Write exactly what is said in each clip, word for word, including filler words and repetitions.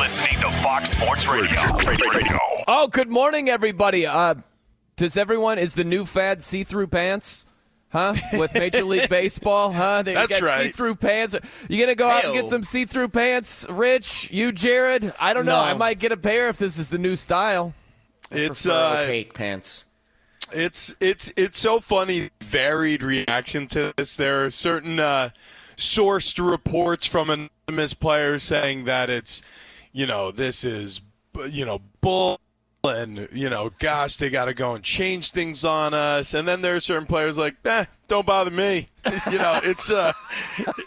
Listening to Fox Sports Radio. Radio, radio. Oh, good morning, everybody. Uh, does everyone, is the new fad see-through pants? Huh? With Major League Baseball? Huh? They, That's you got right. See-through pants. You going to go Hey-o. out and get some see-through pants, Rich? You, Jared? I don't no. know. I might get a pair if this is the new style. I it's uh, opaque pants. It's it's it's so funny. Varied reaction to this. There are certain uh, sourced reports from anonymous players saying that it's, you know, this is, you know, bull, and, you know, gosh, they got to go and change things on us. And then there are certain players like, eh, don't bother me. You know, it's uh,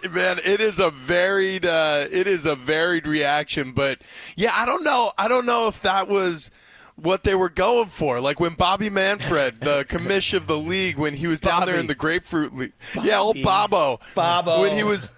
man, it is a varied, uh, it is a varied reaction. But yeah, I don't know, I don't know if that was what they were going for. Like when Bobby Manfred, the commish of the league, when he was Bobby. down there in the Grapefruit League. Bobby. Yeah, old Bobbo. Bobbo. When he was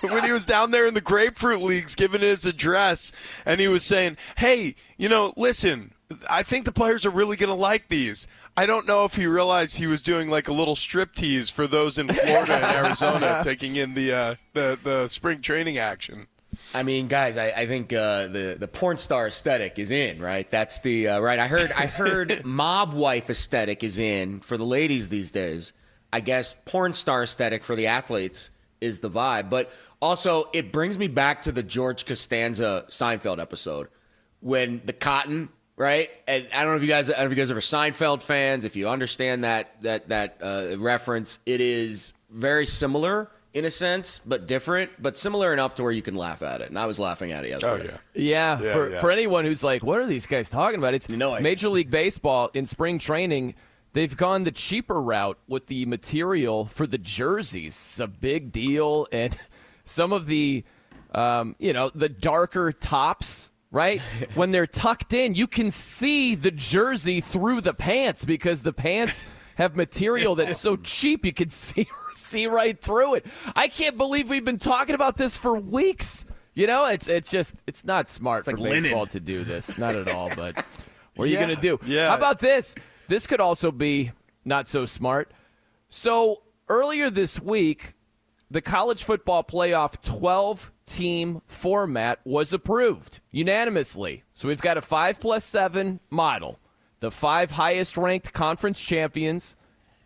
when he was down there in the Grapefruit Leagues giving his address, and he was saying, hey, you know, listen, I think the players are really going to like these. I don't know if he realized he was doing like a little striptease for those in Florida and Arizona taking in the, uh, the, the spring training action. I mean, guys, I, I think uh, the the porn star aesthetic is in, right? That's the uh, right. I heard, I heard, mob wife aesthetic is in for the ladies these days. I guess porn star aesthetic for the athletes is the vibe. But also, it brings me back to the George Costanza Seinfeld episode when the cotton, right? And I don't know if you guys, I don't know if you guys are Seinfeld fans. If you understand that that that uh, reference, it is very similar. In a sense, but different, but similar enough to where you can laugh at it. And I was laughing at it yesterday. Oh, yeah. Yeah, yeah, for, yeah. for anyone who's like, what are these guys talking about? It's you know, Major I- League Baseball in spring training. They've gone the cheaper route with the material for the jerseys. It's a big deal. And some of the, um, you know, the darker tops, right? When they're tucked in, you can see the jersey through the pants because the pants have material that's so cheap you can see see right through it. I can't believe we've been talking about this for weeks. You know, it's it's just it's not smart it's for like baseball linen. to do this, not at all. But what are yeah, you gonna do? Yeah. How about this? This could also be not so smart. So earlier this week, the college football playoff twelve-team format was approved unanimously. So we've got a five plus seven model. The five highest-ranked conference champions,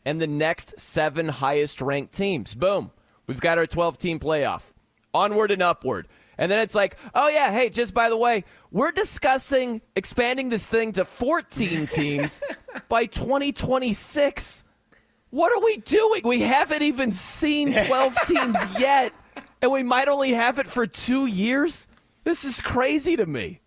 and the next seven highest-ranked teams. Boom. We've got our twelve-team playoff. Onward and upward. And then it's like, oh, yeah, hey, just by the way, we're discussing expanding this thing to fourteen teams by twenty twenty-six. What are we doing? We haven't even seen twelve teams yet. and we might only have it for two years? This is crazy to me.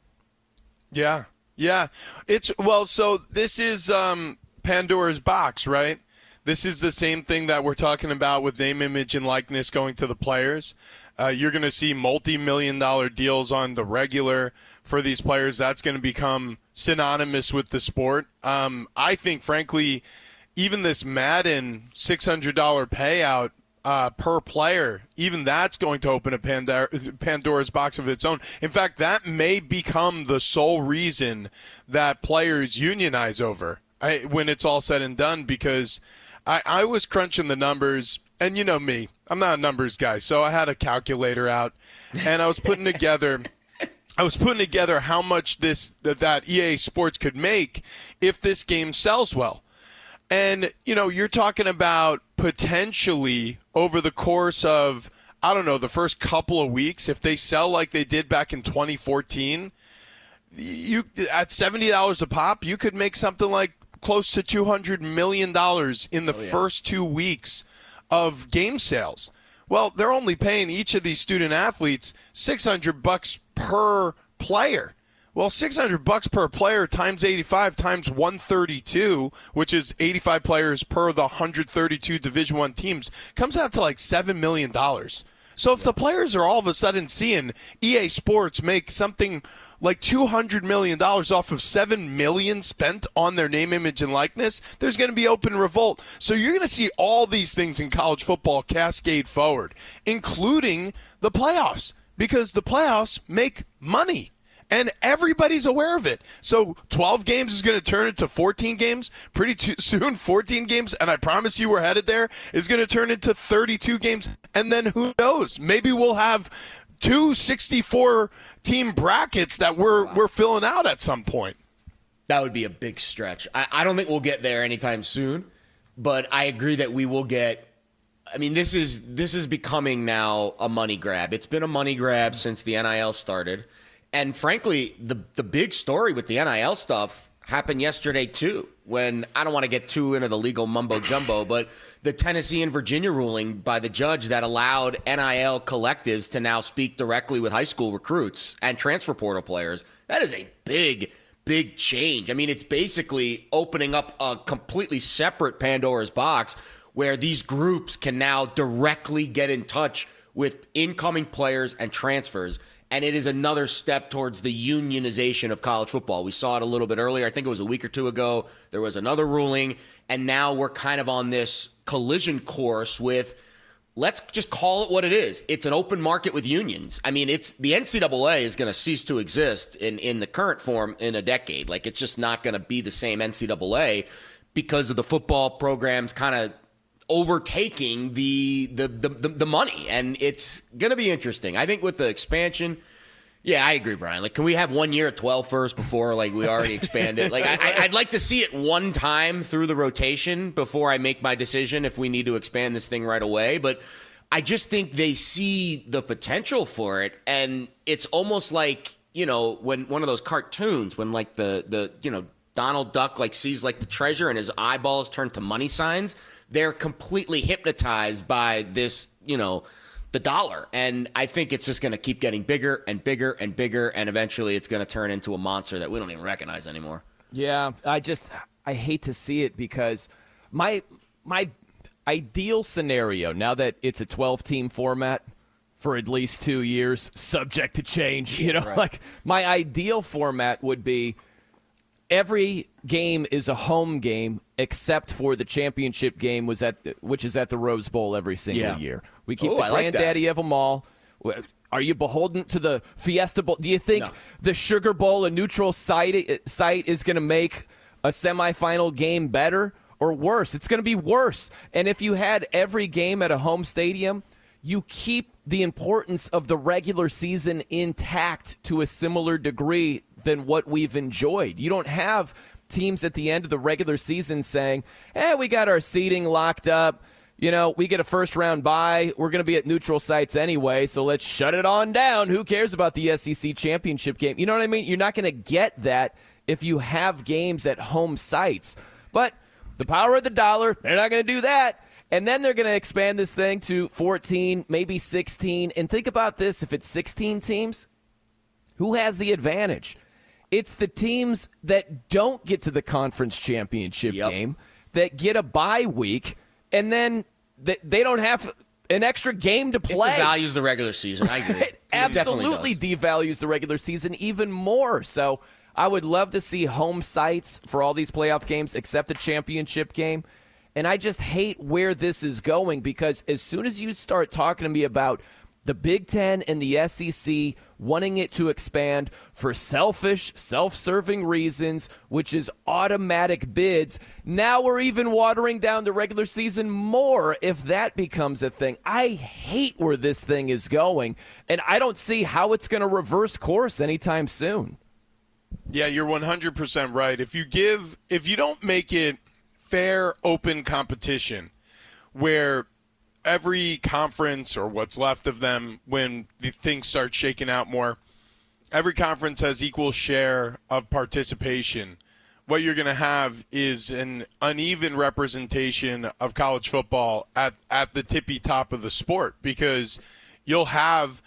Yeah, yeah. It's well, so this is um, Pandora's box, right? This is the same thing that we're talking about with name, image, and likeness going to the players. Uh, you're going to see multi-million dollar deals on the regular for these players. That's going to become synonymous with the sport. Um, I think, frankly, even this Madden six hundred dollars payout uh, per player, even that's going to open a Pandora, Pandora's box of its own. In fact, that may become the sole reason that players unionize over I, when it's all said and done, because – I, I was crunching the numbers, and you know me, I'm not a numbers guy, so I had a calculator out, and I was putting together, I was putting together how much this that E A Sports could make if this game sells well, and you know, you're talking about potentially over the course of, I don't know, the first couple of weeks, if they sell like they did back in twenty fourteen, you at seventy dollars a pop, you could make something like close to two hundred million dollars in the oh, yeah. first two weeks of game sales. Well, they're only paying each of these student athletes six hundred bucks per player. Well, six hundred bucks per player times eighty-five times one thirty-two, which is eighty-five players per the one hundred thirty-two Division I teams, comes out to like seven million dollars. So if yeah. the players are all of a sudden seeing E A Sports make something like two hundred million dollars off of seven million dollars spent on their name, image, and likeness, there's going to be open revolt. So you're going to see all these things in college football cascade forward, including the playoffs, because the playoffs make money, and everybody's aware of it. So twelve games is going to turn into fourteen games. Pretty soon, fourteen games, and I promise you we're headed there, is going to turn into thirty-two games, and then who knows? Maybe we'll have – Two sixty-four team brackets that we're wow. we're filling out at some point. That would be a big stretch. I, I don't think we'll get there anytime soon, but I agree that we will get. I mean, this is this is becoming now a money grab. It's been a money grab since the N I L started, and frankly, the the big story with the N I L stuff happened yesterday too. When I don't want to get too into the legal mumbo jumbo, but the Tennessee and Virginia ruling by the judge that allowed N I L collectives to now speak directly with high school recruits and transfer portal players, that is a big, big change. I mean, it's basically opening up a completely separate Pandora's box where these groups can now directly get in touch with incoming players and transfers. And it is another step towards the unionization of college football. We saw it a little bit earlier. I think it was a week or two ago. There was another ruling. And now we're kind of on this collision course with, let's just call it what it is. It's an open market with unions. I mean, it's the N C double A is going to cease to exist in, in the current form in a decade. Like, it's just not going to be the same N C double A because of the football programs kind of overtaking the, the the the money, and it's gonna be interesting. I think with the expansion, yeah, I agree, Brian. Like, can we have one year at twelve first before like we already expanded? Like, I, I'd like to see it one time through the rotation before I make my decision if we need to expand this thing right away. But I just think they see the potential for it, and it's almost like, you know, when one of those cartoons when like the the you know Donald Duck like sees like the treasure and his eyeballs turn to money signs. They're completely hypnotized by this, you know, the dollar. And I think it's just going to keep getting bigger and bigger and bigger. And eventually it's going to turn into a monster that we don't even recognize anymore. Yeah, I just I hate to see it because my my ideal scenario now that it's a twelve team format for at least two years, subject to change, you know, right. like my ideal format would be every game is a home game except for the championship game, was at which is at the Rose Bowl every single yeah. year. We keep Ooh, the I granddaddy like of them all. Are you beholden to the Fiesta Bowl? Do you think no. the Sugar Bowl, a neutral site, site is going to make a semifinal game better or worse? It's going to be worse. And if you had every game at a home stadium, you keep the importance of the regular season intact to a similar degree than what we've enjoyed. You don't have teams at the end of the regular season saying, eh, we got our seating locked up. You know, we get a first round bye. We're going to be at neutral sites anyway, so let's shut it on down. Who cares about the S E C championship game? You know what I mean? You're not going to get that if you have games at home sites. But the power of the dollar, they're not going to do that. And then they're going to expand this thing to fourteen, maybe sixteen. And think about this. If it's sixteen teams, who has the advantage? It's the teams that don't get to the conference championship yep. game, that get a bye week, and then th- they don't have an extra game to play. It devalues the regular season. I agree. It absolutely it devalues the regular season even more. So I would love to see home sites for all these playoff games except the championship game. And I just hate where this is going, because as soon as you start talking to me about the Big Ten and the S E C wanting it to expand for selfish, self-serving reasons, which is automatic bids, now we're even watering down the regular season more if that becomes a thing. I hate where this thing is going, and I don't see how it's going to reverse course anytime soon. Yeah, you're one hundred percent right. If you give, if you don't make it fair, open competition where every conference, or what's left of them when the things start shaking out more, every conference has equal share of participation, what you're going to have is an uneven representation of college football at, at the tippy top of the sport, because you'll have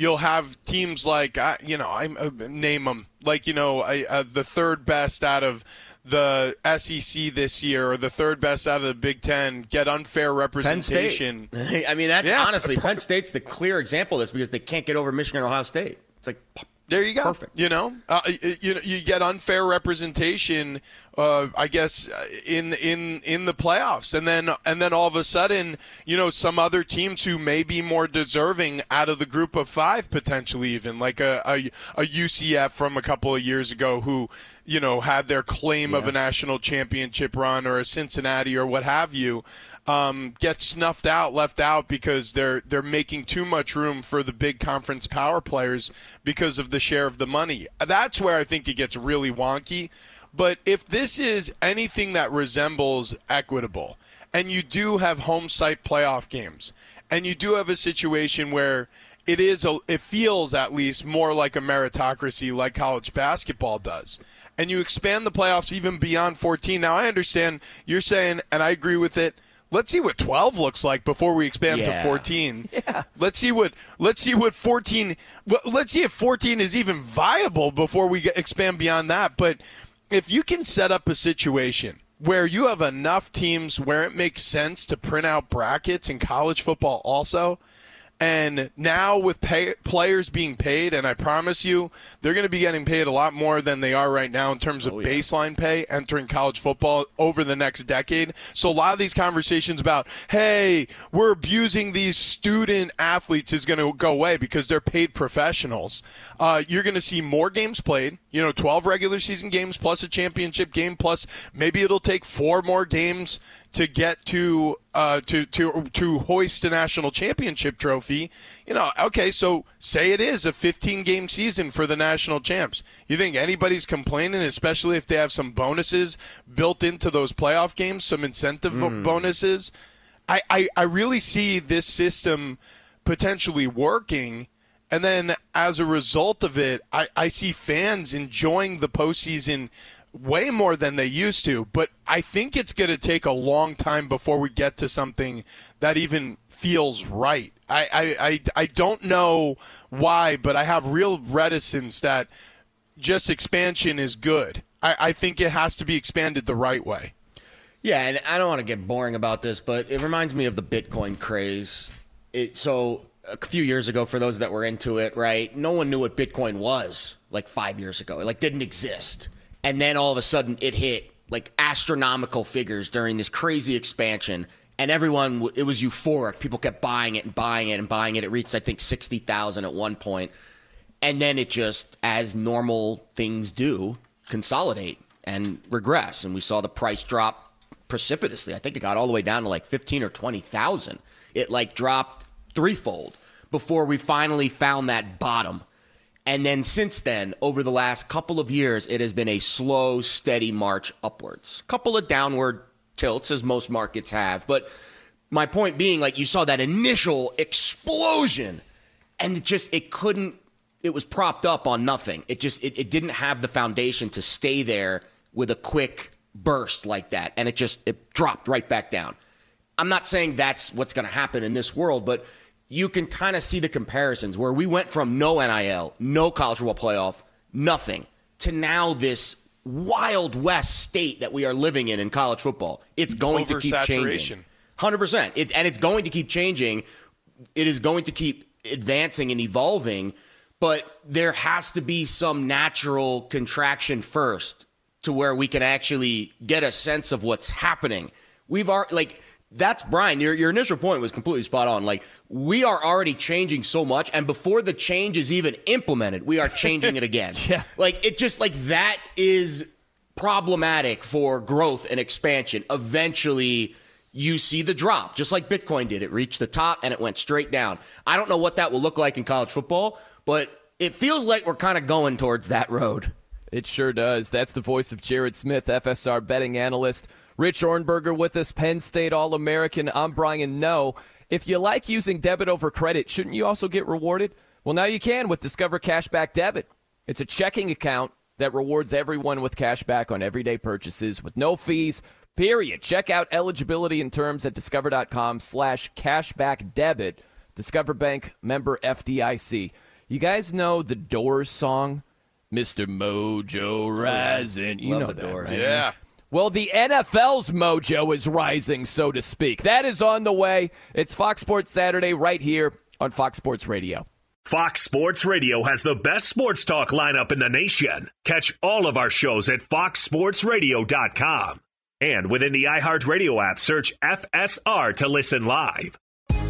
You'll have teams like, you know, I name them, like, you know, I, uh, the third best out of the S E C this year, or the third best out of the Big Ten, get unfair representation. Penn State. I mean, that's yeah. honestly, Penn State's the clear example of this, because they can't get over Michigan or Ohio State. It's like, there you go. Perfect. You know, uh, you you get unfair representation, uh, I guess, in in in the playoffs, and then and then all of a sudden, you know, some other teams who may be more deserving out of the group of five, potentially even like a a, a U C F from a couple of years ago, who, you know, had their claim yeah. of a national championship run, or a Cincinnati or what have you, um, get snuffed out, left out, because they're they're making too much room for the big conference power players because of the share of the money. That's where I think it gets really wonky. But if this is anything that resembles equitable, and you do have home site playoff games, and you do have a situation where it is a, it feels at least more like a meritocracy, like college basketball does, and you expand the playoffs even beyond fourteen. Now, I understand you're saying, and I agree with it, let's see what twelve looks like before we expand yeah. to fourteen. Yeah. Let's see what let's see what fourteen let's see if fourteen is even viable before we expand beyond that. But if you can set up a situation where you have enough teams where it makes sense to print out brackets in college football also, and now with pay, players being paid, and I promise you, they're going to be getting paid a lot more than they are right now in terms of oh, yeah. baseline pay entering college football over the next decade. So a lot of these conversations about, hey, we're abusing these student athletes, is going to go away because they're paid professionals. Uh, you're going to see more games played, you know, twelve regular season games plus a championship game, plus maybe it'll take four more games to get to uh, to to to hoist a national championship trophy. You know, okay, so say it is a fifteen-game season for the national champs. You think anybody's complaining, especially if they have some bonuses built into those playoff games, some incentive mm. bonuses? I, I, I really see this system potentially working, and then as a result of it, I, I see fans enjoying the postseason way more than they used to, but I think it's going to take a long time before we get to something that even feels right. I, I, I, I don't know why, but I have real reticence that just expansion is good. I, I think it has to be expanded the right way. Yeah, and I don't want to get boring about this, but it reminds me of the Bitcoin craze. It, so a few years ago, for those that were into it, right, no one knew what Bitcoin was like five years ago. It like didn't exist. And then all of a sudden it hit like astronomical figures during this crazy expansion. And everyone, it was euphoric. People kept buying it and buying it and buying it. It reached, I think, sixty thousand at one point. And then it just, as normal things do, consolidate and regress. And we saw the price drop precipitously. I think it got all the way down to like fifteen or twenty thousand. It like dropped threefold before we finally found that bottom. And then since then, over the last couple of years, it has been a slow, steady march upwards. Couple of downward tilts, as most markets have. But my point being, like, you saw that initial explosion, and it just, it couldn't, it was propped up on nothing. It just, it, it didn't have the foundation to stay there with a quick burst like that. And it just, it dropped right back down. I'm not saying that's what's going to happen in this world, but you can kind of see the comparisons where we went from no N I L, no college football playoff, nothing, to now this wild west state that we are living in in college football. It's going to keep changing. one hundred percent. It, and it's going to keep changing. It is going to keep advancing and evolving, but there has to be some natural contraction first to where we can actually get a sense of what's happening. We've already, like, that's Brian, your, your initial point was completely spot on. Like, we are already changing so much, and before the change is even implemented, we are changing it again. Yeah. Like, it just, like, that is problematic for growth and expansion. Eventually, you see the drop, just like Bitcoin did. It reached the top, and it went straight down. I don't know what that will look like in college football, but it feels like we're kind of going towards that road. It sure does. That's the voice of Jared Smith, F S R betting analyst. Rich Ornberger with us, Penn State All-American. I'm Brian Ngo. If you like using debit over credit, shouldn't you also get rewarded? Well, now you can with Discover Cashback Debit. It's a checking account that rewards everyone with cash back on everyday purchases with no fees, period. Check out eligibility and terms at discover.com slash cashback debit. Discover Bank, member F D I C. You guys know the Doors song? Mister Mojo Rising. You Love know the that, Doors. Right? Yeah. Well, the N F L's mojo is rising, so to speak. That is on the way. It's Fox Sports Saturday right here on Fox Sports Radio. Fox Sports Radio has the best sports talk lineup in the nation. Catch all of our shows at fox sports radio dot com. And within the iHeartRadio app, search F S R to listen live.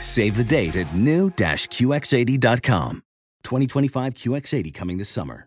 Save the date at new dash Q X eighty dot com. twenty twenty-five Q X eighty coming this summer.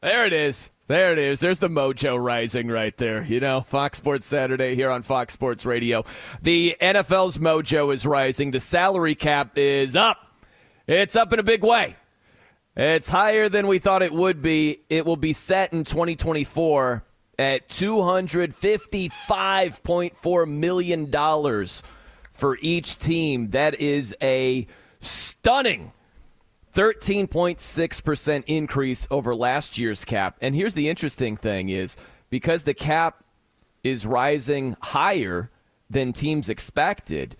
There it is. There it is. There's the mojo rising right there. You know, Fox Sports Saturday here on Fox Sports Radio. The N F L's mojo is rising. The salary cap is up. It's up in a big way. It's higher than we thought it would be. It will be set in twenty twenty-four at two hundred fifty-five point four million dollars for each team. That is a stunning thirteen point six percent increase over last year's cap. And here's the interesting thing is, because the cap is rising higher than teams expected,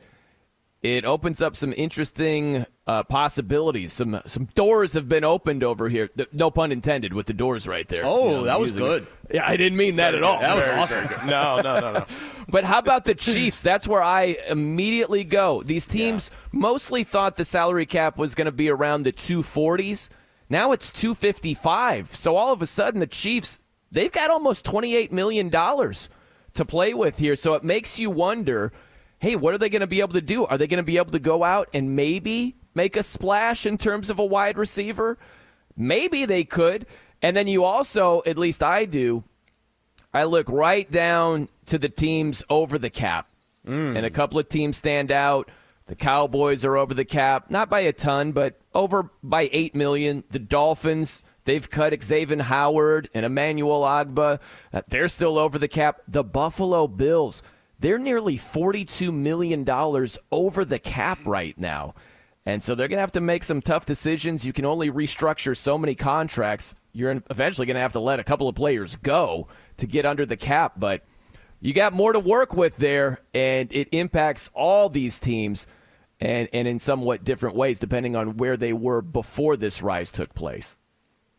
it opens up some interesting uh, possibilities. Some some doors have been opened over here. No pun intended with the Doors right there. Oh, you know, that was good. Yeah, I didn't mean that at all. That was awesome. No, no, no, no. But how about the Chiefs? That's where I immediately go. These teams yeah. mostly thought the salary cap was going to be around the two forties. Now it's two fifty-five. So all of a sudden the Chiefs, they've got almost twenty-eight million dollars to play with here. So it makes you wonder, hey, what are they going to be able to do? Are they going to be able to go out and maybe make a splash in terms of a wide receiver? Maybe they could. And then you also, at least I do, I look right down to the teams over the cap. Mm. And a couple of teams stand out. The Cowboys are over the cap, not by a ton, but over by eight million dollars. The Dolphins, they've cut Xavier Howard and Emmanuel Ogba. They're still over the cap. The Buffalo Bills, they're nearly forty-two million dollars over the cap right now. And so they're going to have to make some tough decisions. You can only restructure so many contracts. You're eventually going to have to let a couple of players go to get under the cap. But you got more to work with there, and it impacts all these teams and, and in somewhat different ways, depending on where they were before this rise took place.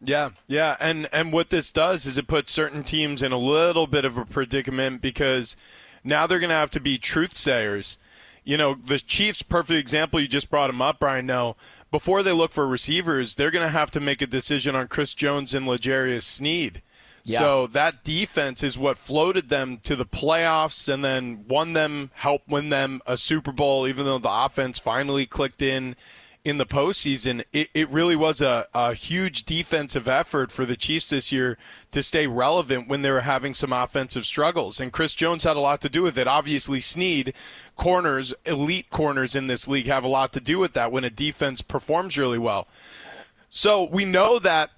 Yeah, yeah, and, and what this does is it puts certain teams in a little bit of a predicament because – now they're going to have to be truth-sayers. You know, the Chiefs, perfect example, you just brought them up, Brian. Now, before they look for receivers, they're going to have to make a decision on Chris Jones and L'Jarius Sneed. Yeah. So that defense is what floated them to the playoffs and then won them, helped win them a Super Bowl, even though the offense finally clicked in in the postseason. It, it really was a, a huge defensive effort for the Chiefs this year to stay relevant when they were having some offensive struggles. And Chris Jones had a lot to do with it. Obviously, Sneed, corners, elite corners in this league, have a lot to do with that when a defense performs really well. So we know that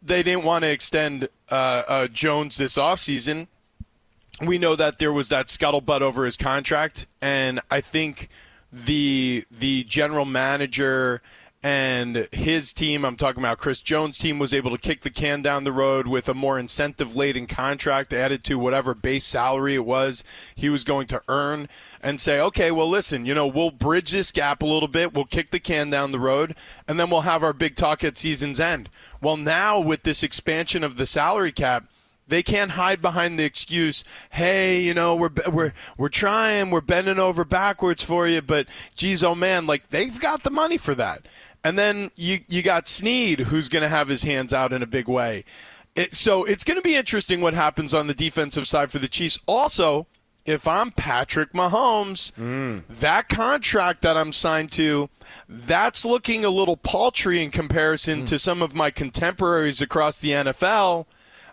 they didn't want to extend uh, uh, Jones this offseason. We know that there was that scuttlebutt over his contract, and I think – the the general manager and his team, I'm talking about Chris Jones' team, was able to kick the can down the road with a more incentive-laden contract added to whatever base salary it was he was going to earn and say, okay, well, listen, you know, we'll bridge this gap a little bit, we'll kick the can down the road, and then we'll have our big talk at season's end. Well, now with this expansion of the salary cap, they can't hide behind the excuse, hey, you know, we're we're we're trying, we're bending over backwards for you, but geez, oh man, like they've got the money for that. And then you you got Sneed, who's going to have his hands out in a big way. It, so it's going to be interesting what happens on the defensive side for the Chiefs. Also, if I'm Patrick Mahomes, mm. that contract that I'm signed to, that's looking a little paltry in comparison mm. to some of my contemporaries across the N F L.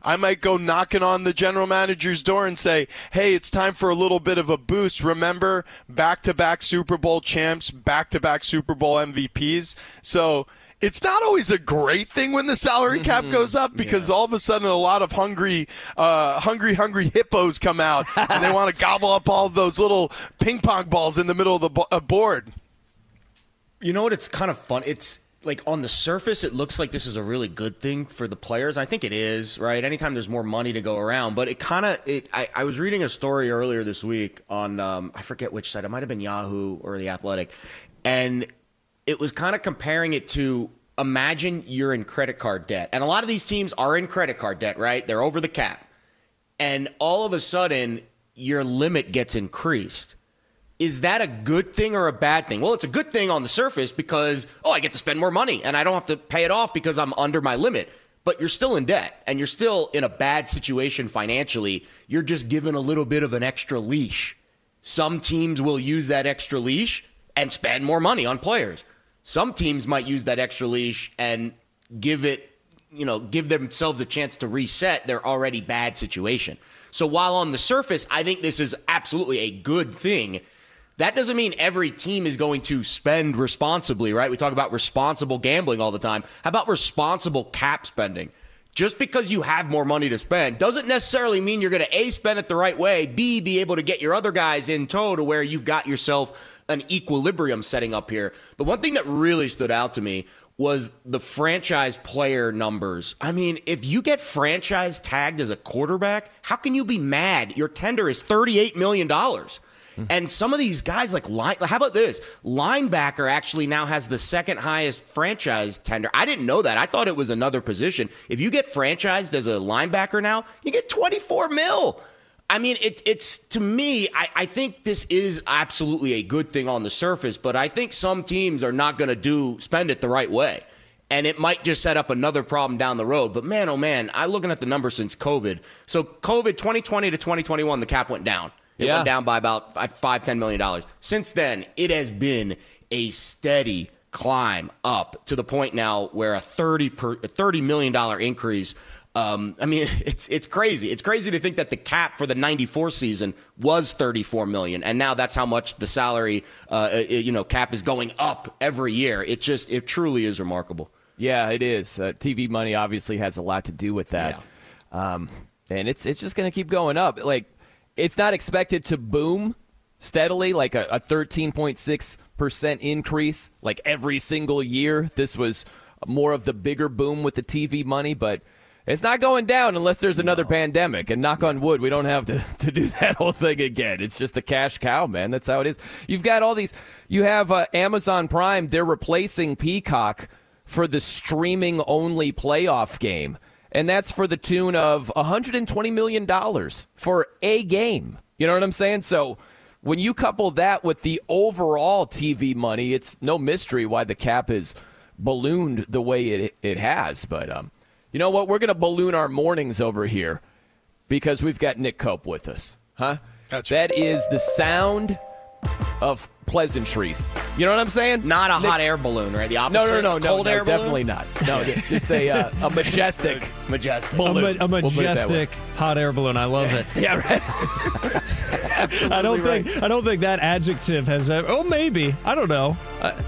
I might go knocking on the general manager's door and say, hey, it's time for a little bit of a boost. Remember, back-to-back Super Bowl champs, back-to-back Super Bowl M V Ps. So it's not always a great thing when the salary cap goes up because yeah. all of a sudden a lot of hungry, uh, hungry, hungry hippos come out and they want to gobble up all those little ping pong balls in the middle of the bo- uh, board. You know what? It's kind of fun. It's like on the surface, it looks like this is a really good thing for the players. I think it is, right? Anytime there's more money to go around, but it kind of, it, I, I was reading a story earlier this week on, um, I forget which site, it might've been Yahoo or The Athletic. And it was kind of comparing it to imagine you're in credit card debt. And a lot of these teams are in credit card debt, right? They're over the cap. And all of a sudden, your limit gets increased. Is that a good thing or a bad thing? Well, it's a good thing on the surface because, oh, I get to spend more money and I don't have to pay it off because I'm under my limit. But you're still in debt and you're still in a bad situation financially. You're just given a little bit of an extra leash. Some teams will use that extra leash and spend more money on players. Some teams might use that extra leash and give it, you know, give themselves a chance to reset their already bad situation. So while on the surface, I think this is absolutely a good thing, that doesn't mean every team is going to spend responsibly, right? We talk about responsible gambling all the time. How about responsible cap spending? Just because you have more money to spend doesn't necessarily mean you're going to, A, spend it the right way, B, be able to get your other guys in tow to where you've got yourself an equilibrium setting up here. The one thing that really stood out to me was the franchise player numbers. I mean, if you get franchise tagged as a quarterback, how can you be mad? Your tender is thirty-eight million dollars. And some of these guys, like, line, how about this? Linebacker actually now has the second highest franchise tender. I didn't know that. I thought it was another position. If you get franchised as a linebacker now, you get twenty-four mil. I mean, it, it's, to me, I, I think this is absolutely a good thing on the surface, but I think some teams are not going to do spend it the right way. And it might just set up another problem down the road. But man, oh man, I'm looking at the numbers since COVID. So COVID twenty twenty to twenty twenty-one, the cap went down. It yeah. went down by about five, ten million dollars. Since then, it has been a steady climb up to the point now where a thirty per, a thirty million dollar increase. Um, I mean, it's it's crazy. It's crazy to think that the cap for the ninety-four season was thirty-four million dollars, and now that's how much the salary, uh, it, you know, cap is going up every year. It just it truly is remarkable. Yeah, it is. Uh, T V money obviously has a lot to do with that, yeah. um, and it's it's just going to keep going up. Like. It's not expected to boom steadily, like a, a thirteen point six percent increase, like every single year. This was more of the bigger boom with the T V money, but it's not going down unless there's another no. pandemic. And knock on wood, we don't have to, to do that whole thing again. It's just a cash cow, man. That's how it is. You've got all these. You have uh, Amazon Prime. They're replacing Peacock for the streaming-only playoff game. And that's for the tune of one hundred twenty million dollars for a game. You know what I'm saying? So when you couple that with the overall T V money, it's no mystery why the cap is ballooned the way it it has. But um, you know what? We're going to balloon our mornings over here because we've got Nick Cope with us. Huh? That's that right. Is the sound of pleasantries. You know what I'm saying? Not a Nick, hot air balloon, right? The opposite. No, no, no, cold no, air no, definitely not. No, just a uh, a majestic, majestic balloon. A, ma- a majestic we'll hot air balloon. I love it. Yeah, right. I don't right. think I don't think that adjective has. Ever, oh, maybe I don't know. I,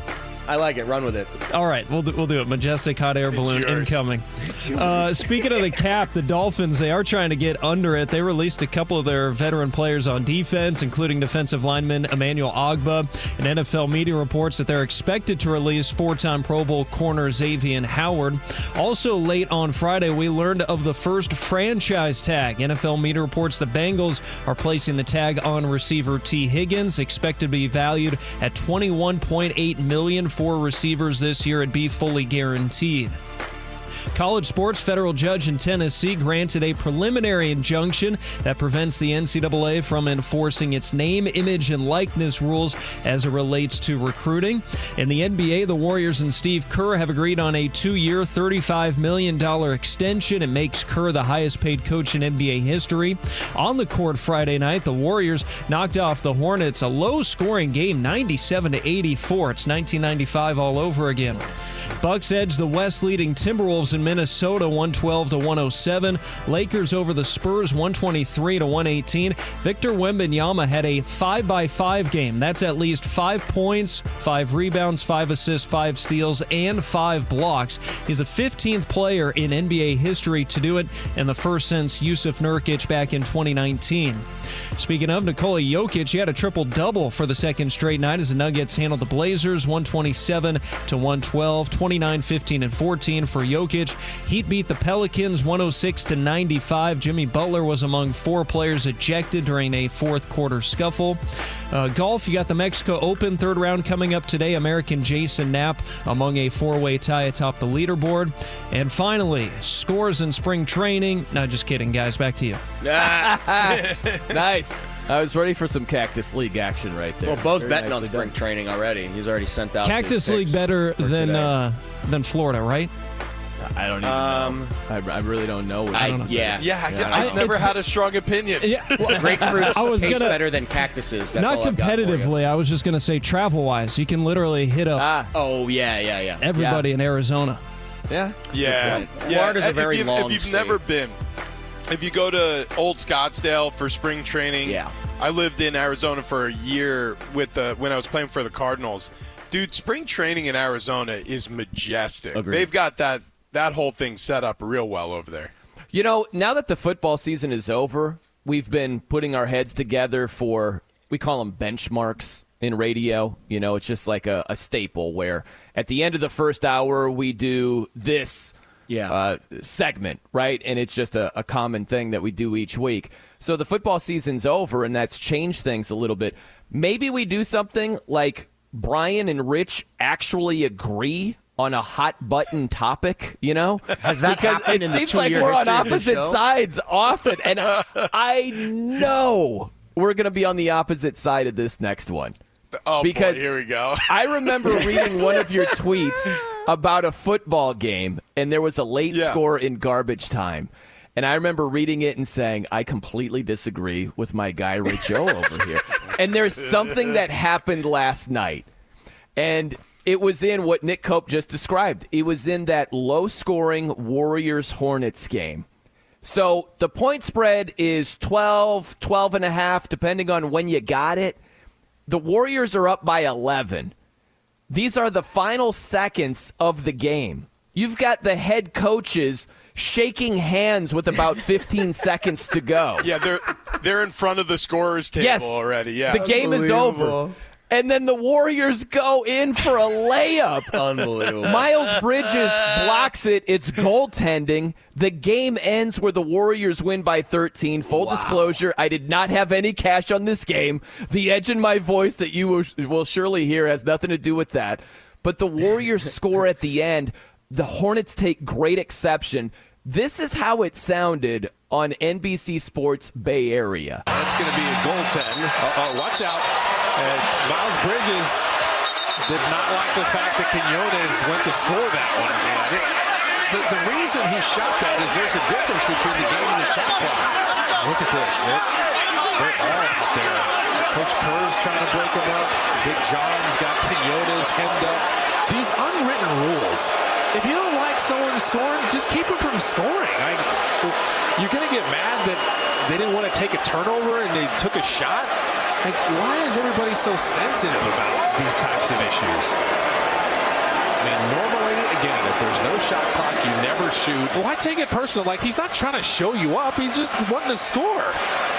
I like it. Run with it. All right, we'll do, we'll do it. Majestic hot air it's balloon yours. Incoming. Uh, speaking of the cap, the Dolphins, they are trying to get under it. They released a couple of their veteran players on defense, including defensive lineman Emmanuel Ogba. And N F L media reports that they're expected to release four-time Pro Bowl corner Xavier Howard. Also late on Friday, we learned of the first franchise tag. N F L media reports the Bengals are placing the tag on receiver T. Higgins, expected to be valued at twenty-one point eight million dollars. Four receivers this year and be fully guaranteed. College sports, federal judge in Tennessee granted a preliminary injunction that prevents the N C double A from enforcing its name, image, and likeness rules as it relates to recruiting. In the N B A, the Warriors and Steve Kerr have agreed on a two-year, thirty-five million dollars extension. It makes Kerr the highest-paid coach in N B A history. On the court Friday night, the Warriors knocked off the Hornets, a low-scoring game, ninety-seven to eighty-four. It's nineteen ninety-five all over again. Bucks edge the West-leading Timberwolves in Minnesota, one twelve to one oh seven. Lakers over the Spurs, one twenty-three to one eighteen. Victor Wembanyama had a five by five game. That's at least five points, five rebounds, five assists, five steals, and five blocks. He's the fifteenth player in N B A history to do it, and the first since Yusuf Nurkic back in twenty nineteen. Speaking of Nikola Jokic, he had a triple-double for the second straight night as the Nuggets handled the Blazers, one twenty-seven to one twelve, twenty-nine, fifteen, and fourteen for Jokic. Jokic. Heat beat the Pelicans one oh six to ninety-five. Jimmy Butler was among four players ejected during a fourth quarter scuffle. Uh, golf, you got the Mexico Open third round coming up today. American Jason Knapp among a four-way tie atop the leaderboard. And finally, scores in spring training. No, just kidding, guys. Back to you. Nice. I was ready for some Cactus League action right there. Well, both Very betting on spring done. training already. He's already sent out. Cactus League better than uh, than Florida, right? I don't even um, know. I, I really don't know. What I, don't know. Yeah, yeah. yeah I, I've never had a strong opinion. Yeah. Well, grapefruits I was taste gonna, better than cactuses. That's not all competitively. I was just going to say travel-wise, you can literally hit up. Ah. Oh yeah, yeah, yeah. Everybody yeah. in Arizona. Yeah. Yeah. yeah. Florida's yeah. a very if long. If you've state. never been. If you go to Old Scottsdale for spring training, yeah. I lived in Arizona for a year with the when I was playing for the Cardinals. Dude, spring training in Arizona is majestic. Agreed. They've got that that whole thing set up real well over there. You know, now that the football season is over, we've been putting our heads together for, we call them benchmarks in radio. You know, it's just like a, a staple where at the end of the first hour we do this Yeah. Uh, segment, right? And it's just a, a common thing that we do each week. So the football season's over, and that's changed things a little bit. Maybe we do something like Brian and Rich actually agree on a hot button topic, you know? Has that because happened it in seems the like we're on opposite sides often, and I, I know we're going to be on the opposite side of this next one. Oh, because boy, here we go. I remember reading one of your tweets about a football game, and there was a late yeah. score in garbage time. And I remember reading it and saying, I completely disagree with my guy Rich O over here. And there's something that happened last night. And it was in what Nick Cope just described. It was in that low-scoring Warriors-Hornets game. So the point spread is twelve, twelve and a half, depending on when you got it. The Warriors are up by eleven. These are the final seconds of the game. You've got the head coaches shaking hands with about fifteen seconds to go. Yeah, they're they're in front of the scorer's table yes, already. Yeah, the game is over. And then the Warriors go in for a layup. Unbelievable. Miles Bridges blocks it. It's goaltending. The game ends where the Warriors win by thirteen. Full wow. disclosure, I did not have any cash on this game. The edge in my voice that you will surely hear has nothing to do with that. But the Warriors score at the end. The Hornets take great exception. This is how it sounded on N B C Sports Bay Area. That's going to be a goaltend. Uh-oh, watch out. And Miles Bridges did not like the fact that Quiñones went to score that one. Man. The, the reason he shot that is there's a difference between the game and the shot clock. Look at this. It, they're all out there. Coach Kerr's trying to break them up. Big John's got Quiñones hemmed up. These unwritten rules. If you don't like someone scoring, just keep them from scoring. I, you're going to get mad that they didn't want to take a turnover and they took a shot? Like, why is everybody so sensitive about these types of issues? I mean, normally, again, if there's no shot clock, you never shoot. Why take it personal? Like, he's not trying to show you up. He's just wanting to score.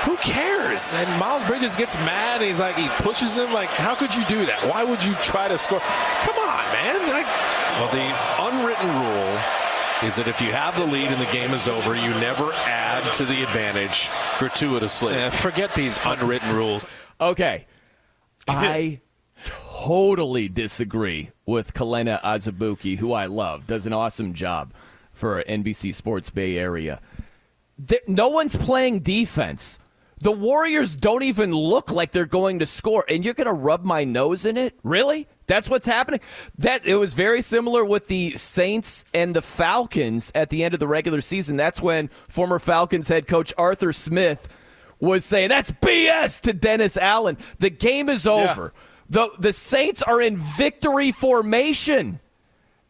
Who cares? And Miles Bridges gets mad. And he's like, he pushes him. Like, how could you do that? Why would you try to score? Come on, man. Like, well, the unwritten rule is that if you have the lead and the game is over, you never add to the advantage gratuitously. Yeah, forget these unwritten rules. Okay, I totally disagree with Kalena Azubuike, who I love, does an awesome job for N B C Sports Bay Area. There, no one's playing defense. The Warriors don't even look like they're going to score, and you're going to rub my nose in it? Really? That's what's happening? That it was very similar with the Saints and the Falcons at the end of the regular season. That's when former Falcons head coach Arthur Smith was saying, that's B S to Dennis Allen. The game is over. Yeah. The, the Saints are in victory formation.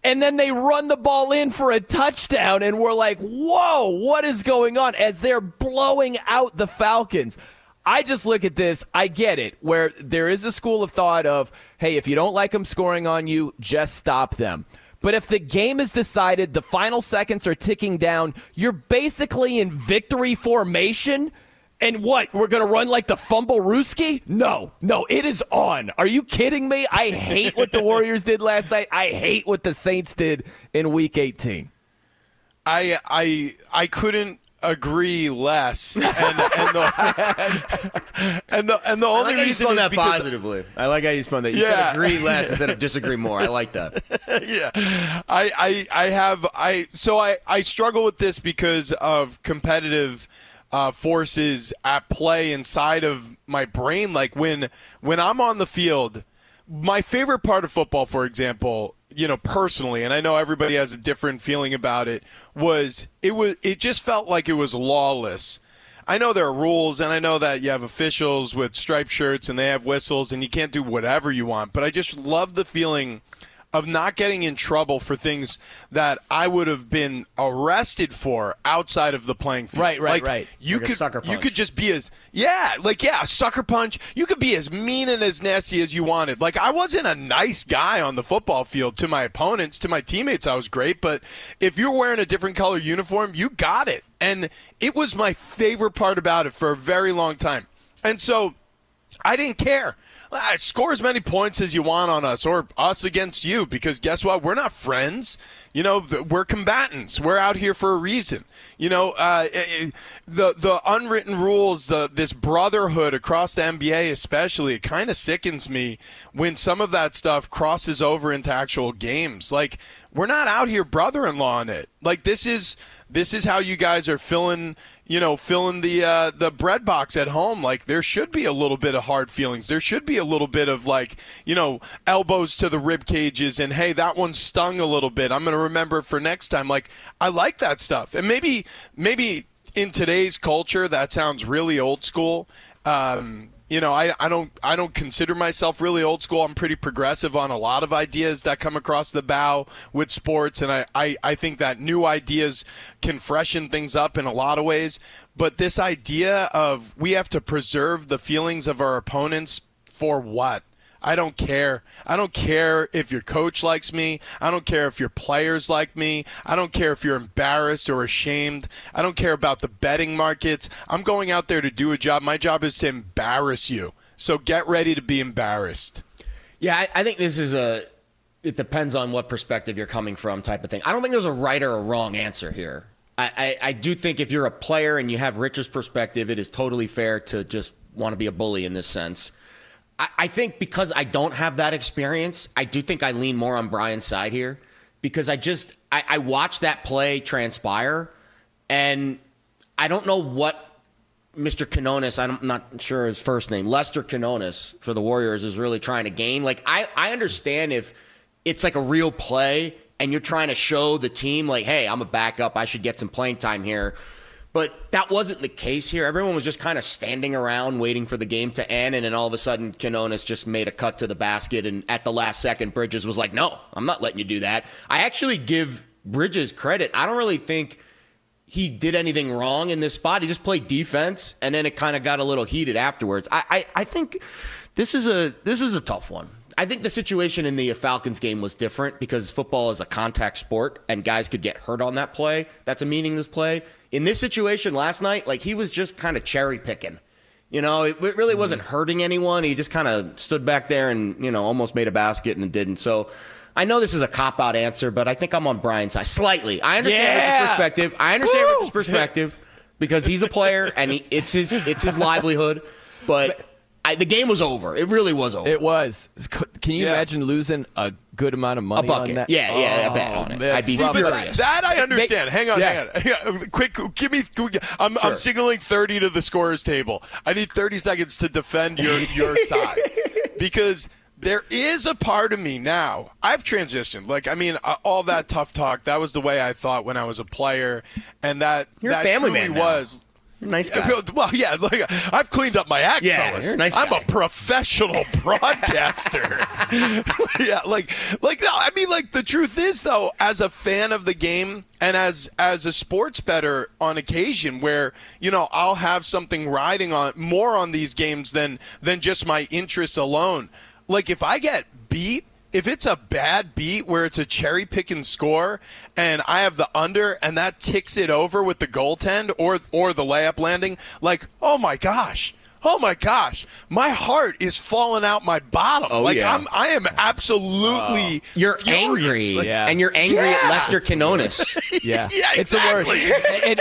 And then they run the ball in for a touchdown, and we're like, whoa, what is going on? As they're blowing out the Falcons. I just look at this, I get it, where there is a school of thought of, hey, if you don't like them scoring on you, just stop them. But if the game is decided, the final seconds are ticking down, you're basically in victory formation. And what, we're going to run like the Fumble-Rooski? No, no, it is on. Are you kidding me? I hate what the Warriors did last night. I hate what the Saints did in Week eighteen. I I I couldn't agree less, and, and the and the and the only I like reason how you spun that because, positively. I like how you spun that. You yeah. said agree less instead of disagree more. I like that. Yeah, I I I have I so I I struggle with this because of competitive uh, forces at play inside of my brain. Like when when I'm on the field, my favorite part of football, for example, you know, personally, and I know everybody has a different feeling about it, was it was it just felt like it was lawless. I know there are rules, and I know that you have officials with striped shirts and they have whistles and you can't do whatever you want, but I just love the feeling of not getting in trouble for things that I would have been arrested for outside of the playing field. Right, right, like, right. You like could a sucker punch. You could just be as yeah, like yeah, a sucker punch. You could be as mean and as nasty as you wanted. Like, I wasn't a nice guy on the football field to my opponents, to my teammates. I was great, but if you're wearing a different color uniform, you got it. And it was my favorite part about it for a very long time. And so I didn't care. Score as many points as you want on us or us against you, because guess what? We're not friends. You know, we're combatants. We're out here for a reason. You know, uh, it, the the unwritten rules, the, this brotherhood across the N B A especially, it kind of sickens me when some of that stuff crosses over into actual games. Like, we're not out here brother-in-lawing it. Like, this is this is how you guys are filling – you know, filling the uh, the bread box at home. Like, there should be a little bit of hard feelings. There should be a little bit of, like, you know, elbows to the rib cages and, hey, that one stung a little bit. I'm going to remember it for next time. Like, I like that stuff. And maybe maybe in today's culture that sounds really old school. Um, you know, I, I don't I don't consider myself really old school. I'm pretty progressive on a lot of ideas that come across the bow with sports, and I, I, I think that new ideas can freshen things up in a lot of ways. But this idea of we have to preserve the feelings of our opponents for what? I don't care. I don't care if your coach likes me. I don't care if your players like me. I don't care if you're embarrassed or ashamed. I don't care about the betting markets. I'm going out there to do a job. My job is to embarrass you. So get ready to be embarrassed. Yeah, I, I think this is a it depends on what perspective you're coming from type of thing. I don't think there's a right or a wrong answer here. I, I, I do think if you're a player and you have Richard's perspective, it is totally fair to just want to be a bully in this sense. I think because I don't have that experience, I do think I lean more on Brian's side here, because I just I, I watched that play transpire, and I don't know what Mister Canonis, I'm not sure his first name, Lester Canonis for the Warriors is really trying to gain. Like, I, I understand if it's like a real play and you're trying to show the team, like, hey, I'm a backup, I should get some playing time here. But that wasn't the case here. Everyone was just kind of standing around waiting for the game to end, and then all of a sudden Canonis just made a cut to the basket, and at the last second Bridges was like, no, I'm not letting you do that. I actually give Bridges credit. I don't really think he did anything wrong in this spot. He just played defense, and then it kind of got a little heated afterwards. I, I, I think this is a this is a tough one. I think the situation in the Falcons game was different because football is a contact sport and guys could get hurt on that play. That's a meaningless play. In this situation last night, like, he was just kind of cherry picking. You know, it, it really wasn't hurting anyone. He just kind of stood back there and, you know, almost made a basket and it didn't. So I know this is a cop-out answer, but I think I'm on Brian's side slightly. I understand yeah. Rich's perspective. I understand Rich's perspective because he's a player and he, it's his it's his livelihood. But I, the game was over. It really was over. It was. Can you yeah. imagine losing a good amount of money a bucket. on that? Yeah, yeah, oh, I bet on it. Man. I'd be furious. That I understand. Make, hang on, yeah. hang on. Quick, give me – I'm sure. I'm signaling thirty to the scorer's table. I need thirty seconds to defend your, your side, because there is a part of me now. I've transitioned. Like, I mean, all that tough talk, that was the way I thought when I was a player, and that, you're that a family truly man now. was – Nice guy. Well, yeah, like, I've cleaned up my act, yeah, fellas. You're a nice guy. I'm a professional broadcaster. yeah, like, like no, I mean, like, the truth is, though, as a fan of the game and as as a sports bettor on occasion, where, you know, I'll have something riding on more on these games than than just my interest alone. Like, if I get beat, if it's a bad beat where it's a cherry pick and score and I have the under and that ticks it over with the goaltend or or the layup landing, like, oh my gosh, oh my gosh, my heart is falling out my bottom. Oh, like yeah. I'm, I am absolutely. Uh, you're furious. angry, like, yeah. and you're angry yeah. at Lester Quinones. yeah, yeah, exactly. It's the worst. it, it,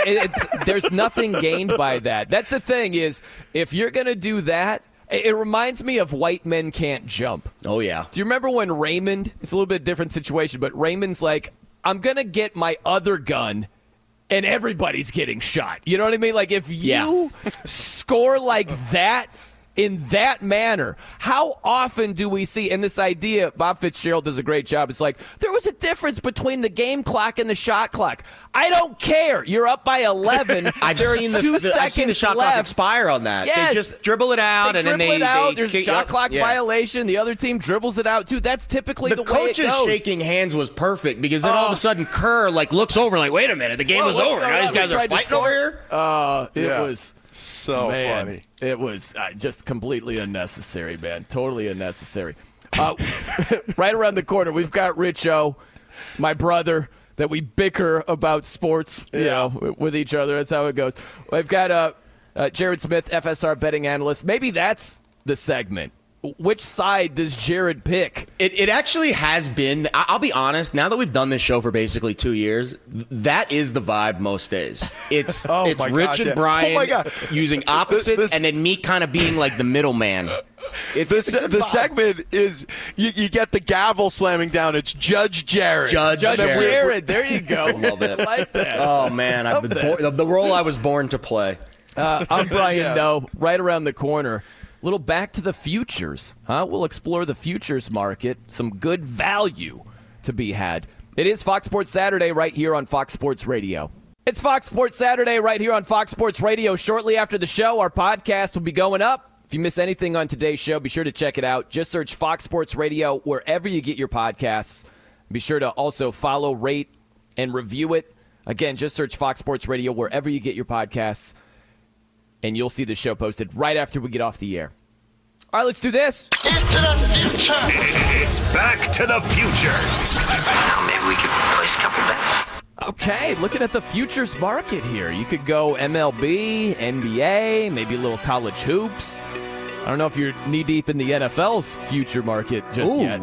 it's, there's nothing gained by that. That's the thing is, if you're gonna do that. It reminds me of White Men Can't Jump. Oh, yeah. Do you remember when Raymond, it's a little bit different situation, but Raymond's like, I'm going to get my other gun and everybody's getting shot. You know what I mean? Like, if you yeah. score like that in that manner, how often do we see, and this idea, Bob Fitzgerald does a great job. It's like, there was a difference between the game clock and the shot clock. I don't care. You're up by eleven. I've, there seen, are two the, the, seconds I've seen the shot left. clock expire on that. Yes. They just dribble it out. They and dribble then they, it out. They There's a shot clock yeah. violation. The other team dribbles it out, too. That's typically the, the way it goes. The coach's shaking hands was perfect because then uh, all of a sudden Kerr like looks over like, wait a minute, the game whoa, was over. Now these guys are fighting over here? Uh, it yeah. was so man, funny. It was uh, just completely unnecessary, man. Totally unnecessary. Uh, right around the corner, we've got Richo, my brother, that we bicker about sports, you yeah. know, with each other. That's how it goes. I've got uh, uh, Jared Smith, F S R betting analyst. Maybe that's the segment. Which side does Jared pick? It it actually has been, I'll be honest, now that we've done this show for basically two years, that is the vibe most days. It's oh it's Rich gosh, and yeah. Brian oh using opposites this, this, and then me kind of being like the middleman. It's this, the vibe. segment is, you, you get the gavel slamming down. It's Judge Jared. Judge, Judge Jared. Jared, there you go. I love it. I like that. Oh, man, I've been born, the, the role I was born to play. Uh, I'm Brian, yeah. though, right around the corner. Little back to the futures, huh? We'll explore the futures market. Some good value to be had. It is Fox Sports Saturday right here on Fox Sports Radio. It's Fox Sports Saturday right here on Fox Sports Radio. Shortly after the show, our podcast will be going up. If you miss anything on today's show, be sure to check it out. Just search Fox Sports Radio wherever you get your podcasts. Be sure to also follow, rate, and review it. Again, just search Fox Sports Radio wherever you get your podcasts. And you'll see the show posted right after we get off the air. All right, let's do this. Into the future. It's Back to the Futures. Well, maybe we could place a couple bets. Okay, looking at the futures market here. You could go M L B, N B A, maybe a little college hoops. I don't know if you're knee-deep in the N F L's future market just Ooh, yet.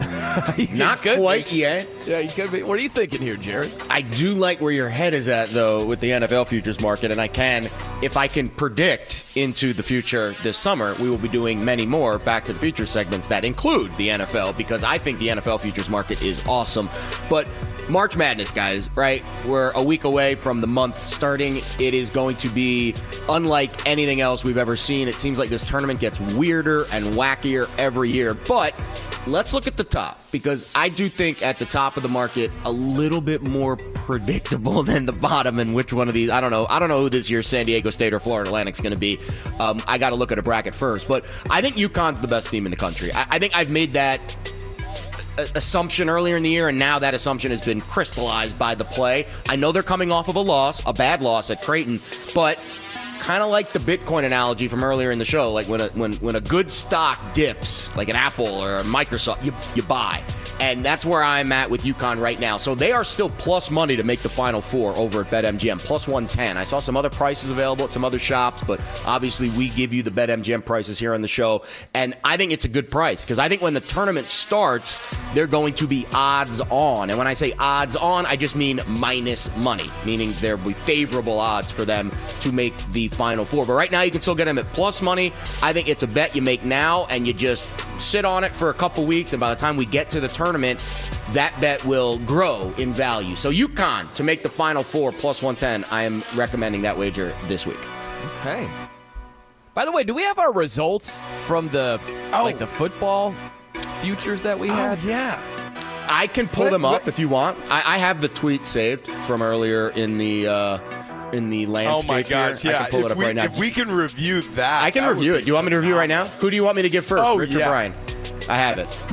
Not quite be. yet. Yeah, you could be. What are you thinking here, Jared? I do like where your head is at, though, with the N F L futures market, and I can, if I can predict into the future this summer, we will be doing many more Back to the Future segments that include the N F L, because I think the N F L futures market is awesome. But March Madness, guys, right? We're a week away from the month starting. It is going to be unlike anything else we've ever seen. It seems like this tournament gets weirder and wackier every year. But let's look at the top, because I do think at the top of the market, a little bit more predictable than the bottom. And which one of these, I don't know. I don't know who this year's San Diego State or Florida Atlantic's going to be. Um, I got to look at a bracket first. But I think UConn's the best team in the country. I, I think I've made that assumption earlier in the year, and now that assumption has been crystallized by the play. I know they're coming off of a loss, a bad loss at Creighton, but kind of like the Bitcoin analogy from earlier in the show, like when a, when when a good stock dips, like an Apple or a Microsoft, you, you buy. And that's where I'm at with UConn right now. So they are still plus money to make the Final Four over at BetMGM, plus one ten. I saw some other prices available at some other shops, but obviously we give you the BetMGM prices here on the show. And I think it's a good price, because I think when the tournament starts, they're going to be odds on. And when I say odds on, I just mean minus money, meaning there will be favorable odds for them to make the Final Four. But right now you can still get them at plus money. I think it's a bet you make now, and you just sit on it for a couple weeks, and by the time we get to the tournament, Tournament, that bet will grow in value. So UConn to make the Final Four plus one ten. I am recommending that wager this week. Okay. By the way, do we have our results from the oh. like the football futures that we had? Oh, yeah. I can pull what, them up what? if you want. I, I have the tweet saved from earlier in the uh, in the landscape. Oh my gosh! Here. Yeah. I can pull if it up we, right now. If we can review that, I can that review it. You want me to review right now? Who do you want me to give first? Oh, Rich yeah. or Brian? I have it.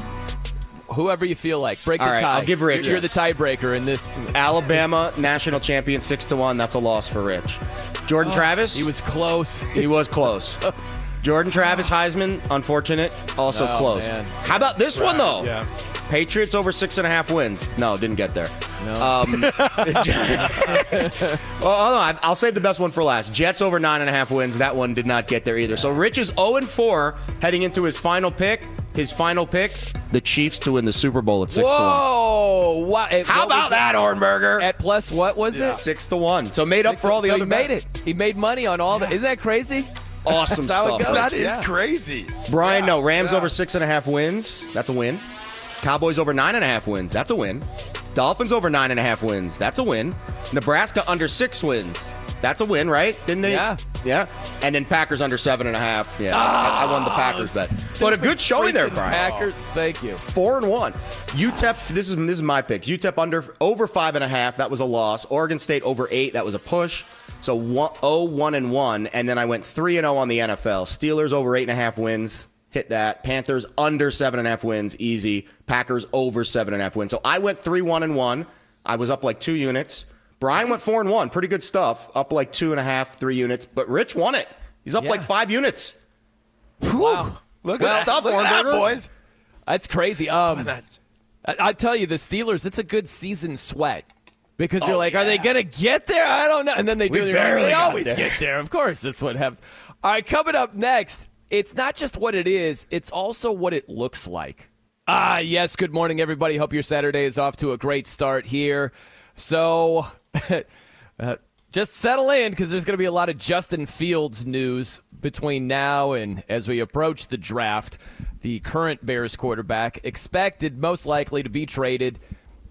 Whoever you feel like. Break All the right, tie. I'll give Rich. You're, you're the tiebreaker in this. Alabama national champion, six to one. That's a loss for Rich. Jordan oh, Travis. He was close. He was close. Jordan Travis Heisman, unfortunate. Also oh, close. Man. How about this right. one, though? Yeah. Patriots over six and a half wins. No, didn't get there. No. Um, well, hold on. I'll save the best one for last. Jets over nine and a half wins. That one did not get there either. So Rich is zero and four heading into his final pick. His final pick, the Chiefs to win the Super Bowl at six to one. Whoa! Wow. It, How about that, Hornberger? At plus what was yeah. it? six to one. So made six up for all the so other he made bets. It. He made money on all yeah. the... Isn't that crazy? Awesome stuff. That is yeah. crazy. Brian, yeah. no. Rams yeah. over six and a half wins. That's a win. Cowboys over nine and a half wins. That's a win. Dolphins over nine and a half wins. That's a win. Nebraska under six wins. That's a win, right? Didn't they? Yeah. Yeah. And then Packers under seven and a half. Yeah. Oh, I, I won the Packers bet. But a good showing there, Brian. Packers. Thank you. Four and one. U T E P. This is this is my picks. U T E P under over five and a half. That was a loss. Oregon State over eight. That was a push. So one, oh, one and one. And then I went three and oh on the N F L. Steelers over eight and a half wins. Hit that. Panthers under seven and a half wins. Easy. Packers over seven and a half wins. So I went three one and one. I was up like two units. Brian went four and one, pretty good stuff. Up like two and a half, three units. But Rich won it. He's up yeah. like five units. Whew. Wow! Look well, at stuff, look at that, boys. That's crazy. Um, I, I tell you, the Steelers. It's a good season sweat because oh, you're like, yeah. are they gonna get there? I don't know. And then they do. Like, they always there. get there. Of course, that's what happens. All right, coming up next, it's not just what it is; it's also what it looks like. Ah, yes. Good morning, everybody. Hope your Saturday is off to a great start here. So. uh, just settle in because there's going to be a lot of Justin Fields news between now and as we approach the draft. The current Bears quarterback expected most likely to be traded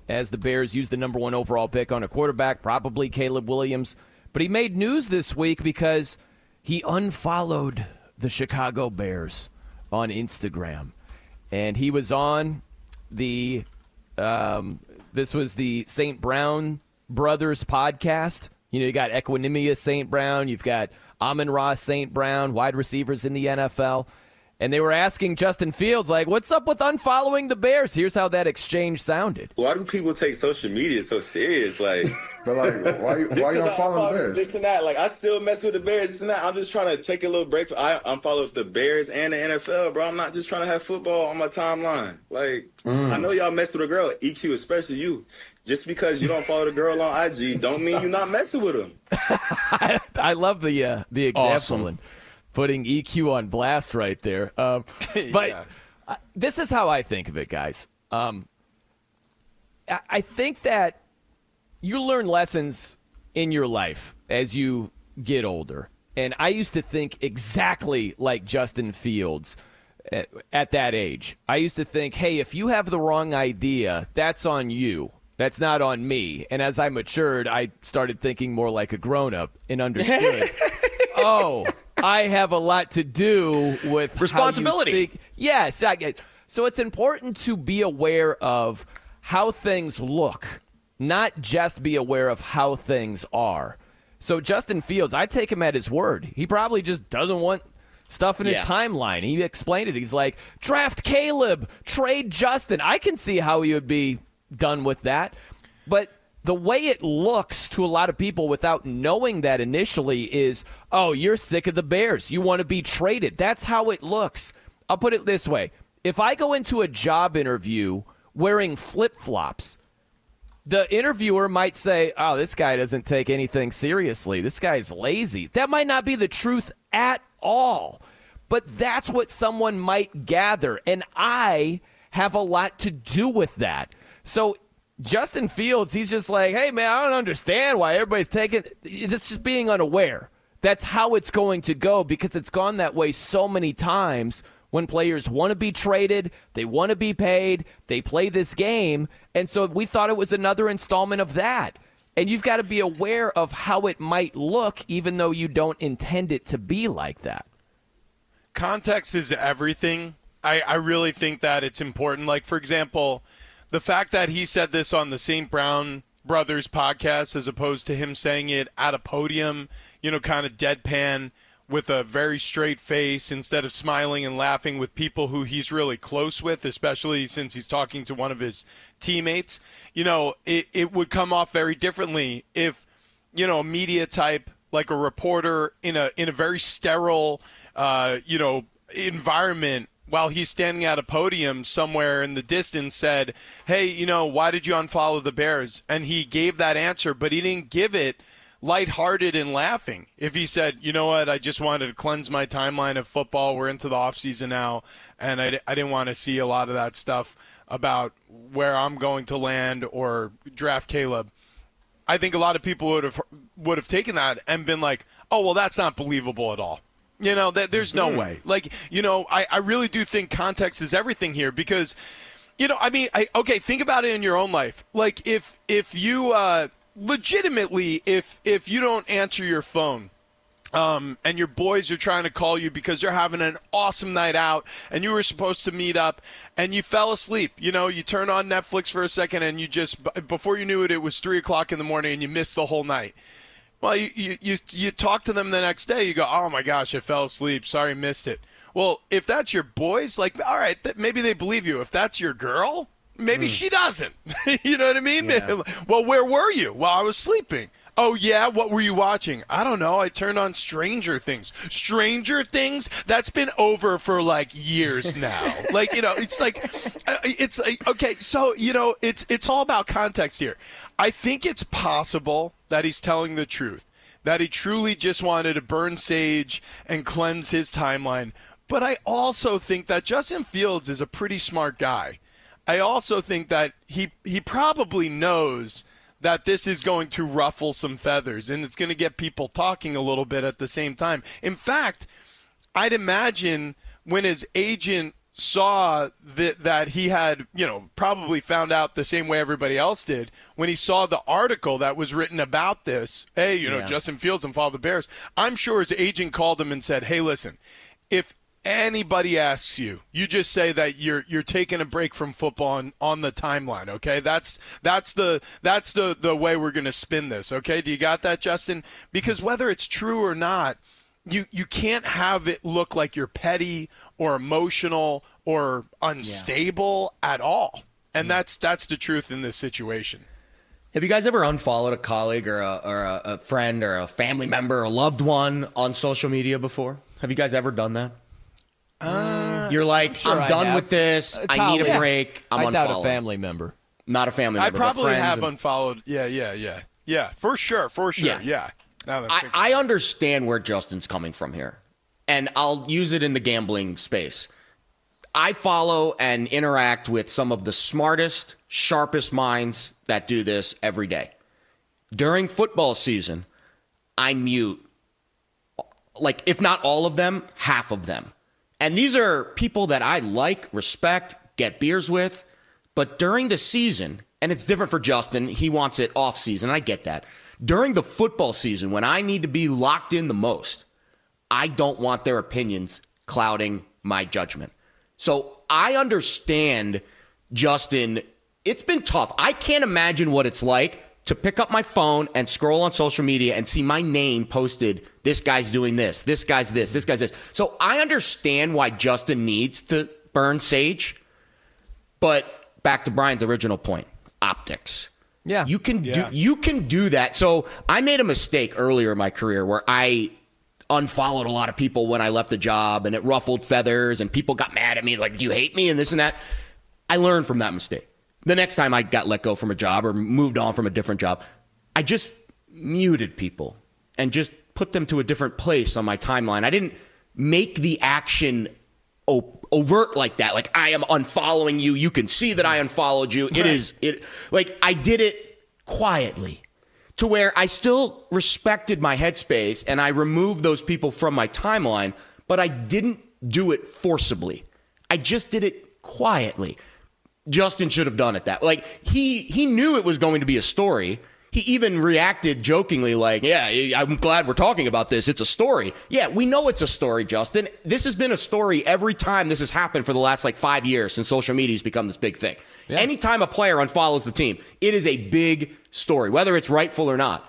as the Bears use the number one overall pick on a quarterback, probably Caleb Williams. But he made news this week because he unfollowed the Chicago Bears on Instagram. And he was on the um, – this was the Saint Brown – Brothers podcast. You know, you got Equanimeous Saint Brown, you've got Amon-Ra Saint Brown, wide receivers in the N F L. And they were asking Justin Fields, like, what's up with unfollowing the Bears? Here's how that exchange sounded. Why do people take social media so serious? Like, but like why, why you unfollowing the Bears? This and that. Like, I still mess with the Bears. This and that. I'm just trying to take a little break. I unfollow the Bears and the N F L, bro. I'm not just trying to have football on my timeline. Like, mm. I know y'all mess with a girl, E Q, especially you. Just because you don't follow the girl on I G don't mean you're not messing with them. I, I love the, uh, the example. Awesome. And putting E Q on blast right there. Um, but yeah. uh, this is how I think of it, guys. Um, I, I think that you learn lessons in your life as you get older. And I used to think exactly like Justin Fields at, at that age. I used to think, hey, if you have the wrong idea, that's on you. That's not on me. And as I matured, I started thinking more like a grown-up and understood, oh, I have a lot to do with responsibility. How you think. Yes. I, so it's important to be aware of how things look, not just be aware of how things are. So Justin Fields, I take him at his word. He probably just doesn't want stuff in yeah. his timeline. He explained it. He's like, draft Caleb, trade Justin. I can see how he would be done with that. But the way it looks to a lot of people without knowing that initially is, oh, you're sick of the Bears. You want to be traded. That's how it looks. I'll put it this way. If I go into a job interview wearing flip-flops, the interviewer might say, oh, this guy doesn't take anything seriously. This guy's lazy. That might not be the truth at all. But that's what someone might gather. And I have a lot to do with that. So Justin Fields, he's just like, hey, man, I don't understand why everybody's taking – it's just being unaware. That's how it's going to go because it's gone that way so many times when players want to be traded, they want to be paid, they play this game. And so we thought it was another installment of that. And you've got to be aware of how it might look even though you don't intend it to be like that. Context is everything. I, I really think that it's important. Like, for example – the fact that he said this on the Saint Brown Brothers podcast as opposed to him saying it at a podium, you know, kind of deadpan with a very straight face instead of smiling and laughing with people who he's really close with, especially since he's talking to one of his teammates, you know, it, it would come off very differently if, you know, a media type like a reporter in a in a very sterile, uh, you know, environment while he's standing at a podium somewhere in the distance, said, hey, you know, why did you unfollow the Bears? And he gave that answer, but he didn't give it lighthearted and laughing. If he said, you know what, I just wanted to cleanse my timeline of football. We're into the offseason now, and I, I didn't want to see a lot of that stuff about where I'm going to land or draft Caleb. I think a lot of people would have would have taken that and been like, oh, well, that's not believable at all. You know, that there's no way. Like, you know, I, I really do think context is everything here because, you know, I mean, I, okay, think about it in your own life. Like if if you uh, legitimately, if if you don't answer your phone um, and your boys are trying to call you because they're having an awesome night out and you were supposed to meet up and you fell asleep, you know, you turn on Netflix for a second and you just, before you knew it, it was three o'clock in the morning and you missed the whole night. Well, you, you you you talk to them the next day. You go, oh, my gosh, I fell asleep. Sorry, missed it. Well, if that's your boys, like, all right, th- maybe they believe you. If that's your girl, maybe mm. she doesn't. You know what I mean? Yeah. Well, where were you? Well, I was sleeping. Oh, yeah, what were you watching? I don't know. I turned on Stranger Things. Stranger Things? That's been over for, like, years now. Like, you know, it's like – it's like, okay, so, you know, it's it's all about context here. I think it's possible that he's telling the truth, that he truly just wanted to burn sage and cleanse his timeline. But I also think that Justin Fields is a pretty smart guy. I also think that he he probably knows – that this is going to ruffle some feathers and it's going to get people talking a little bit at the same time. In fact, I'd imagine when his agent saw that, that he had, you know, probably found out the same way everybody else did, when he saw the article that was written about this, hey, you know, yeah. Justin Fields and follow the Bears, I'm sure his agent called him and said, hey, listen, if anybody asks you, you just say that you're you're taking a break from football on, on the timeline, okay? That's that's the that's the, the way we're going to spin this, okay? Do you got that, Justin? Because whether it's true or not, you, you can't have it look like you're petty or emotional or unstable yeah. at all. And yeah. that's that's the truth in this situation. Have you guys ever unfollowed a colleague or a, or a, a friend or a family member or a loved one on social media before? Have you guys ever done that? Uh, You're like, I'm, sure I'm done have. with this. Uh, I need a break. I'm unfollowed. Not a family member. Not a family member. I probably have and... unfollowed. Yeah, yeah, yeah. Yeah, for sure. For sure. Yeah. yeah. Now that I, I understand where Justin's coming from here, and I'll use it in the gambling space. I follow and interact with some of the smartest, sharpest minds that do this every day. During football season, I mute, like, if not all of them, half of them. And these are people that I like, respect, get beers with. But during the season, and it's different for Justin, he wants it off season. I get that. During the football season, when I need to be locked in the most, I don't want their opinions clouding my judgment. So I understand, Justin, it's been tough. I can't imagine what it's like to pick up my phone and scroll on social media and see my name posted, this guy's doing this, this guy's this, this guy's this. So I understand why Justin needs to burn sage, but back to Brian's original point, optics. Yeah. You can yeah. do you can do that. So I made a mistake earlier in my career where I unfollowed a lot of people when I left the job and it ruffled feathers and people got mad at me like, you hate me and this and that. I learned from that mistake. The next time I got let go from a job or moved on from a different job, I just muted people and just put them to a different place on my timeline. I didn't make the action op- overt like that. Like, I am unfollowing you. You can see that I unfollowed you. It right. is it like I did it quietly to where I still respected my headspace and I removed those people from my timeline, but I didn't do it forcibly. I just did it quietly. Justin should have done it that. Like, he he knew it was going to be a story. He even reacted jokingly like, yeah, I'm glad we're talking about this. It's a story. Yeah, we know it's a story, Justin. This has been a story every time this has happened for the last, like, five years since social media has become this big thing. Yeah. Anytime a player unfollows the team, it is a big story, whether it's rightful or not.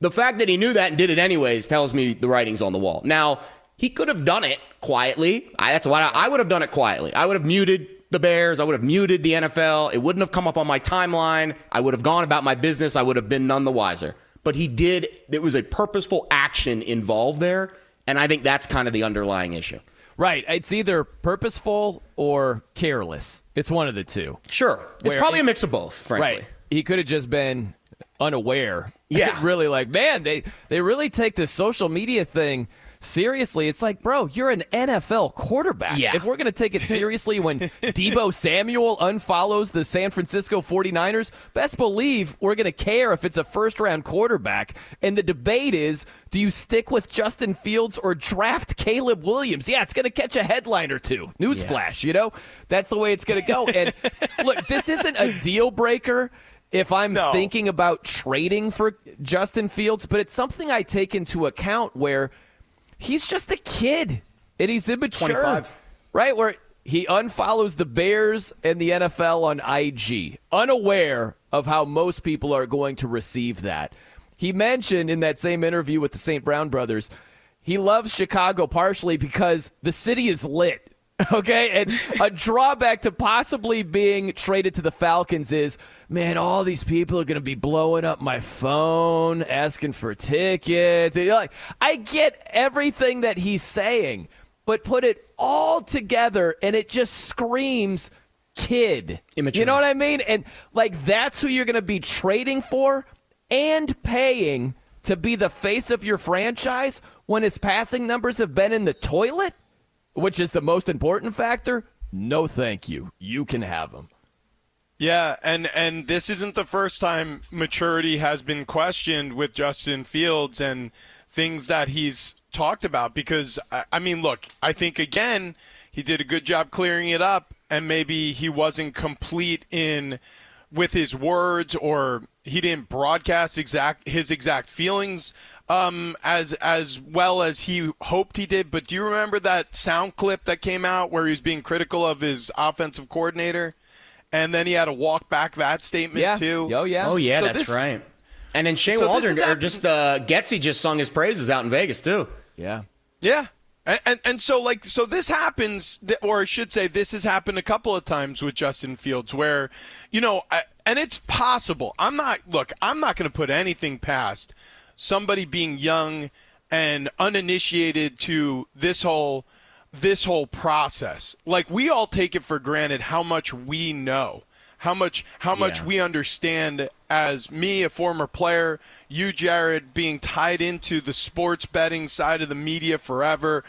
The fact that he knew that and did it anyways tells me the writing's on the wall. Now, he could have done it quietly. I, that's why I, I would have done it quietly. I would have muted the Bears. I would have muted the N F L. It wouldn't have come up on my timeline. I would have gone about my business. I would have been none the wiser. But he did. There was a purposeful action involved there. And I think that's kind of the underlying issue. Right. It's either purposeful or careless. It's one of the two. Sure. It's probably it, a mix of both, frankly. Right. He could have just been unaware. Yeah. Really like, man, they, they really take this social media thing seriously. It's like, bro, you're an N F L quarterback. Yeah. If we're going to take it seriously when Deebo Samuel unfollows the San Francisco forty-niners, best believe we're going to care if it's a first-round quarterback. And the debate is, do you stick with Justin Fields or draft Caleb Williams? Yeah, it's going to catch a headline or two. Newsflash, yeah. You know? That's the way it's going to go. And, look, this isn't a deal-breaker if I'm no. thinking about trading for Justin Fields, but it's something I take into account where – he's just a kid, and he's immature, twenty-five. Right? Where he unfollows the Bears and the N F L on I G, unaware of how most people are going to receive that. He mentioned in that same interview with the Saint Brown brothers, he loves Chicago partially because the city is lit, okay? And a drawback to possibly being traded to the Falcons is, man, all these people are going to be blowing up my phone, asking for tickets. And you're like, I get everything that he's saying, but put it all together, and it just screams kid. Immature. You know what I mean? And, like, that's who you're going to be trading for and paying to be the face of your franchise when his passing numbers have been in the toilet, which is the most important factor. No thank you. You can have him. Yeah, and, and this isn't the first time maturity has been questioned with Justin Fields and things that he's talked about because, I, I mean, look, I think, again, he did a good job clearing it up and maybe he wasn't complete in with his words or he didn't broadcast exact his exact feelings um, as as well as he hoped he did. But do you remember that sound clip that came out where he was being critical of his offensive coordinator? And then he had to walk back that statement, yeah. too. Oh, yeah. Oh, yeah, so that's this, right. And then Shea so Waldron, or just uh, Getsy just sung his praises out in Vegas, too. Yeah. Yeah. And, and and so, like, so this happens, or I should say this has happened a couple of times with Justin Fields where, you know, I, and it's possible. I'm not, look, I'm not going to put anything past somebody being young and uninitiated to this whole this whole process. Like, we all take it for granted how much we know, how much how yeah. much we understand as me, a former player, you, Jared, being tied into the sports betting side of the media forever.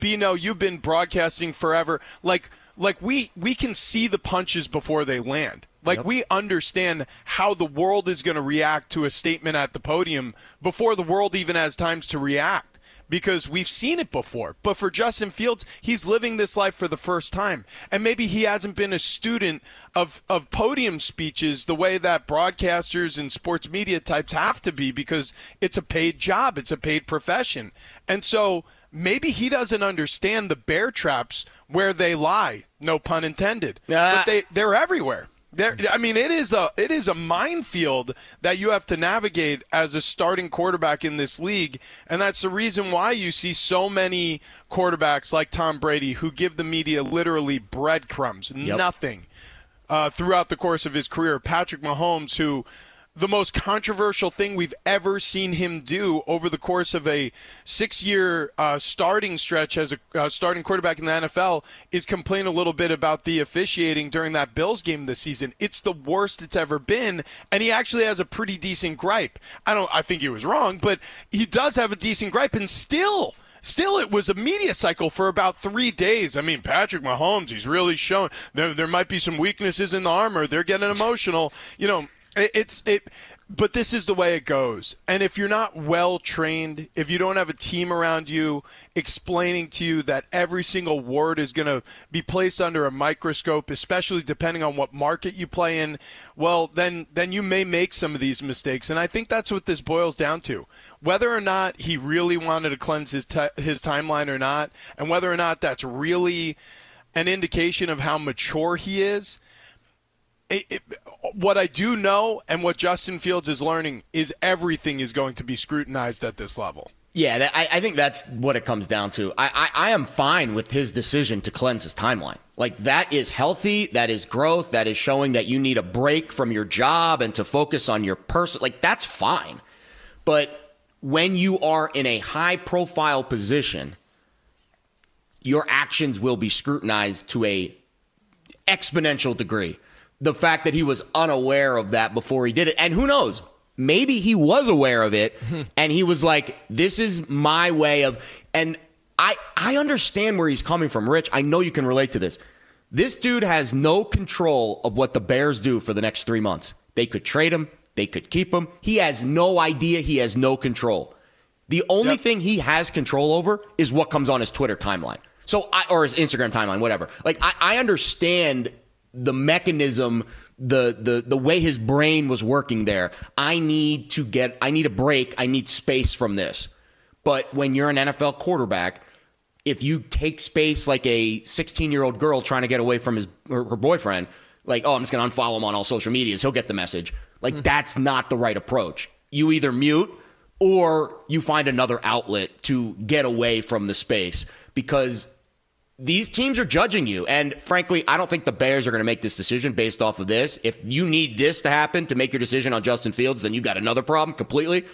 Bino, you've been broadcasting forever. Like, like we, we can see the punches before they land. Like, yep. we understand how the world is going to react to a statement at the podium before the world even has times to react. Because we've seen it before. But for Justin Fields, he's living this life for the first time. And maybe he hasn't been a student of, of podium speeches the way that broadcasters and sports media types have to be because it's a paid job. It's a paid profession. And so maybe he doesn't understand the bear traps where they lie. No pun intended. Ah. But they, they're everywhere. There, I mean, it is a it is a minefield that you have to navigate as a starting quarterback in this league, and that's the reason why you see so many quarterbacks like Tom Brady who give the media literally breadcrumbs, yep. nothing, uh, throughout the course of his career. Patrick Mahomes, who the most controversial thing we've ever seen him do over the course of a six-year uh, starting stretch as a uh, starting quarterback in the N F L is complain a little bit about the officiating during that Bills game this season. It's the worst it's ever been, and he actually has a pretty decent gripe. I don't. I think he was wrong, but he does have a decent gripe, and still... Still, it was a media cycle for about three days. I mean, Patrick Mahomes, he's really shown. There, there might be some weaknesses in the armor. They're getting emotional. You know, It's it, but this is the way it goes. And if you're not well trained, if you don't have a team around you explaining to you that every single word is going to be placed under a microscope, especially depending on what market you play in, well, then then you may make some of these mistakes. And I think that's what this boils down to. Whether or not he really wanted to cleanse his t- his timeline or not, and whether or not that's really an indication of how mature he is. It, it, what I do know and what Justin Fields is learning is everything is going to be scrutinized at this level. Yeah, that, I, I think that's what it comes down to. I, I, I am fine with his decision to cleanse his timeline. Like, that is healthy. That is growth. That is showing that you need a break from your job and to focus on your person. Like, that's fine. But when you are in a high-profile position, your actions will be scrutinized to a exponential degree. The fact that he was unaware of that before he did it, and who knows, maybe he was aware of it and he was like, this is my way of, and I I understand where he's coming from, Rich. I know you can relate to this. This dude has no control of what the Bears do for the next three months. They could trade him. They could keep him. He has no idea. He has no control. The only yep. thing he has control over is what comes on his Twitter timeline. So, I, or his Instagram timeline, whatever. Like, I, I understand the mechanism, the the the way his brain was working there. I need to get, I need a break. I need space from this. But when you're an N F L quarterback, if you take space like a sixteen-year-old girl trying to get away from his her, her boyfriend, like, oh, I'm just going to unfollow him on all social medias, he'll get the message. Like, mm-hmm. that's not the right approach. You either mute or you find another outlet to get away from the space, because these teams are judging you. And frankly, I don't think the Bears are going to make this decision based off of this. If you need this to happen to make your decision on Justin Fields, then you've got another problem completely.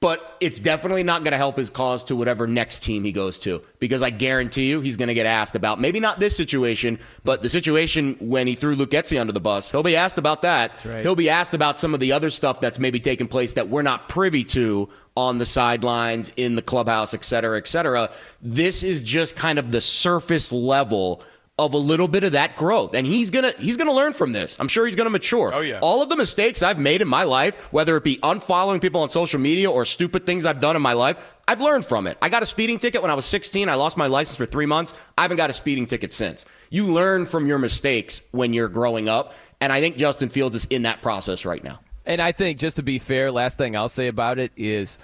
But it's definitely not going to help his cause to whatever next team he goes to, because I guarantee you he's going to get asked about, maybe not this situation, but the situation when he threw Luke Getsy under the bus. He'll be asked about that. That's right. He'll be asked about some of the other stuff that's maybe taking place that we're not privy to on the sidelines, in the clubhouse, et cetera, et cetera. This is just kind of the surface level of a little bit of that growth. And he's going to he's gonna learn from this. I'm sure he's going to mature. Oh, yeah. All of the mistakes I've made in my life, whether it be unfollowing people on social media or stupid things I've done in my life, I've learned from it. I got a speeding ticket when I was sixteen. I lost my license for three months. I haven't got a speeding ticket since. You learn from your mistakes when you're growing up. And I think Justin Fields is in that process right now. And I think, just to be fair, last thing I'll say about it is,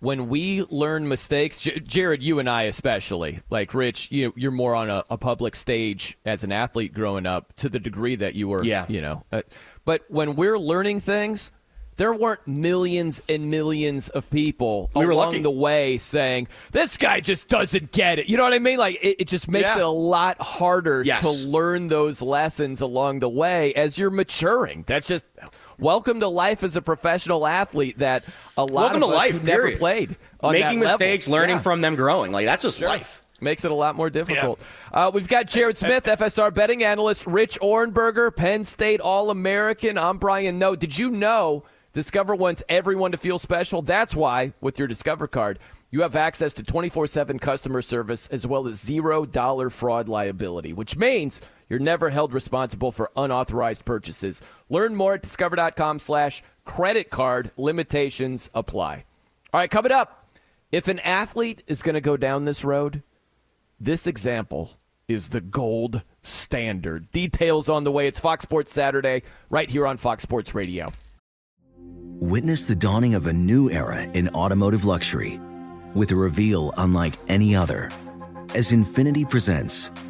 when we learn mistakes, J- Jared, you and I especially, like Rich, you, you're more on a, a public stage as an athlete growing up to the degree that you were, yeah. you know. Uh, but when we're learning things, there weren't millions and millions of people we along the way saying, this guy just doesn't get it. You know what I mean? Like, it, it just makes yeah. it a lot harder yes. to learn those lessons along the way as you're maturing. That's just... Welcome to life as a professional athlete that a lot Welcome of us life, who never played on Making that mistakes, level. learning yeah. from them, growing. Like, that's just sure. life. Makes it a lot more difficult. Yeah. Uh, we've got Jared Smith, F S R betting analyst, Rich Orenberger, Penn State All-American. I'm Brian Noe. Did you know Discover wants everyone to feel special? That's why, with your Discover card, you have access to twenty-four seven customer service as well as zero dollars fraud liability, which means you're never held responsible for unauthorized purchases. Learn more at discover.com slash credit card. Limitations apply. All right, coming up, if an athlete is going to go down this road, this example is the gold standard. Details on the way. It's Fox Sports Saturday right here on Fox Sports Radio. Witness the dawning of a new era in automotive luxury with a reveal unlike any other, as Infiniti presents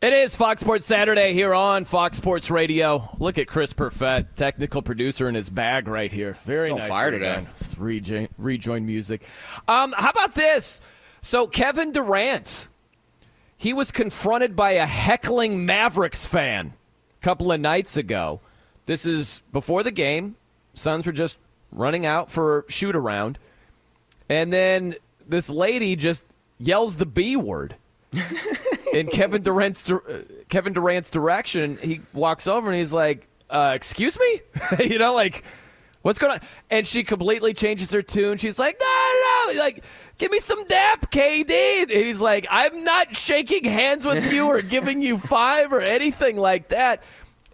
It is Fox Sports Saturday here on Fox Sports Radio. Look at Chris Perfett, technical producer in his bag right here. Very nice. It's on fire today. Rejoin, rejoin music. Um, how about this? So Kevin Durant, he was confronted by a heckling Mavericks fan a couple of nights ago. This is before the game. Suns were just running out for a shoot-around. And then this lady just yells the B word. In Kevin Durant's uh, Kevin Durant's direction, he walks over and he's like, uh, "Excuse me," you know, like, "What's going on?" And she completely changes her tune. She's like, "No, no, like, give me some dap, K D." And he's like, "I'm not shaking hands with you or giving you five or anything like that."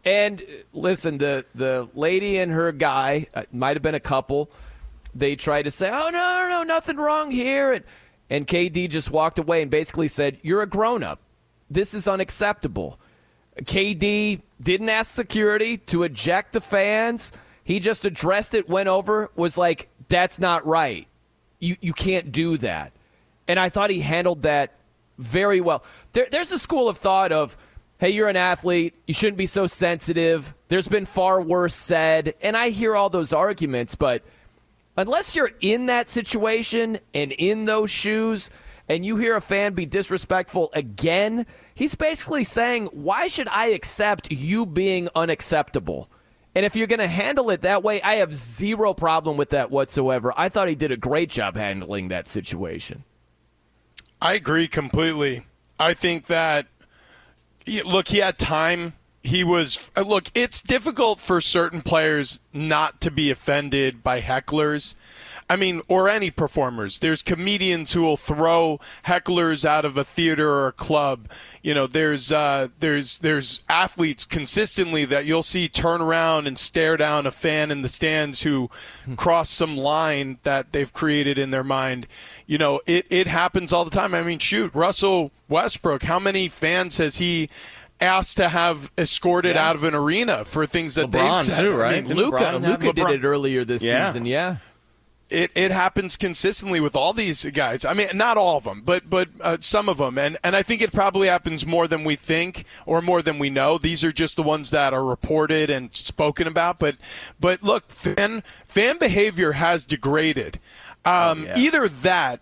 And listen, the the lady and her guy uh, might have been a couple. They tried to say, "Oh no, no, no, nothing wrong here," and and K D just walked away and basically said, "You're a grown up. This is unacceptable." K D didn't ask security to eject the fans. He just addressed it, went over, was like, "That's not right. You you can't do that." And I thought he handled that very well. There, there's a school of thought of, hey, you're an athlete. You shouldn't be so sensitive. There's been far worse said. And I hear all those arguments, but unless you're in that situation and in those shoes, and you hear a fan be disrespectful again, he's basically saying, why should I accept you being unacceptable? And if you're going to handle it that way, I have zero problem with that whatsoever. I thought he did a great job handling that situation. I agree completely. I think that, look, he had time. He was, look, it's difficult for certain players not to be offended by hecklers. I mean, or any performers. There's comedians who will throw hecklers out of a theater or a club. You know, there's uh, there's there's athletes consistently that you'll see turn around and stare down a fan in the stands who cross some line that they've created in their mind. You know, it, it happens all the time. I mean, shoot, Russell Westbrook, how many fans has he asked to have escorted yeah. out of an arena for things that LeBron they've said? Too, right? I mean, Luka, LeBron, Luka LeBron. did it earlier this yeah. season, yeah. It it happens consistently with all these guys. I mean, not all of them, but but uh, some of them. And, and I think it probably happens more than we think or more than we know. These are just the ones that are reported and spoken about. But but look, fan, fan behavior has degraded. Um, oh, yeah. Either that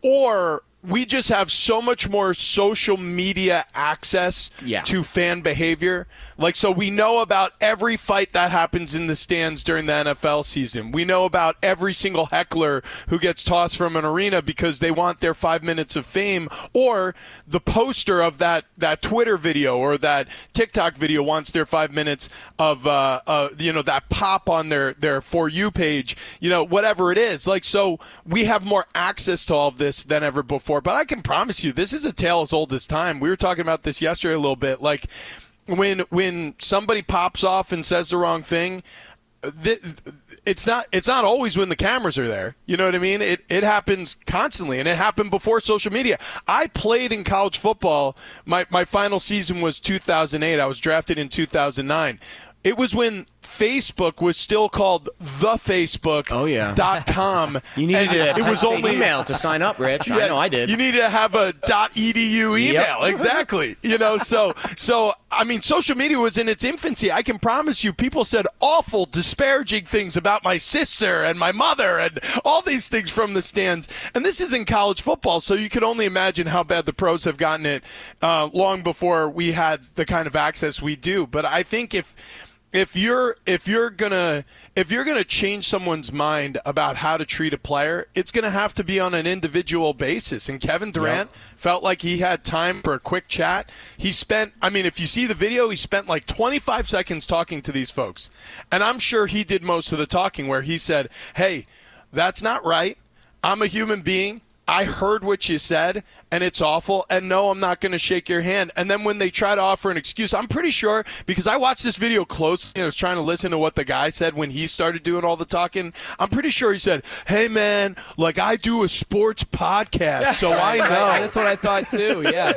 or we just have so much more social media access yeah. to fan behavior. Like, so we know about every fight that happens in the stands during the N F L season. We know about every single heckler who gets tossed from an arena because they want their five minutes of fame, or the poster of that, that Twitter video or that TikTok video wants their five minutes of, uh, uh, you know, that pop on their, their For You page, you know, whatever it is. Like, so we have more access to all of this than ever before. But I can promise you, this is a tale as old as time. We were talking about this yesterday a little bit. Like, when when somebody pops off and says the wrong thing, th- it's not it's not always when the cameras are there. You know what I mean? It it happens constantly, and it happened before social media. I played in college football. My my final season was two thousand eight. I was drafted in two thousand nine. It was when Facebook was still called the Facebook. Oh yeah. dot com. You needed and a, it was only email to sign up, Rich. Yeah, I know I did. You needed to have a dot edu email. Yep. Exactly. You know, so so I mean, social media was in its infancy. I can promise you, people said awful, disparaging things about my sister and my mother and all these things from the stands. And this is in college football, so you could only imagine how bad the pros have gotten it uh, long before we had the kind of access we do. But I think if If you're if you're gonna if you're gonna change someone's mind about how to treat a player, it's gonna have to be on an individual basis. And Kevin Durant yep. felt like he had time for a quick chat. He spent, I mean, if you see the video, he spent like twenty-five seconds talking to these folks, and I'm sure he did most of the talking. Where he said, "Hey, that's not right. I'm a human being. I heard what you said, and it's awful, and no, I'm not going to shake your hand." And then when they try to offer an excuse, I'm pretty sure, because I watched this video closely and I was trying to listen to what the guy said when he started doing all the talking, I'm pretty sure he said, "Hey, man, like, I do a sports podcast, so I know." That's what I thought, too, yeah.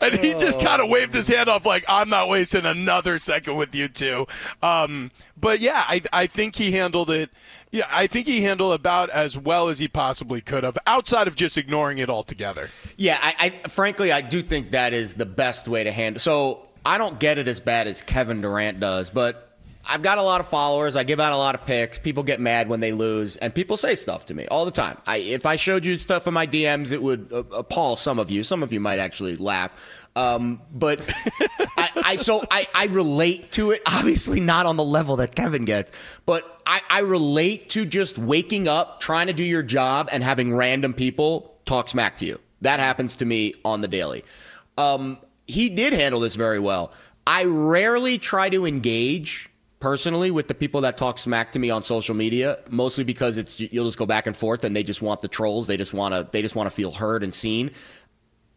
And he just kind of waved his hand off like, "I'm not wasting another second with you two." Um, but, yeah, I, I think he handled it. Yeah, I think he handled about as well as he possibly could have, outside of just ignoring it altogether. Yeah, I, I frankly, I do think that is the best way to handle. So I don't get it as bad as Kevin Durant does, but I've got a lot of followers. I give out a lot of picks. People get mad when they lose, and people say stuff to me all the time. I, if I showed you stuff in my D Ms, it would appall some of you. Some of you might actually laugh. Um, but I, I so I, I relate to it, obviously not on the level that Kevin gets, but I, I relate to just waking up, trying to do your job, and having random people talk smack to you. That happens to me on the daily. Um, he did handle this very well. I rarely try to engage personally with the people that talk smack to me on social media, mostly because it's you'll just go back and forth, and they just want the trolls. They just want to they just want to feel heard and seen.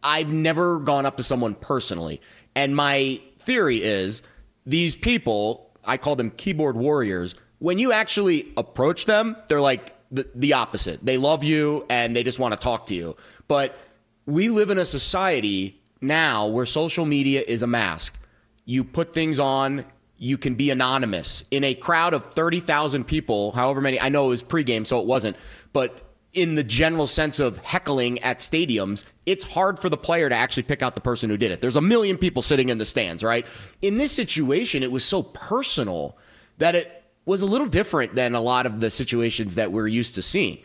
I've never gone up to someone personally. And my theory is these people, I call them keyboard warriors, when you actually approach them, they're like the, the opposite. They love you and they just want to talk to you. But we live in a society now where social media is a mask. You put things on, you can be anonymous. In a crowd of thirty thousand people, however many, I know it was pregame, so it wasn't, but in the general sense of heckling at stadiums, it's hard for the player to actually pick out the person who did it. There's a million people sitting in the stands, right? In this situation, it was so personal that it was a little different than a lot of the situations that we're used to seeing.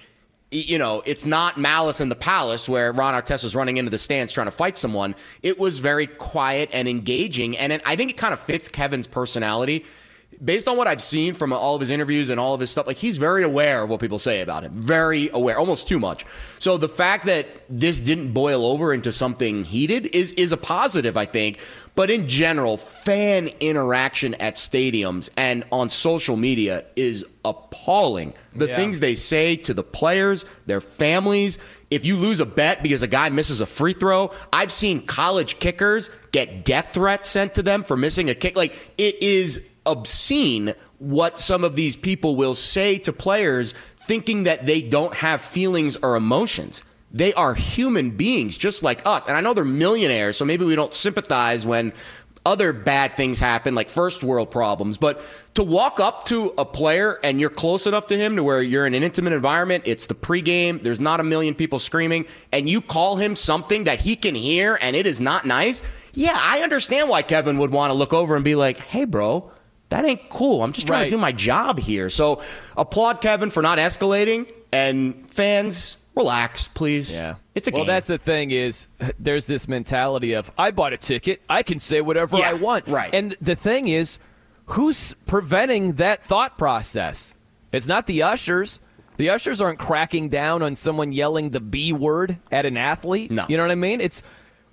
You know, it's not Malice in the Palace where Ron Artest running into the stands trying to fight someone. It was very quiet and engaging, and it, I think it kind of fits Kevin's personality. Based on what I've seen from all of his interviews and all of his stuff, like, he's very aware of what people say about him. Very aware, almost too much. So the fact that this didn't boil over into something heated is is a positive, I think. But in general, fan interaction at stadiums and on social media is appalling. The yeah. things they say to the players, their families. If you lose a bet because a guy misses a free throw, I've seen college kickers get death threats sent to them for missing a kick. Like, it is obscene what some of these people will say to players, thinking that they don't have feelings or emotions. They are human beings just like us. And I know they're millionaires, so maybe we don't sympathize when other bad things happen, like first world problems. But to walk up to a player and you're close enough to him to where you're in an intimate environment, it's the pregame, there's not a million people screaming, and you call him something that he can hear and it is not nice. Yeah, I understand why Kevin would want to look over and be like, "Hey, bro, that ain't cool. I'm just trying right. to do my job here." So applaud Kevin for not escalating. And fans, relax, please. Yeah, it's a well, game. Well, that's the thing is there's this mentality of, I bought a ticket, I can say whatever yeah, I want. Right. And the thing is, who's preventing that thought process? It's not the ushers. The ushers aren't cracking down on someone yelling the B word at an athlete. No. You know what I mean? It's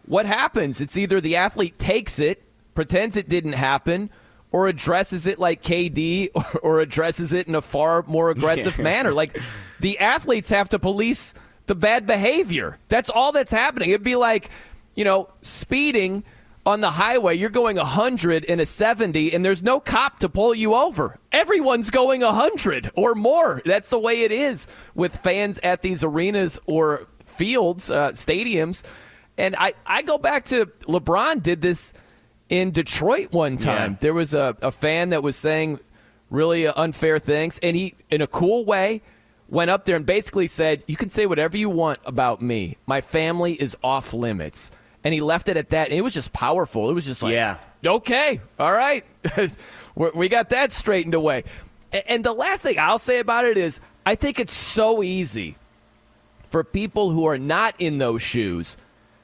what happens. It's either the athlete takes it, pretends it didn't happen, or addresses it like K D, or, or addresses it in a far more aggressive yeah. manner. Like, the athletes have to police the bad behavior. That's all that's happening. It'd be like, you know, speeding on the highway. You're going one hundred in a seventy, and there's no cop to pull you over. Everyone's going one hundred or more. That's the way it is with fans at these arenas or fields, uh, stadiums. And I, I go back to LeBron did this in Detroit one time. Yeah. There was a, a fan that was saying really unfair things, and he, in a cool way, went up there and basically said, you can say whatever you want about me. My family is off limits. And he left it at that, and it was just powerful. It was just like, yeah. okay, all right. We got that straightened away. And the last thing I'll say about it is I think it's so easy for people who are not in those shoes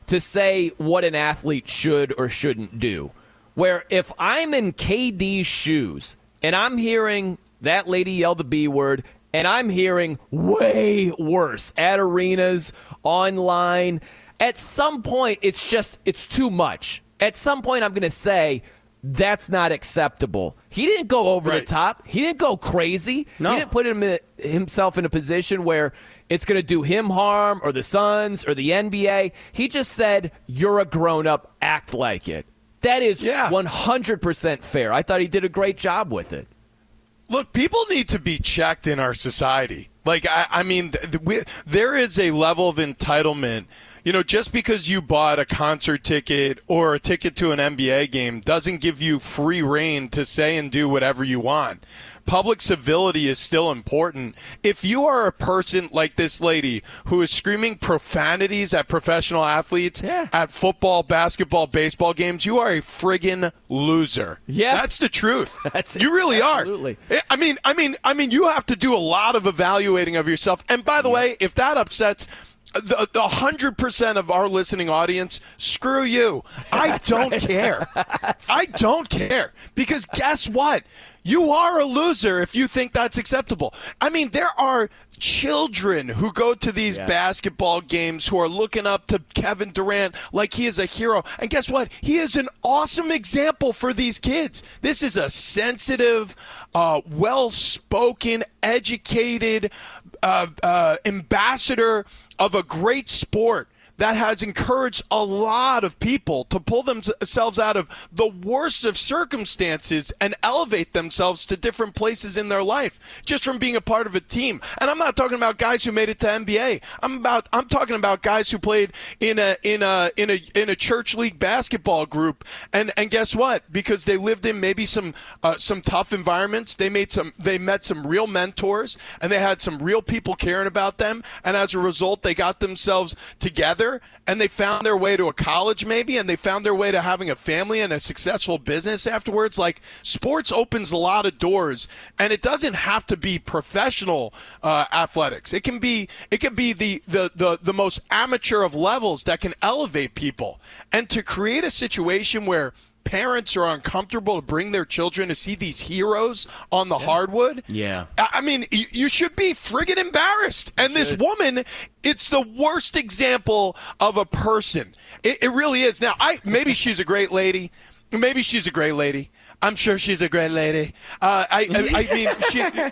to say what an athlete should or shouldn't do. Where if I'm in K D's shoes and I'm hearing that lady yell the B word, and I'm hearing way worse at arenas, online, at some point it's just it's too much. At some point I'm going to say that's not acceptable. He didn't go over right. the top. He didn't go crazy. No. He didn't put him in, himself in a position where it's going to do him harm or the Suns or the N B A. He just said, you're a grown-up. Act like it. That is yeah. one hundred percent fair. I thought he did a great job with it. Look, people need to be checked in our society. Like, I, I mean, th- th- we, there is a level of entitlement. You know, just because you bought a concert ticket or a ticket to an N B A game doesn't give you free reign to say and do whatever you want. Public civility is still important. If you are a person like this lady who is screaming profanities at professional athletes, yeah. at football, basketball, baseball games, you are a friggin' loser. Yeah. That's the truth. That's you really absolutely. Are. I mean, I mean, I mean, you have to do a lot of evaluating of yourself. And by the yeah. way, if that upsets the one hundred percent of our listening audience, screw you. I don't right. care. I don't care. Because guess what? You are a loser if you think that's acceptable. I mean, there are children who go to these yes. basketball games who are looking up to Kevin Durant like he is a hero. And guess what? He is an awesome example for these kids. This is a sensitive, uh, well-spoken, educated uh, uh, ambassador of a great sport that has encouraged a lot of people to pull themselves out of the worst of circumstances and elevate themselves to different places in their life just from being a part of a team. And I'm not talking about guys who made it to N B A. I'm about I'm talking about guys who played in a in a in a in a church league basketball group. And and guess what? Because they lived in maybe some uh, some tough environments, they made some they met some real mentors, and they had some real people caring about them. And as a result, they got themselves together. And they found their way to a college maybe, and they found their way to having a family and a successful business afterwards. Like, sports opens a lot of doors, and it doesn't have to be professional uh, athletics. It can be it can be the, the, the, the most amateur of levels that can elevate people. And to create a situation where parents are uncomfortable to bring their children to see these heroes on the yeah. hardwood. Yeah. I mean, you should be friggin' embarrassed. And this woman, it's the worst example of a person. It, it really is. Now, I maybe she's a great lady. Maybe she's a great lady. I'm sure she's a great lady. Uh, I, I, I mean, she...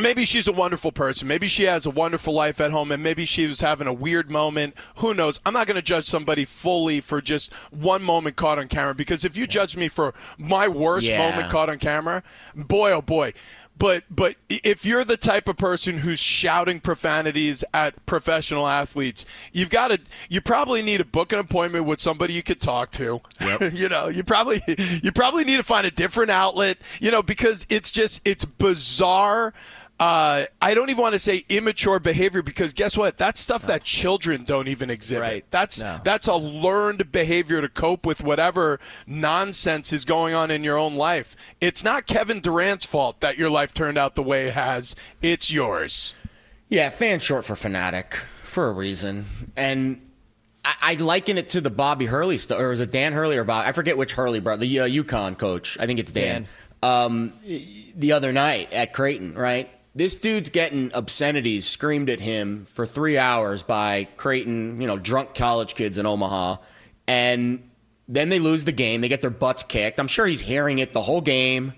Maybe she's a wonderful person. Maybe she has a wonderful life at home, and maybe she was having a weird moment. Who knows? I'm not going to judge somebody fully for just one moment caught on camera, because if you judge me for my worst yeah. moment caught on camera, boy, oh, boy. But but if you're the type of person who's shouting profanities at professional athletes, you've got to you probably need to book an appointment with somebody you could talk to. Yep. you know, you probably you probably need to find a different outlet, you know, because it's just it's bizarre. Uh, I don't even want to say immature behavior, because guess what? That's stuff no. that children don't even exhibit. Right. That's no. that's a learned behavior to cope with whatever nonsense is going on in your own life. It's not Kevin Durant's fault that your life turned out the way it has. It's yours. Yeah, fan's short for fanatic for a reason. And I, I liken it to the Bobby Hurley stuff. Or was it Dan Hurley or Bob? I forget which Hurley brother. The uh, UConn coach. I think it's Dan. Dan. Um, the other night at Creighton, right? This dude's getting obscenities screamed at him for three hours by Creighton, you know, drunk college kids in Omaha. And then they lose the game. They get their butts kicked. I'm sure he's hearing it the whole game.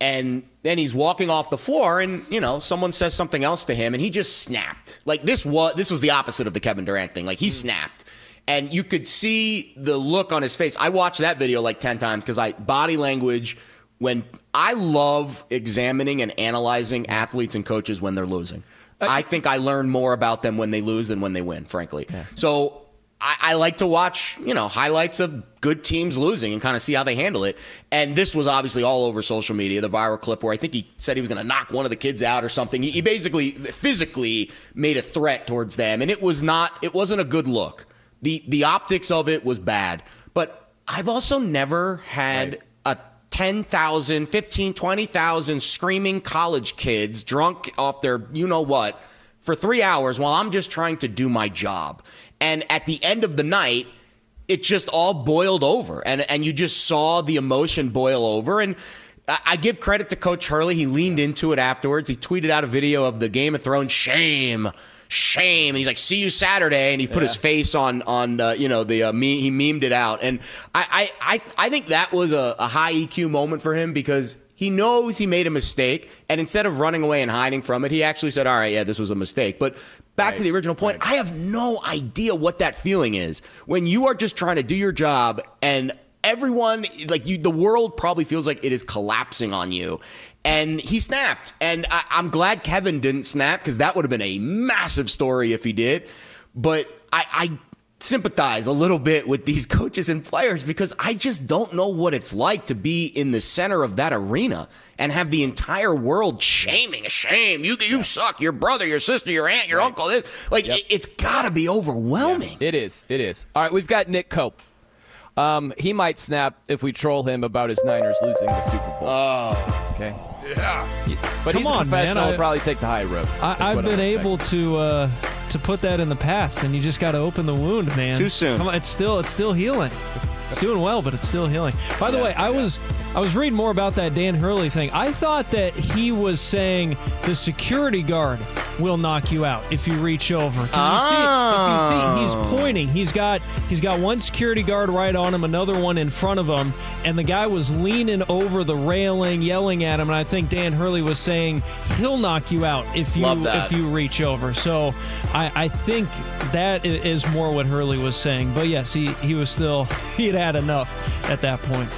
And then he's walking off the floor and, you know, someone says something else to him and he just snapped. Like, this was, this was the opposite of the Kevin Durant thing. Like, he snapped. And you could see the look on his face. I watched that video like ten times because I body language – When I love examining and analyzing athletes and coaches when they're losing. I think I learn more about them when they lose than when they win, frankly. Yeah. So I, I like to watch, you know, highlights of good teams losing and kind of see how they handle it. And this was obviously all over social media, the viral clip where I think he said he was going to knock one of the kids out or something. He, he basically physically made a threat towards them, and it was not, it wasn't a good look. The the optics of it was bad. But I've also never had right. a ten thousand, fifteen, twenty thousand screaming college kids drunk off their you-know-what for three hours while I'm just trying to do my job. And at the end of the night, it just all boiled over. And and you just saw the emotion boil over. And I, I give credit to Coach Hurley. He leaned into it afterwards. He tweeted out a video of the Game of Thrones shame. Shame. And he's like, see you Saturday. And he put yeah. his face on, on uh, you know, the uh, me- he memed it out. And I I, I, I think that was a, a high E Q moment for him because he knows he made a mistake. And instead of running away and hiding from it, he actually said, all right, yeah, this was a mistake. But back right. to the original point, right. I have no idea what that feeling is. When you are just trying to do your job and everyone, like you, the world probably feels like it is collapsing on you. And he snapped. And I, I'm glad Kevin didn't snap because that would have been a massive story if he did. But I, I sympathize a little bit with these coaches and players because I just don't know what it's like to be in the center of that arena and have the entire world shaming, shame, you you yeah. suck, your brother, your sister, your aunt, your right. uncle. This, like, yep. it, it's got to be overwhelming. Yeah, it is. It is. All right, we've got Nick Cope. Um, he might snap if we troll him about his Niners losing the Super Bowl. Oh. Okay. Yeah. But Come he's a on, professional. He'll probably take the high road. I, I've been able to uh, to put that in the past, and you just got to open the wound, man. Too soon. Come on, it's still it's still healing. It's doing well, but it's still healing. By the yeah, way, I yeah. was I was reading more about that Dan Hurley thing. I thought that he was saying the security guard will knock you out if you reach over. Oh. You see, if you see, he's pointing. He's got he's got one security guard right on him, another one in front of him, and the guy was leaning over the railing, yelling at him. And I think Dan Hurley was saying he'll knock you out if you if you reach over. So I, I think that is more what Hurley was saying. But yes, he he was still he had. Had enough at that point.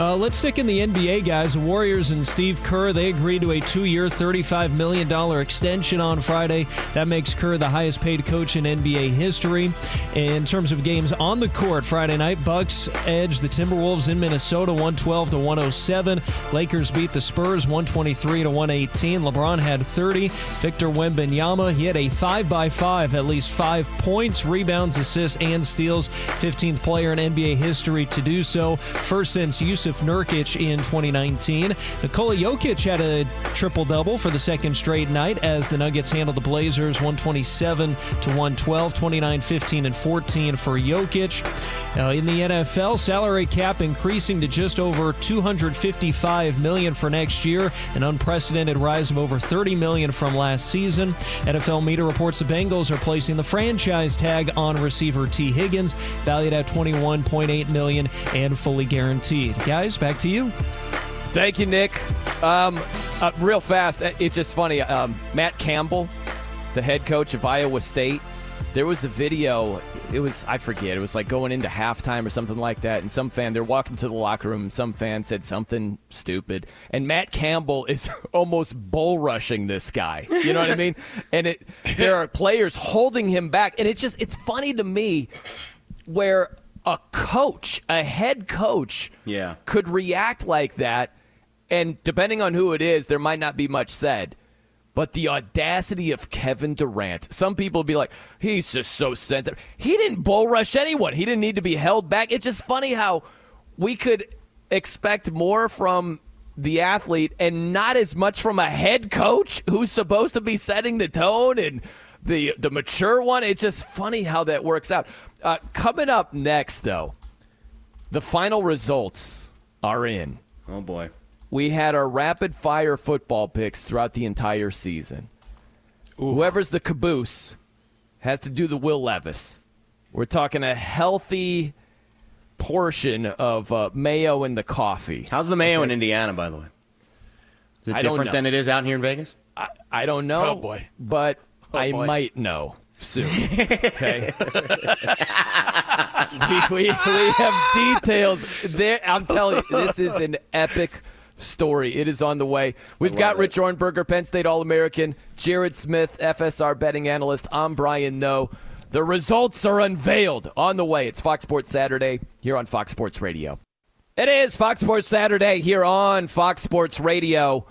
Uh, let's stick in the N B A, guys. The Warriors and Steve Kerr, they agreed to a two-year, thirty-five million dollars extension on Friday. That makes Kerr the highest-paid coach in N B A history. In terms of games on the court Friday night, Bucks edged the Timberwolves in Minnesota one twelve to one oh seven. Lakers beat the Spurs one twenty-three to one eighteen. LeBron had thirty. Victor Wembanyama, he had a five by five, at least five points, rebounds, assists, and steals. fifteenth player in N B A history to do so. First since Yusuf Nurkic in twenty nineteen. Nikola Jokic had a triple-double for the second straight night as the Nuggets handled the Blazers one twenty-seven to one twelve, twenty-nine, fifteen, and fourteen for Jokic. Uh, in the N F L, salary cap increasing to just over two hundred fifty-five million dollars for next year, an unprecedented rise of over thirty million dollars from last season. N F L Media reports the Bengals are placing the franchise tag on receiver T. Higgins, valued at twenty-one point eight million dollars and fully guaranteed. Guys, back to you. Thank you, Nick. Um, uh, real fast, it's just funny. Um, Matt Campbell, the head coach of Iowa State, there was a video. It was, I forget, it was like going into halftime or something like that. And some fan, they're walking to the locker room. Some fan said something stupid. And Matt Campbell is almost bull rushing this guy. You know what I mean? And it, there are players holding him back. And it's just, it's funny to me where a coach, a head coach, yeah. could react like that, and depending on who it is, there might not be much said. But the audacity of Kevin Durant. Some people be like, he's just so sensitive. He didn't bull rush anyone. He didn't need to be held back. It's just funny how we could expect more from the athlete and not as much from a head coach who's supposed to be setting the tone and the the mature one. It's just funny how that works out. Uh, coming up next, though, the final results are in. Oh, boy. We had our rapid-fire football picks throughout the entire season. Ooh. Whoever's the caboose has to do the Will Levis. We're talking a healthy portion of uh, mayo in the coffee. How's the mayo okay. in Indiana, by the way? Is it I different than it is out here in Vegas? I, I don't know. Oh, boy. But oh, I boy. might know. Soon, okay. we, we, we have details there. I'm telling you, this is an epic story. It is on the way. We've got it. Rich Ornberger, Penn State All-American, Jared Smith, F S R betting analyst. I'm Brian Noe. The results are unveiled on the way. It's Fox Sports Saturday here on Fox Sports Radio. It is Fox Sports Saturday here on Fox Sports Radio.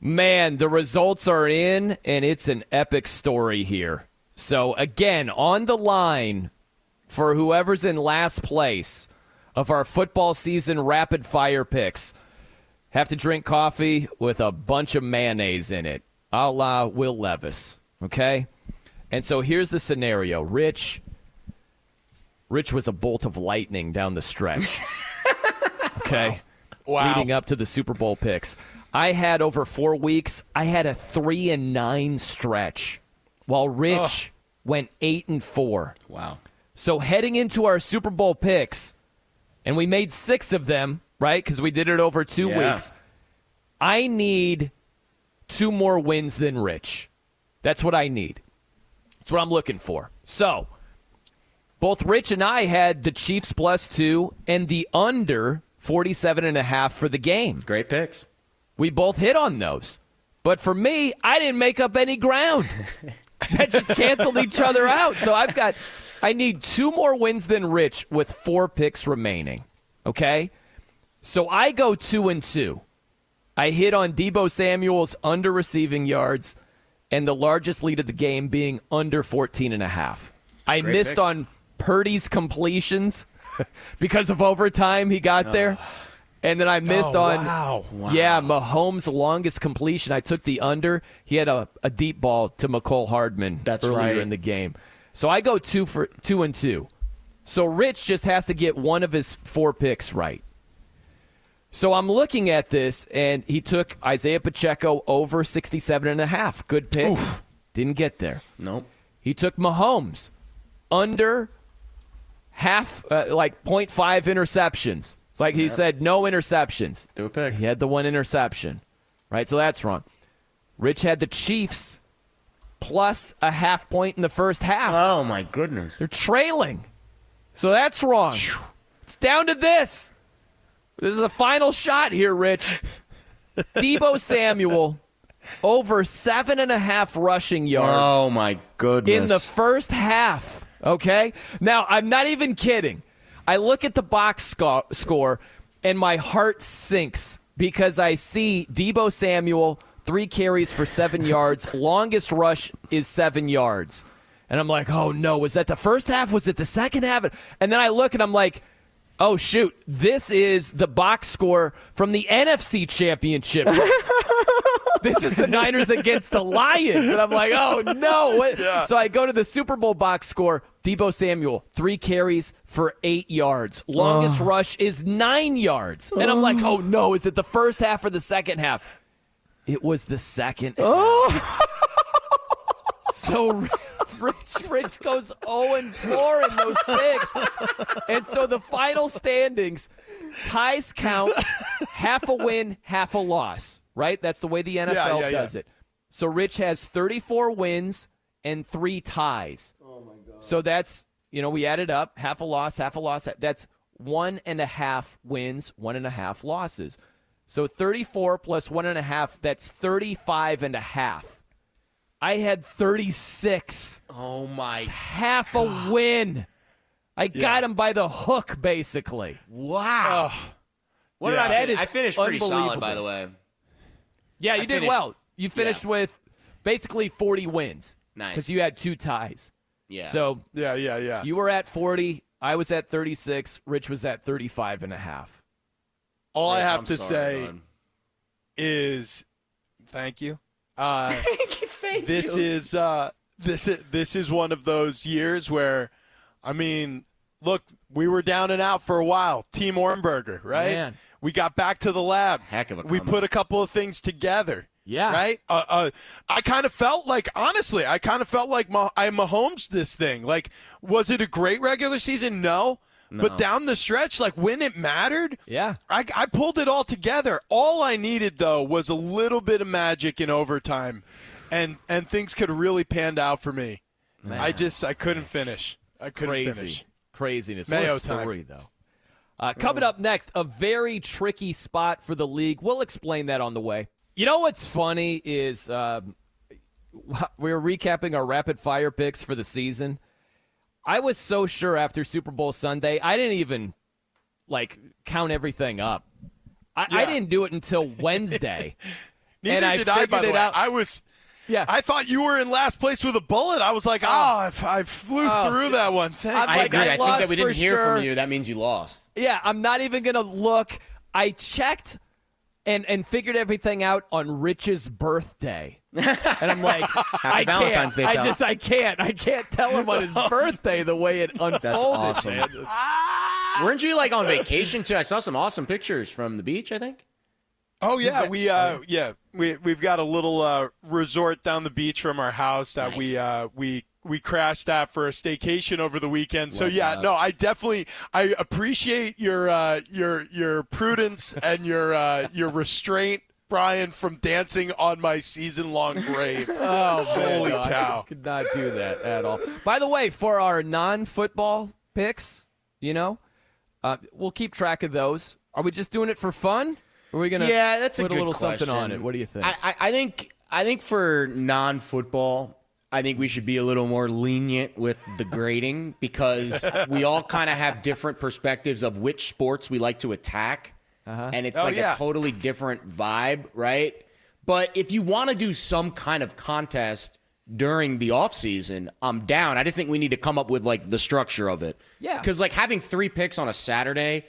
Man, the results are in, and it's an epic story here. So, again, on the line for whoever's in last place of our football season rapid-fire picks, have to drink coffee with a bunch of mayonnaise in it, a la Will Levis, okay? And so here's the scenario. Rich, Rich was a bolt of lightning down the stretch, okay? Wow. Leading up to the Super Bowl picks. I had over four weeks, I had a three and nine stretch, while Rich oh. went eight and four. Wow. So heading into our Super Bowl picks, and we made six of them, right? Because we did it over two yeah. weeks. I need two more wins than Rich. That's what I need. That's what I'm looking for. So both Rich and I had the Chiefs plus two and the under forty-seven and a half for the game. Great picks. We both hit on those. But for me, I didn't make up any ground. That just canceled each other out. So I've got, I need two more wins than Rich with four picks remaining. Okay? So I go two and two. I hit on Debo Samuel's under receiving yards and the largest lead of the game being under fourteen and a half. I Great missed pick. on Purdy's completions because of overtime he got oh. there. And then I missed oh, on, wow. Wow. yeah, Mahomes' longest completion. I took the under. He had a, a deep ball to Mecole Hardman That's earlier right. in the game. So I go two for two and two. So Rich just has to get one of his four picks right. So I'm looking at this, and he took Isaiah Pacheco over sixty-seven and a half. Good pick. Oof. Didn't get there. Nope. He took Mahomes under half, uh, like point five interceptions. It's like he yep. said, no interceptions. Do a pick. He had the one interception, right? So that's wrong. Rich had the Chiefs plus a half point in the first half. Oh, my goodness. They're trailing. So that's wrong. Whew. It's down to this. This is a final shot here, Rich. Debo Samuel over seven and a half rushing yards. Oh, my goodness. In the first half, okay? Now, I'm not even kidding. I look at the box score, and my heart sinks because I see Debo Samuel, three carries for seven yards. Longest rush is seven yards. And I'm like, oh, no. Was that the first half? Was it the second half? And then I look, and I'm like, oh, shoot. This is the box score from the N F C Championship. This is the Niners against the Lions. And I'm like, oh, no. Yeah. So I go to the Super Bowl box score. Debo Samuel, three carries for eight yards. Longest oh. rush is nine yards. And I'm like, oh, no. Is it the first half or the second half? It was the second oh. half. So Rich, Rich goes oh and four in those picks. And so the final standings, ties count, half a win, half a loss. Right? That's the way the N F L yeah, yeah, does yeah. it. So Rich has thirty-four wins and three ties. Oh, my God. So that's, you know, we added up half a loss, half a loss. That's one and a half wins, one and a half losses. So thirty-four plus one and a half, that's thirty-five and a half. I had thirty-six. Oh, my. It's half God. a win. I yeah. got him by the hook, basically. Wow. Oh. What yeah. did I, finish? I finished pretty solid, by the way. Yeah, you I did finished, well. You finished yeah. with basically forty wins. Nice. Because you had two ties. Yeah. So yeah, yeah, yeah. you were at forty. I was at thirty-six. Rich was at thirty-five and a half. All Rich, I have I'm to sorry, say man. is thank you. Uh, thank this you. is uh, this is this is one of those years where, I mean, look, we were down and out for a while. Team Ornberger, right? Man. We got back to the lab. Heck of a We comment. put a couple of things together. Yeah. Right? Uh, uh, I kind of felt like, honestly, I kind of felt like Mah- I Mahomes this thing. Like, was it a great regular season? No. no. But down the stretch, like, when it mattered, yeah, I, I pulled it all together. All I needed, though, was a little bit of magic in overtime, and, and things could really pan out for me. Man. I just, I couldn't finish. I couldn't Crazy. finish. Craziness. Mayo what a story, time. though. Uh, coming up next, a very tricky spot for the league. We'll explain that on the way. You know what's funny is um, we were recapping our rapid-fire picks for the season, I was so sure after Super Bowl Sunday, I didn't even, like, count everything up. I, yeah. I didn't do it until Wednesday. Neither and did I, I by the way. Out. I was yeah. – I thought you were in last place with a bullet. I was like, oh, oh I flew oh, through that one. Thing. I like, agree. I, I think that we didn't hear sure. from you. That means you lost. Yeah, I'm not even going to look. I checked and, and figured everything out on Rich's birthday. And I'm like, I can't. Day, I just, I can't. I can't tell him on his birthday the way it unfolded. That's awesome. Man. Weren't you like on vacation too? I saw some awesome pictures from the beach, I think. Oh yeah, that, we uh, yeah we we've got a little uh, resort down the beach from our house that nice. we uh, we we crashed at for a staycation over the weekend. So well, yeah, uh, no, I definitely I appreciate your uh, your your prudence and your uh, your restraint. Brian, from dancing on my season-long grave. Oh, holy no, cow. I could not do that at all. By the way, for our non-football picks, you know, uh, we'll keep track of those. Are we just doing it for fun? Or are we going to yeah, that's put a, a little question. Something on it? What do you think? I, I, I think I think for non-football, I think we should be a little more lenient with the grading because we all kind of have different perspectives of which sports we like to attack. Uh-huh. And it's oh, like yeah. a totally different vibe, right? But if you want to do some kind of contest during the offseason, I'm down. I just think we need to come up with, like, the structure of it. Yeah. Because, like, having three picks on a Saturday,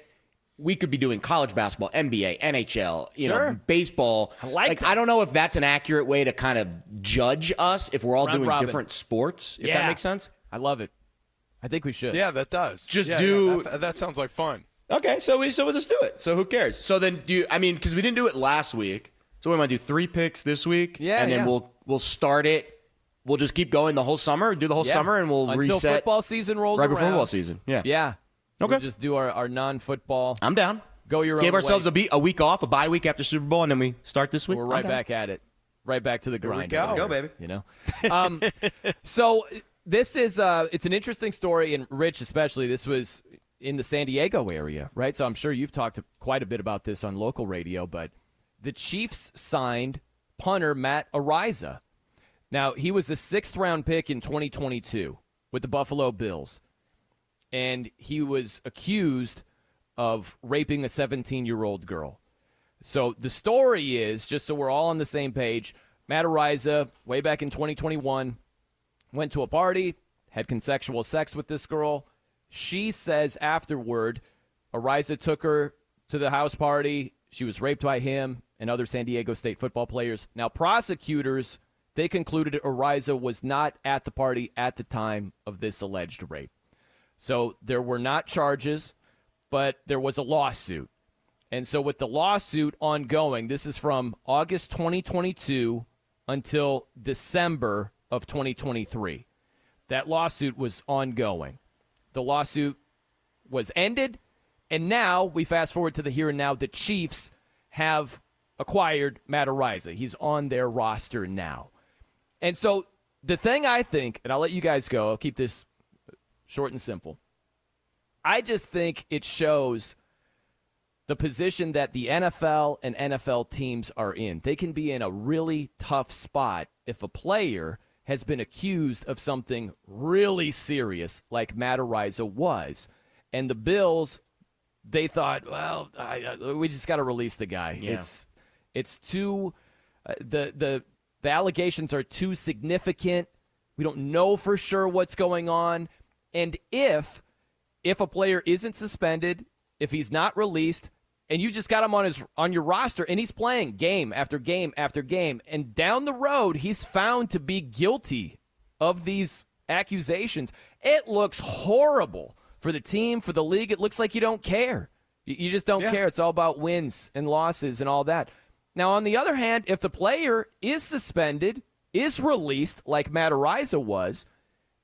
we could be doing college basketball, N B A, N H L, you sure. know, baseball. I like, like I don't know if that's an accurate way to kind of judge us if we're all Round doing Robin. different sports, if yeah. that makes sense. I love it. I think we should. Yeah, that does. Just yeah, do yeah, – that, that sounds like fun. Okay, so we so we'll just do it. So who cares? So then do you, I mean because we didn't do it last week, so we might do three picks this week, yeah, and then yeah. we'll we'll start it. We'll just keep going the whole summer, do the whole yeah. summer, and we'll until reset football season rolls right around. Right before football season, yeah, yeah. Okay, we'll just do our, our non-football. I'm down. Go your own way. Give ourselves a beat, a week off, a bye week after Super Bowl, and then we start this week. We're right back at it, right back to the grind. Here we go. Let's go, baby. You know, um, so this is uh, it's an interesting story, and Rich especially. This was. In the San Diego area, right? So I'm sure you've talked quite a bit about this on local radio, but the Chiefs signed punter Matt Ariza. Now, he was a sixth-round pick in twenty twenty-two with the Buffalo Bills, and he was accused of raping a seventeen-year-old girl. So the story is, just so we're all on the same page, Matt Ariza, way back in twenty twenty-one, went to a party, had consensual sex with this girl. She says afterward, Ariza took her to the house party. She was raped by him and other San Diego State football players. Now, prosecutors, they concluded Ariza was not at the party at the time of this alleged rape. So there were not charges, but there was a lawsuit. And so with the lawsuit ongoing, this is from August twenty twenty-two until December of twenty twenty-three. That lawsuit was ongoing. The lawsuit was ended, and now we fast forward to the here and now. The Chiefs have acquired Matt Ariza. He's on their roster now. And so the thing I think, and I'll let you guys go. I'll keep this short and simple. I just think it shows the position that the N F L and N F L teams are in. They can be in a really tough spot if a player has been accused of something really serious like Matt Ariza was. And the Bills, they thought, well, I, I, we just got to release the guy. Yeah. It's it's too uh, the, the the allegations are too significant. We don't know for sure what's going on. And if if a player isn't suspended, if he's not released, and you just got him on his on your roster, and he's playing game after game after game. And down the road, he's found to be guilty of these accusations. It looks horrible for the team, for the league. It looks like you don't care. You just don't yeah. care. It's all about wins and losses and all that. Now, on the other hand, if the player is suspended, is released like Matt Ariza was,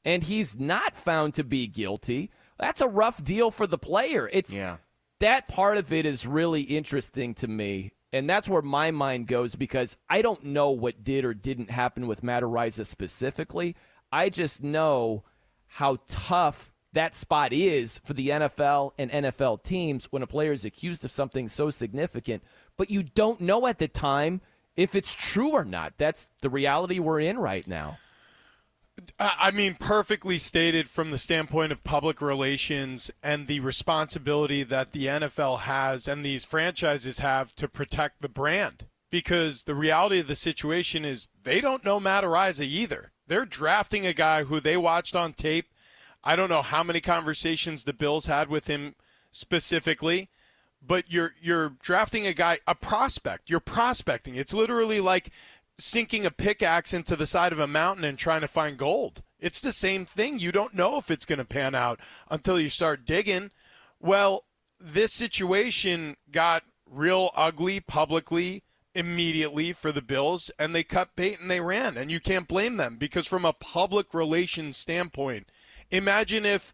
and he's not found to be guilty, that's a rough deal for the player. It's yeah. That part of it is really interesting to me, and that's where my mind goes because I don't know what did or didn't happen with Matt Ariza specifically. I just know how tough that spot is for the N F L and N F L teams when a player is accused of something so significant, but you don't know at the time if it's true or not. That's the reality we're in right now. I mean, perfectly stated from the standpoint of public relations and the responsibility that the N F L has and these franchises have to protect the brand. Because the reality of the situation is they don't know Matt Araiza either. They're drafting a guy who they watched on tape. I don't know how many conversations the Bills had with him specifically, but you're you're drafting a guy, a prospect. You're prospecting. It's literally like sinking a pickaxe into the side of a mountain and trying to find gold. It's the same thing. You don't know if it's going to pan out until you start digging. Well, this situation got real ugly publicly immediately for the Bills, and they cut bait and they ran. And you can't blame them, because from a public relations standpoint, imagine if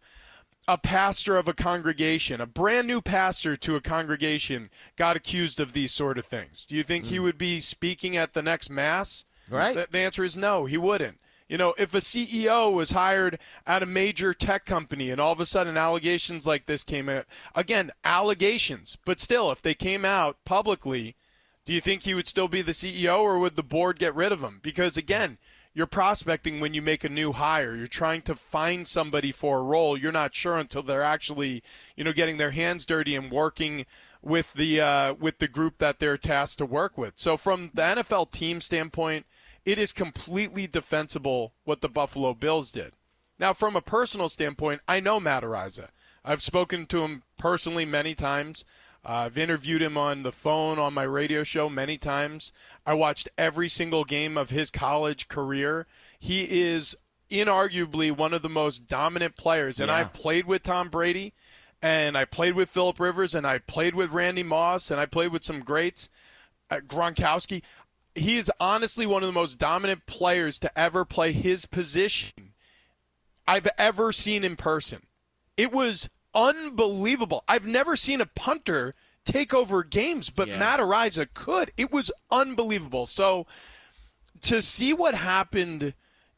a pastor of a congregation, a brand new pastor to a congregation, got accused of these sort of things. Do you think mm. he would be speaking at the next mass? Right. The, the answer is no, he wouldn't. You know, if a C E O was hired at a major tech company and all of a sudden allegations like this came out, again, allegations, but still, if they came out publicly, do you think he would still be the C E O, or would the board get rid of him? Because, again, you're prospecting when you make a new hire. You're trying to find somebody for a role. You're not sure until they're actually, you know, getting their hands dirty and working with the uh, with the group that they're tasked to work with. So from the N F L team standpoint, it is completely defensible what the Buffalo Bills did. Now, from a personal standpoint, I know Matt Araiza. I've spoken to him personally many times. Uh, I've interviewed him on the phone, on my radio show many times. I watched every single game of his college career. He is inarguably one of the most dominant players. And yeah. I played with Tom Brady, and I played with Phillip Rivers, and I played with Randy Moss, and I played with some greats, uh, Gronkowski. He is honestly one of the most dominant players to ever play his position I've ever seen in person. It was unbelievable. I've never seen a punter take over games, but yeah. Matt Araiza could. It was unbelievable. So to see what happened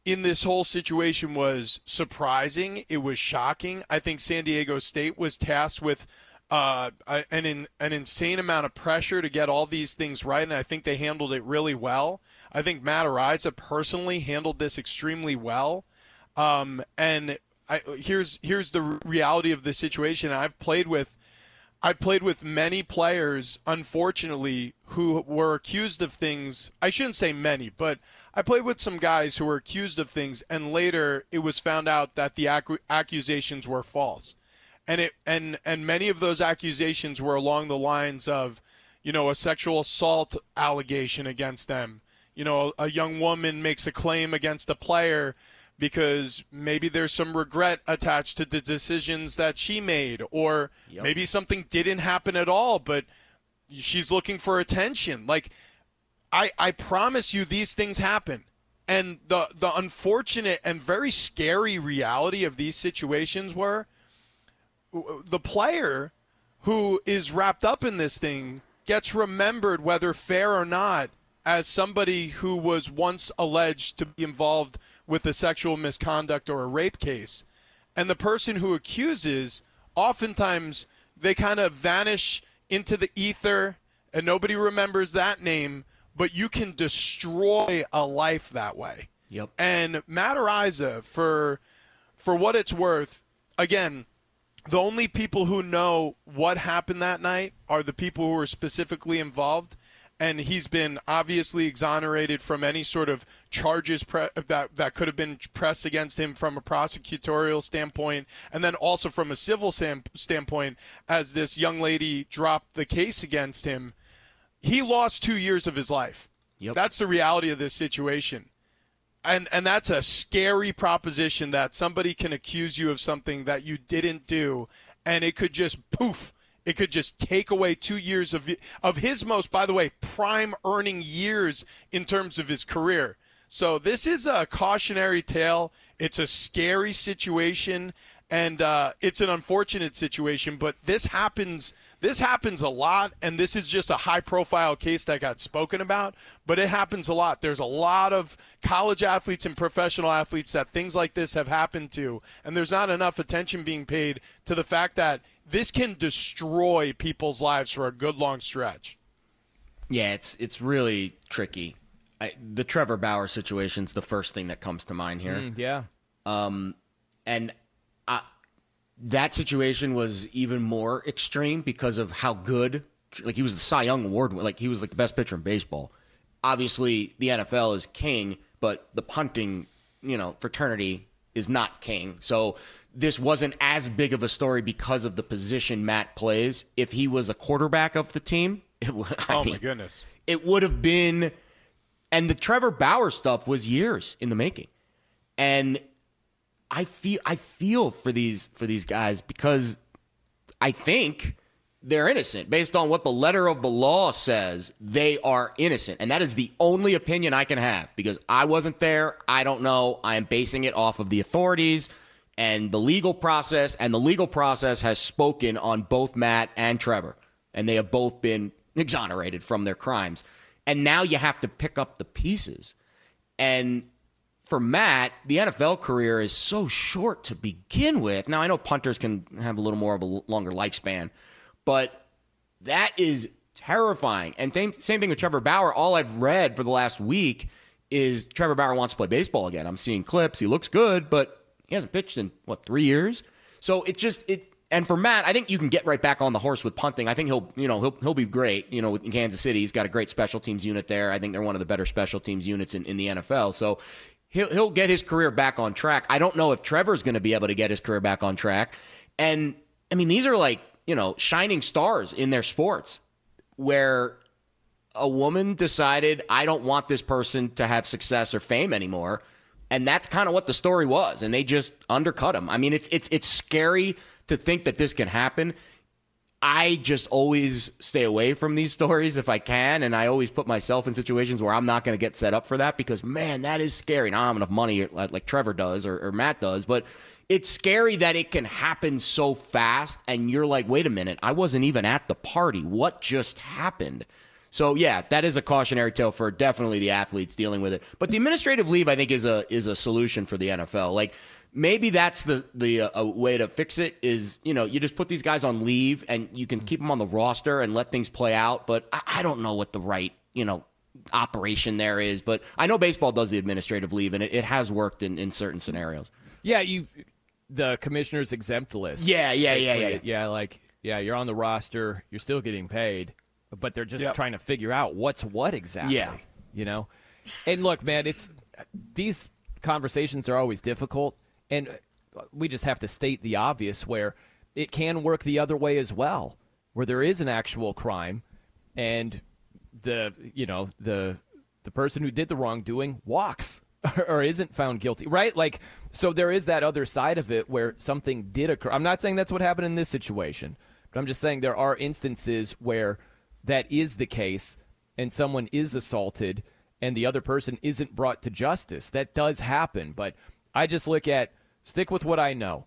in this whole situation was surprising. It was shocking. I think San Diego State was tasked with uh, an, in, an insane amount of pressure to get all these things right, and I think they handled it really well. I think Matt Araiza personally handled this extremely well. Um, and I, here's here's the reality of the situation. I've played with, I've played with many players, unfortunately, who were accused of things. I shouldn't say many, but I played with some guys who were accused of things, and later it was found out that the ac- accusations were false, and it and and many of those accusations were along the lines of, you know, a sexual assault allegation against them. You know, a young woman makes a claim against a player because maybe there's some regret attached to the decisions that she made, or yep. maybe something didn't happen at all, but she's looking for attention. Like, I I promise you these things happen. And the, the unfortunate and very scary reality of these situations were the player who is wrapped up in this thing gets remembered, whether fair or not, as somebody who was once alleged to be involved with a sexual misconduct or a rape case. And the person who accuses, oftentimes they kind of vanish into the ether and nobody remembers that name, but you can destroy a life that way. Yep. And Matt Araiza, for, for what it's worth, again, the only people who know what happened that night are the people who were specifically involved. And he's been obviously exonerated from any sort of charges pre- that, that could have been pressed against him from a prosecutorial standpoint, and then also from a civil sam- standpoint, as this young lady dropped the case against him. He lost two years of his life. Yep. That's the reality of this situation. And, and that's a scary proposition, that somebody can accuse you of something that you didn't do, and it could just poof. It could just take away two years of of his most, by the way, prime earning years in terms of his career. So this is a cautionary tale. It's a scary situation, and uh, it's an unfortunate situation. But this happens. This happens a lot, and this is just a high-profile case that got spoken about. But it happens a lot. There's a lot of college athletes and professional athletes that things like this have happened to, and there's not enough attention being paid to the fact that this can destroy people's lives for a good long stretch. Yeah, it's it's really tricky. I, the Trevor Bauer situation's the first thing that comes to mind here. Mm, yeah. Um, and I, that situation was even more extreme because of how good, like he was the Cy Young Award, like he was like the best pitcher in baseball. Obviously, the N F L is king, but the punting, you know, fraternity is not king. So this wasn't as big of a story because of the position Matt plays. If he was a quarterback of the team, it w- I oh mean, my goodness, it would have been. And the Trevor Bauer stuff was years in the making, and I feel I feel for these for these guys because I think they're innocent based on what the letter of the law says. They are innocent, and that is the only opinion I can have because I wasn't there. I don't know. I am basing it off of the authorities and the legal process, and the legal process has spoken on both Matt and Trevor, and they have both been exonerated from their crimes. And now you have to pick up the pieces. And for Matt, the N F L career is so short to begin with. Now, I know punters can have a little more of a longer lifespan, but that is terrifying. And th- same thing with Trevor Bauer. All I've read for the last week is Trevor Bauer wants to play baseball again. I'm seeing clips. He looks good, but he hasn't pitched in, what, three years? So it just – it. And for Matt, I think you can get right back on the horse with punting. I think he'll, you know, he'll he'll be great. You know, in Kansas City, he's got a great special teams unit there. I think they're one of the better special teams units in, in the N F L. So he'll he'll get his career back on track. I don't know if Trevor's going to be able to get his career back on track. And I mean, these are like, you know, shining stars in their sports, where a woman decided, I don't want this person to have success or fame anymore, and that's kind of what the story was. And they just undercut him. I mean, it's it's it's scary to think that this can happen. I just always stay away from these stories if I can, and I always put myself in situations where I'm not going to get set up for that because, man, that is scary. Now, I don't have enough money like Trevor does or, or Matt does, but it's scary that it can happen so fast, and you're like, wait a minute, I wasn't even at the party. What just happened? So, yeah, that is a cautionary tale for definitely the athletes dealing with it. But the administrative leave, I think, is a is a solution for the N F L. Like, maybe that's the the uh, way to fix it is, you know, you just put these guys on leave and you can keep them on the roster and let things play out. But I, I don't know what the right, you know, operation there is. But I know baseball does the administrative leave, and it, it has worked in, in certain scenarios. Yeah, you the commissioner's exempt list. Yeah, yeah, yeah, yeah, yeah. Yeah, like, yeah, you're on the roster. You're still getting paid, but they're just yep. trying to figure out what's what exactly. Yeah. You know? And look, man, it's these conversations are always difficult. And we just have to state the obvious where it can work the other way as well, where there is an actual crime and the, you know, the the person who did the wrongdoing walks or isn't found guilty, right? Like, so there is that other side of it where something did occur. I'm not saying that's what happened in this situation, but I'm just saying there are instances where that is the case and someone is assaulted and the other person isn't brought to justice. That does happen, but I just look at, stick with what I know.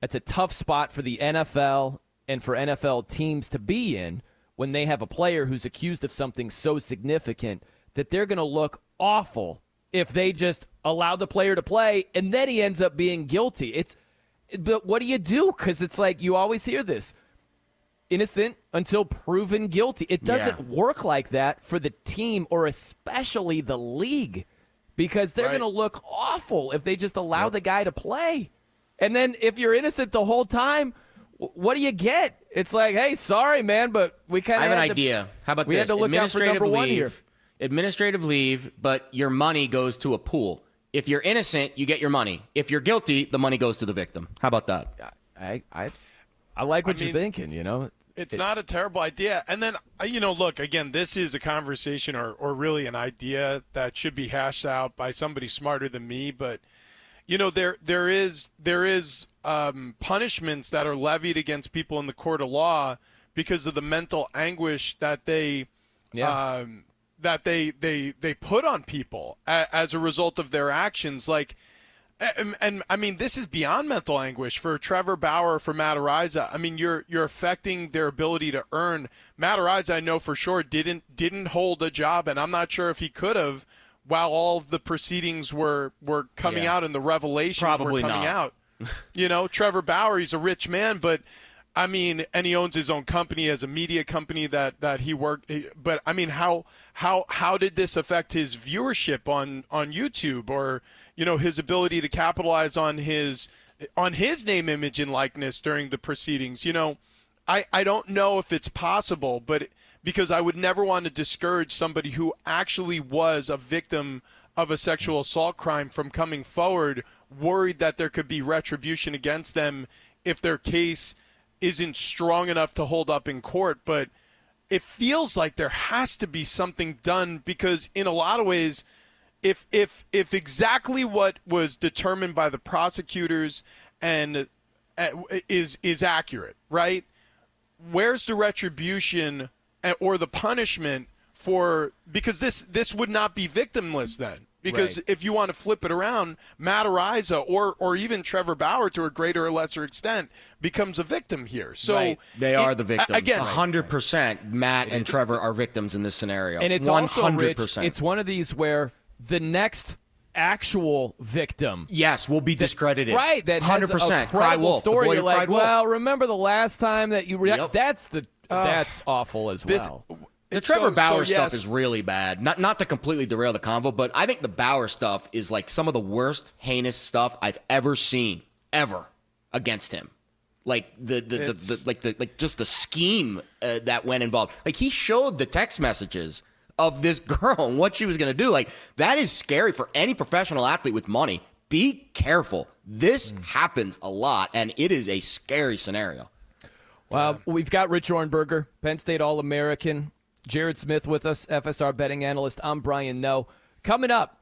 That's a tough spot for the N F L and for N F L teams to be in when they have a player who's accused of something so significant that they're going to look awful if they just allow the player to play and then he ends up being guilty. It's, but what do you do? Because it's like you always hear this, innocent until proven guilty. It doesn't yeah. work like that for the team or especially the league. Because they're right. going to look awful if they just allow yep. the guy to play. And then if you're innocent the whole time, w- what do you get? It's like, hey, sorry, man, but we kind of have an idea. To, How about we this? Had to look out for number leave, one here. Administrative leave, but your money goes to a pool. If you're innocent, you get your money. If you're guilty, the money goes to the victim. How about that? I I, I like what I you're mean, thinking, you know. It's it, not a terrible idea. And then, you know, look, again, this is a conversation or, or really an idea that should be hashed out by somebody smarter than me. But, you know, there there is there is um, punishments that are levied against people in the court of law because of the mental anguish that they yeah. um, that they, they, they put on people a, as a result of their actions. Like, And, and I mean, this is beyond mental anguish for Trevor Bauer, for Matt Araiza. I mean, you're you're affecting their ability to earn. Matt Araiza, I know for sure, didn't didn't hold a job, and I'm not sure if he could have while all of the proceedings were, were coming yeah. out and the revelations Probably were coming not. out. You know, Trevor Bauer, he's a rich man, but I mean, and he owns his own company, as a media company that, that he worked. But I mean, how how how did this affect his viewership on, on YouTube, or you know, his ability to capitalize on his on his name, image, and likeness during the proceedings? You know, I, I don't know if it's possible, but because I would never want to discourage somebody who actually was a victim of a sexual assault crime from coming forward, worried that there could be retribution against them if their case isn't strong enough to hold up in court. But it feels like there has to be something done, because in a lot of ways, if if if exactly what was determined by the prosecutors and uh, is is accurate, right? Where's the retribution or the punishment for, because this this would not be victimless then? Because right. if you want to flip it around, Matt Araiza or or even Trevor Bauer, to a greater or lesser extent, becomes a victim here. So right. they are it, the victims. Again, one hundred percent Matt and Trevor are victims in this scenario. And it's one hundred percent. Also, Rich, it's one of these where the next actual victim, yes, will be discredited. That, right. That has one hundred percent. A credible story. You're like, well, remember the last time that you re- – yep. That's the uh, that's awful as this, well. The it's Trevor so, Bauer so, yes. stuff is really bad. Not not to completely derail the convo, but I think the Bauer stuff is like some of the worst heinous stuff I've ever seen, ever, against him. Like the the, the, the like the like just the scheme uh, that went involved. Like, he showed the text messages of this girl and what she was gonna do. Like, that is scary for any professional athlete with money. Be careful. This mm. happens a lot, and it is a scary scenario. Well, yeah. We've got Rich Ornberger, Penn State All-American. Jared Smith with us, F S R betting analyst. I'm Brian Noe. Coming up,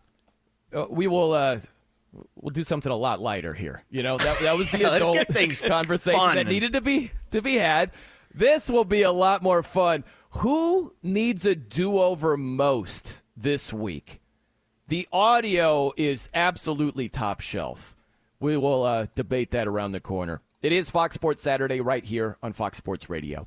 uh, we will uh, we'll do something a lot lighter here. You know, that that was the yeah, adult conversation fun. that needed to be to be had. This will be a lot more fun. Who needs a do-over most this week? The audio is absolutely top shelf. We will uh, debate that around the corner. It is Fox Sports Saturday right here on Fox Sports Radio.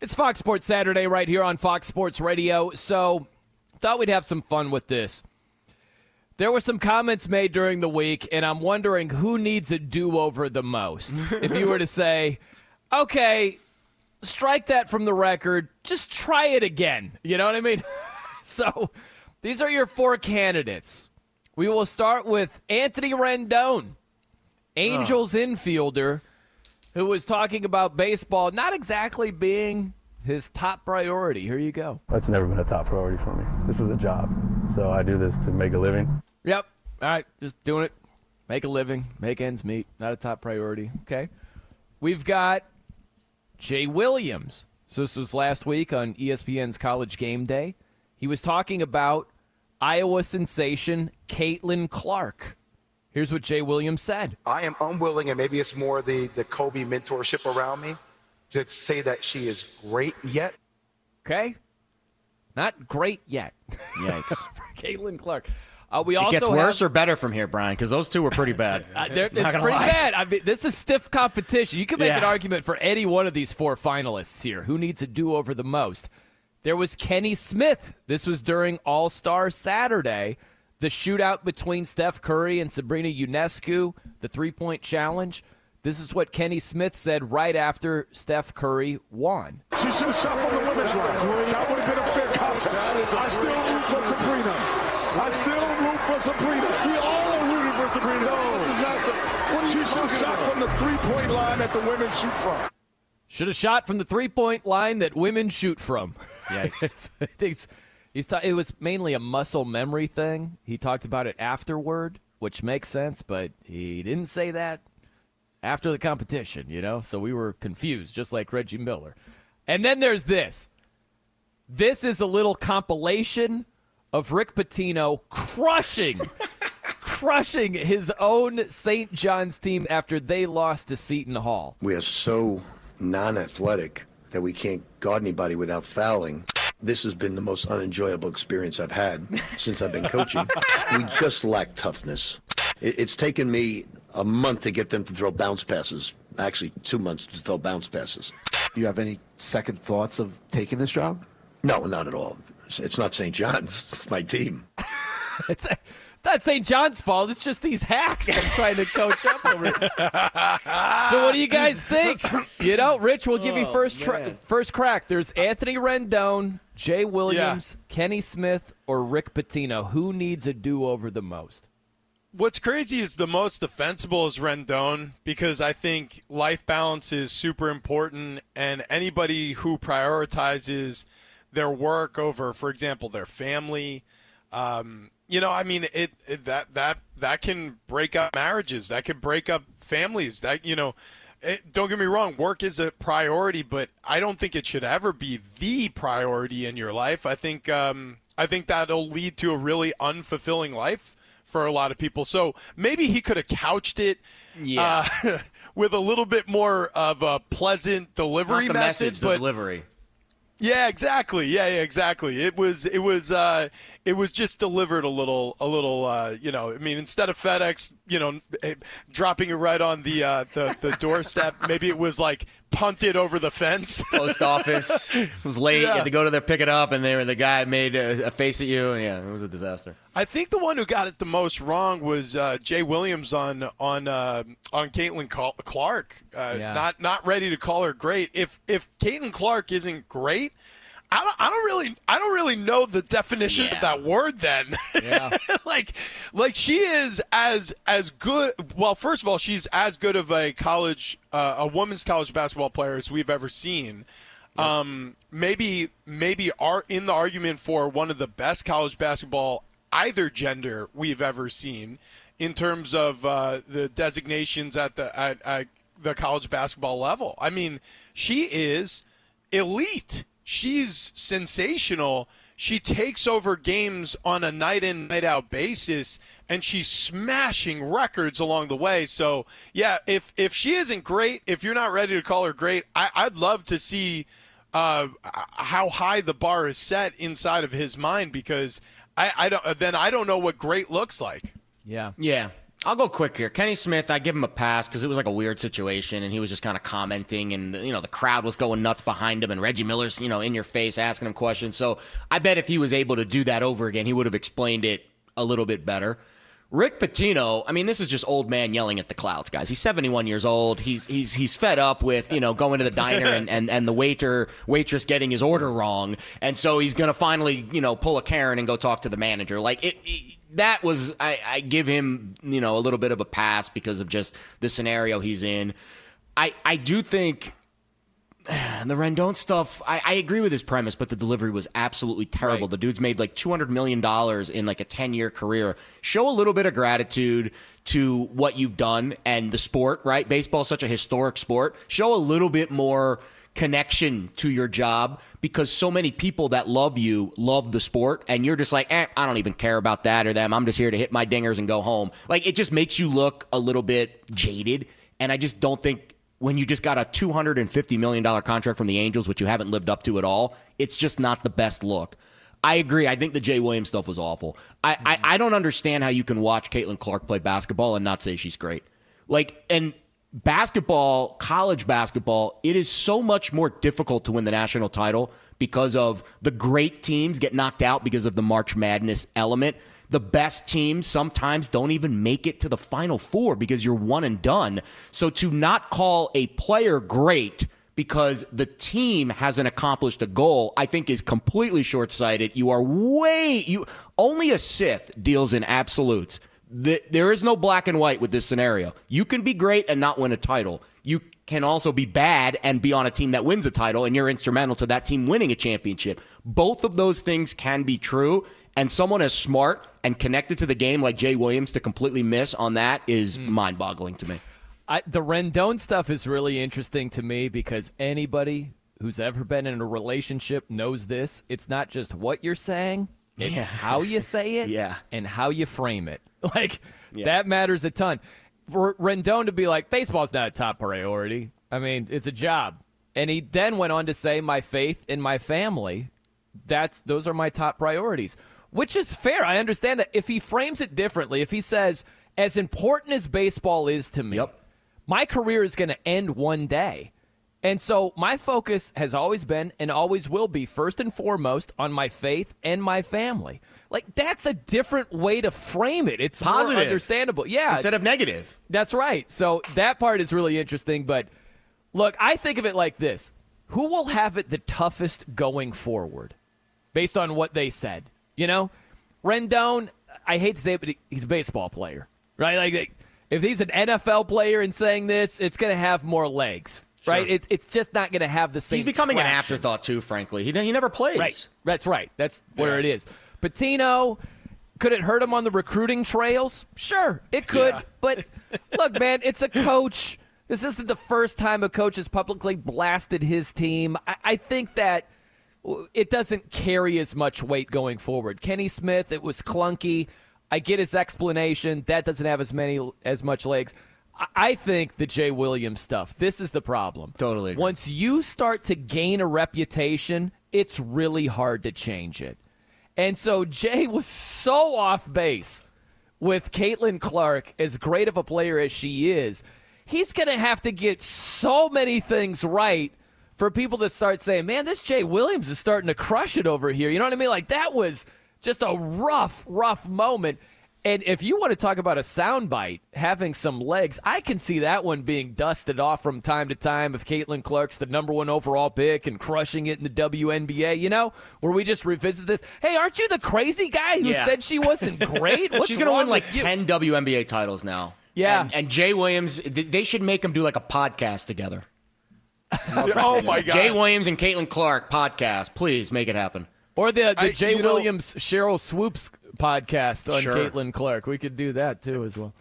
It's Fox Sports Saturday right here on Fox Sports Radio, so thought we'd have some fun with this. There were some comments made during the week, and I'm wondering who needs a do-over the most. If you were to say, okay, strike that from the record, just try it again. You know what I mean? So these are your four candidates. We will start with Anthony Rendon, Angels oh. infielder, who was talking about baseball not exactly being his top priority. Here you go. That's never been a top priority for me. This is a job, so I do this to make a living. Yep. All right. Just doing it. Make a living. Make ends meet. Not a top priority. Okay. We've got Jay Williams. So this was last week on E S P N's College Game Day. He was talking about Iowa sensation Caitlin Clark. Here's what Jay Williams said. I am unwilling, and maybe it's more the, the Kobe mentorship around me, to say that she is great yet. Okay. Not great yet. Yikes. For Caitlin Clark. Uh, we it also gets worse have... or better from here, Brian, because those two were pretty bad. uh, it's pretty lie. bad. I mean, this is stiff competition. You can make yeah. an argument for any one of these four finalists here. Who needs a do-over the most? There was Kenny Smith. This was during All-Star Saturday. The shootout between Steph Curry and Sabrina Ionescu, the three-point challenge. This is what Kenny Smith said right after Steph Curry won. She should have shot from the women's line. That would have been a fair contest. I still root for Sabrina. I still root for Sabrina. We all are rooting for Sabrina. No. This is not Sabrina. She should have shot about? from the three-point line that the women shoot from. Should have shot from the three-point line that women shoot from. Yikes. He's, he's ta- it was mainly a muscle memory thing. He talked about it afterward, which makes sense, but he didn't say that after the competition, you know? So we were confused, just like Reggie Miller. And then there's this. This is a little compilation of Rick Pitino crushing, crushing his own Saint John's team after they lost to Seton Hall. We are so non-athletic that we can't guard anybody without fouling. This has been the most unenjoyable experience I've had since I've been coaching. We just lack toughness. It's taken me a month to get them to throw bounce passes. Actually, two months to throw bounce passes. Do you have any second thoughts of taking this job? No, not at all. It's not Saint John's. It's my team. it's, a, it's not Saint John's fault. It's just these hacks I'm trying to coach up over. So what do you guys think? You know, Rich, we'll give oh, you first tra- first crack. There's Anthony Rendon, Jay Williams, yeah. Kenny Smith, or Rick Pitino. Who needs a do-over the most? What's crazy is the most defensible is Rendon, because I think life balance is super important, and anybody who prioritizes their work over, for example, their family, um, you know, I mean, it, it that that that can break up marriages, that can break up families. That you know, it, don't get me wrong, work is a priority, but I don't think it should ever be the priority in your life. I think um, I think that'll lead to a really unfulfilling life for a lot of people. So maybe he could have couched it yeah. uh, with a little bit more of a pleasant delivery Not the message, message but the delivery. Yeah, exactly. Yeah, yeah, exactly. It was it was uh, it was just delivered a little a little uh, you know, I mean, instead of FedEx, you know, dropping it right on the uh, the, the doorstep, maybe it was like punted over the fence. Post office. It was late. Yeah. You had to go to there, pick it up, and they the guy made a, a face at you, and yeah, it was a disaster. I think the one who got it the most wrong was uh, Jay Williams on on uh, on Caitlin Clark. Uh, yeah. Not not ready to call her great. If if Caitlin Clark isn't great, I don't I don't really I don't really know the definition yeah. of that word. Then, yeah. like like she is as as good. Well, first of all, she's as good of a college uh, a women's college basketball player as we've ever seen. Yeah. Um, maybe maybe are in the argument for one of the best college basketball either gender we've ever seen in terms of uh, the designations at the at, at the college basketball level. I mean, she is elite. She's sensational. She takes over games on a night-in, night-out basis, and she's smashing records along the way. So, yeah, if if she isn't great, if you're not ready to call her great, I, I'd love to see uh, how high the bar is set inside of his mind, because I, I don't. Then I don't know what great looks like. Yeah. Yeah. I'll go quick here. Kenny Smith, I give him a pass because it was like a weird situation, and he was just kind of commenting, and you know the crowd was going nuts behind him, and Reggie Miller's you know in your face asking him questions. So I bet if he was able to do that over again, he would have explained it a little bit better. Rick Pitino, I mean, this is just old man yelling at the clouds, guys. He's seventy-one years old. He's he's he's fed up with, you know, going to the diner and, and, and the waiter waitress getting his order wrong. And so he's going to finally, you know, pull a Karen and go talk to the manager. Like, it, it, that was, I, I give him, you know, a little bit of a pass because of just the scenario he's in. I, I do think the Rendon stuff, I, I agree with his premise, but the delivery was absolutely terrible. Right. The dude's made like two hundred million dollars in like a ten-year career. Show a little bit of gratitude to what you've done and the sport, right? Baseball is such a historic sport. Show a little bit more connection to your job because so many people that love you love the sport, and you're just like, eh, I don't even care about that or them. I'm just here to hit my dingers and go home. Like, it just makes you look a little bit jaded, and I just don't think when you just got a two hundred fifty million dollars contract from the Angels, which you haven't lived up to at all, it's just not the best look. I agree. I think the Jay Williams stuff was awful. I, mm-hmm. I, I don't understand how you can watch Caitlin Clark play basketball and not say she's great. Like, and basketball, college basketball, it is so much more difficult to win the national title because of the great teams get knocked out because of the March Madness element. The best teams sometimes don't even make it to the Final Four because you're one and done. So to not call a player great because the team hasn't accomplished a goal, I think is completely short-sighted. You are way you only a Sith deals in absolutes. The, there is no black and white with this scenario. You can be great and not win a title. You can also be bad and be on a team that wins a title, and you're instrumental to that team winning a championship. Both of those things can be true, and someone as smart and connected to the game like Jay Williams to completely miss on that is mm. mind-boggling to me. I, the Rendon stuff is really interesting to me because anybody who's ever been in a relationship knows this. It's not just what you're saying. It's yeah. how you say it yeah. and how you frame it. Like, yeah. that matters a ton. For Rendon to be like, baseball's not a top priority. I mean, it's a job. And he then went on to say, my faith and my family, that's those are my top priorities, which is fair. I understand that. If he frames it differently, if he says, as important as baseball is to me, yep. my career is going to end one day. And so my focus has always been and always will be first and foremost on my faith and my family. Like, that's a different way to frame it. It's positive, more understandable. Yeah. Instead of negative. That's right. So that part is really interesting. But, look, I think of it like this. Who will have it the toughest going forward based on what they said? You know, Rendon, I hate to say it, but he's a baseball player, right? Like, if he's an N F L player and saying this, it's going to have more legs. Sure. Right, it's it's just not going to have the same. He's becoming traction. An afterthought too, frankly. He he never plays. Right, that's right. That's where yeah. it is. Pitino, could it hurt him on the recruiting trails? Sure, it could. Yeah. But look, man, it's a coach. This isn't the first time a coach has publicly blasted his team. I, I think that it doesn't carry as much weight going forward. Kenny Smith, it was clunky. I get his explanation. That doesn't have as many as much legs. I think the Jay Williams stuff, this is the problem. Totally. Agree. Once you start to gain a reputation, it's really hard to change it. And so Jay was so off base with Caitlin Clark, as great of a player as she is. He's going to have to get so many things right for people to start saying, man, this Jay Williams is starting to crush it over here. You know what I mean? Like, that was just a rough, rough moment. And if you want to talk about a soundbite having some legs, I can see that one being dusted off from time to time if Caitlin Clark's the number one overall pick and crushing it in the W N B A, you know, where we just revisit this. Hey, aren't you the crazy guy who yeah. said she wasn't great? What's She's going to win like you? ten W N B A titles now. Yeah. And, and Jay Williams, they should make him do like a podcast together. Oh, my God. Jay Williams and Caitlin Clark podcast. Please make it happen. Or the, the I, Jay Williams, know, Cheryl Swoops podcast on sure. Caitlin Clark. We could do that, too, as well.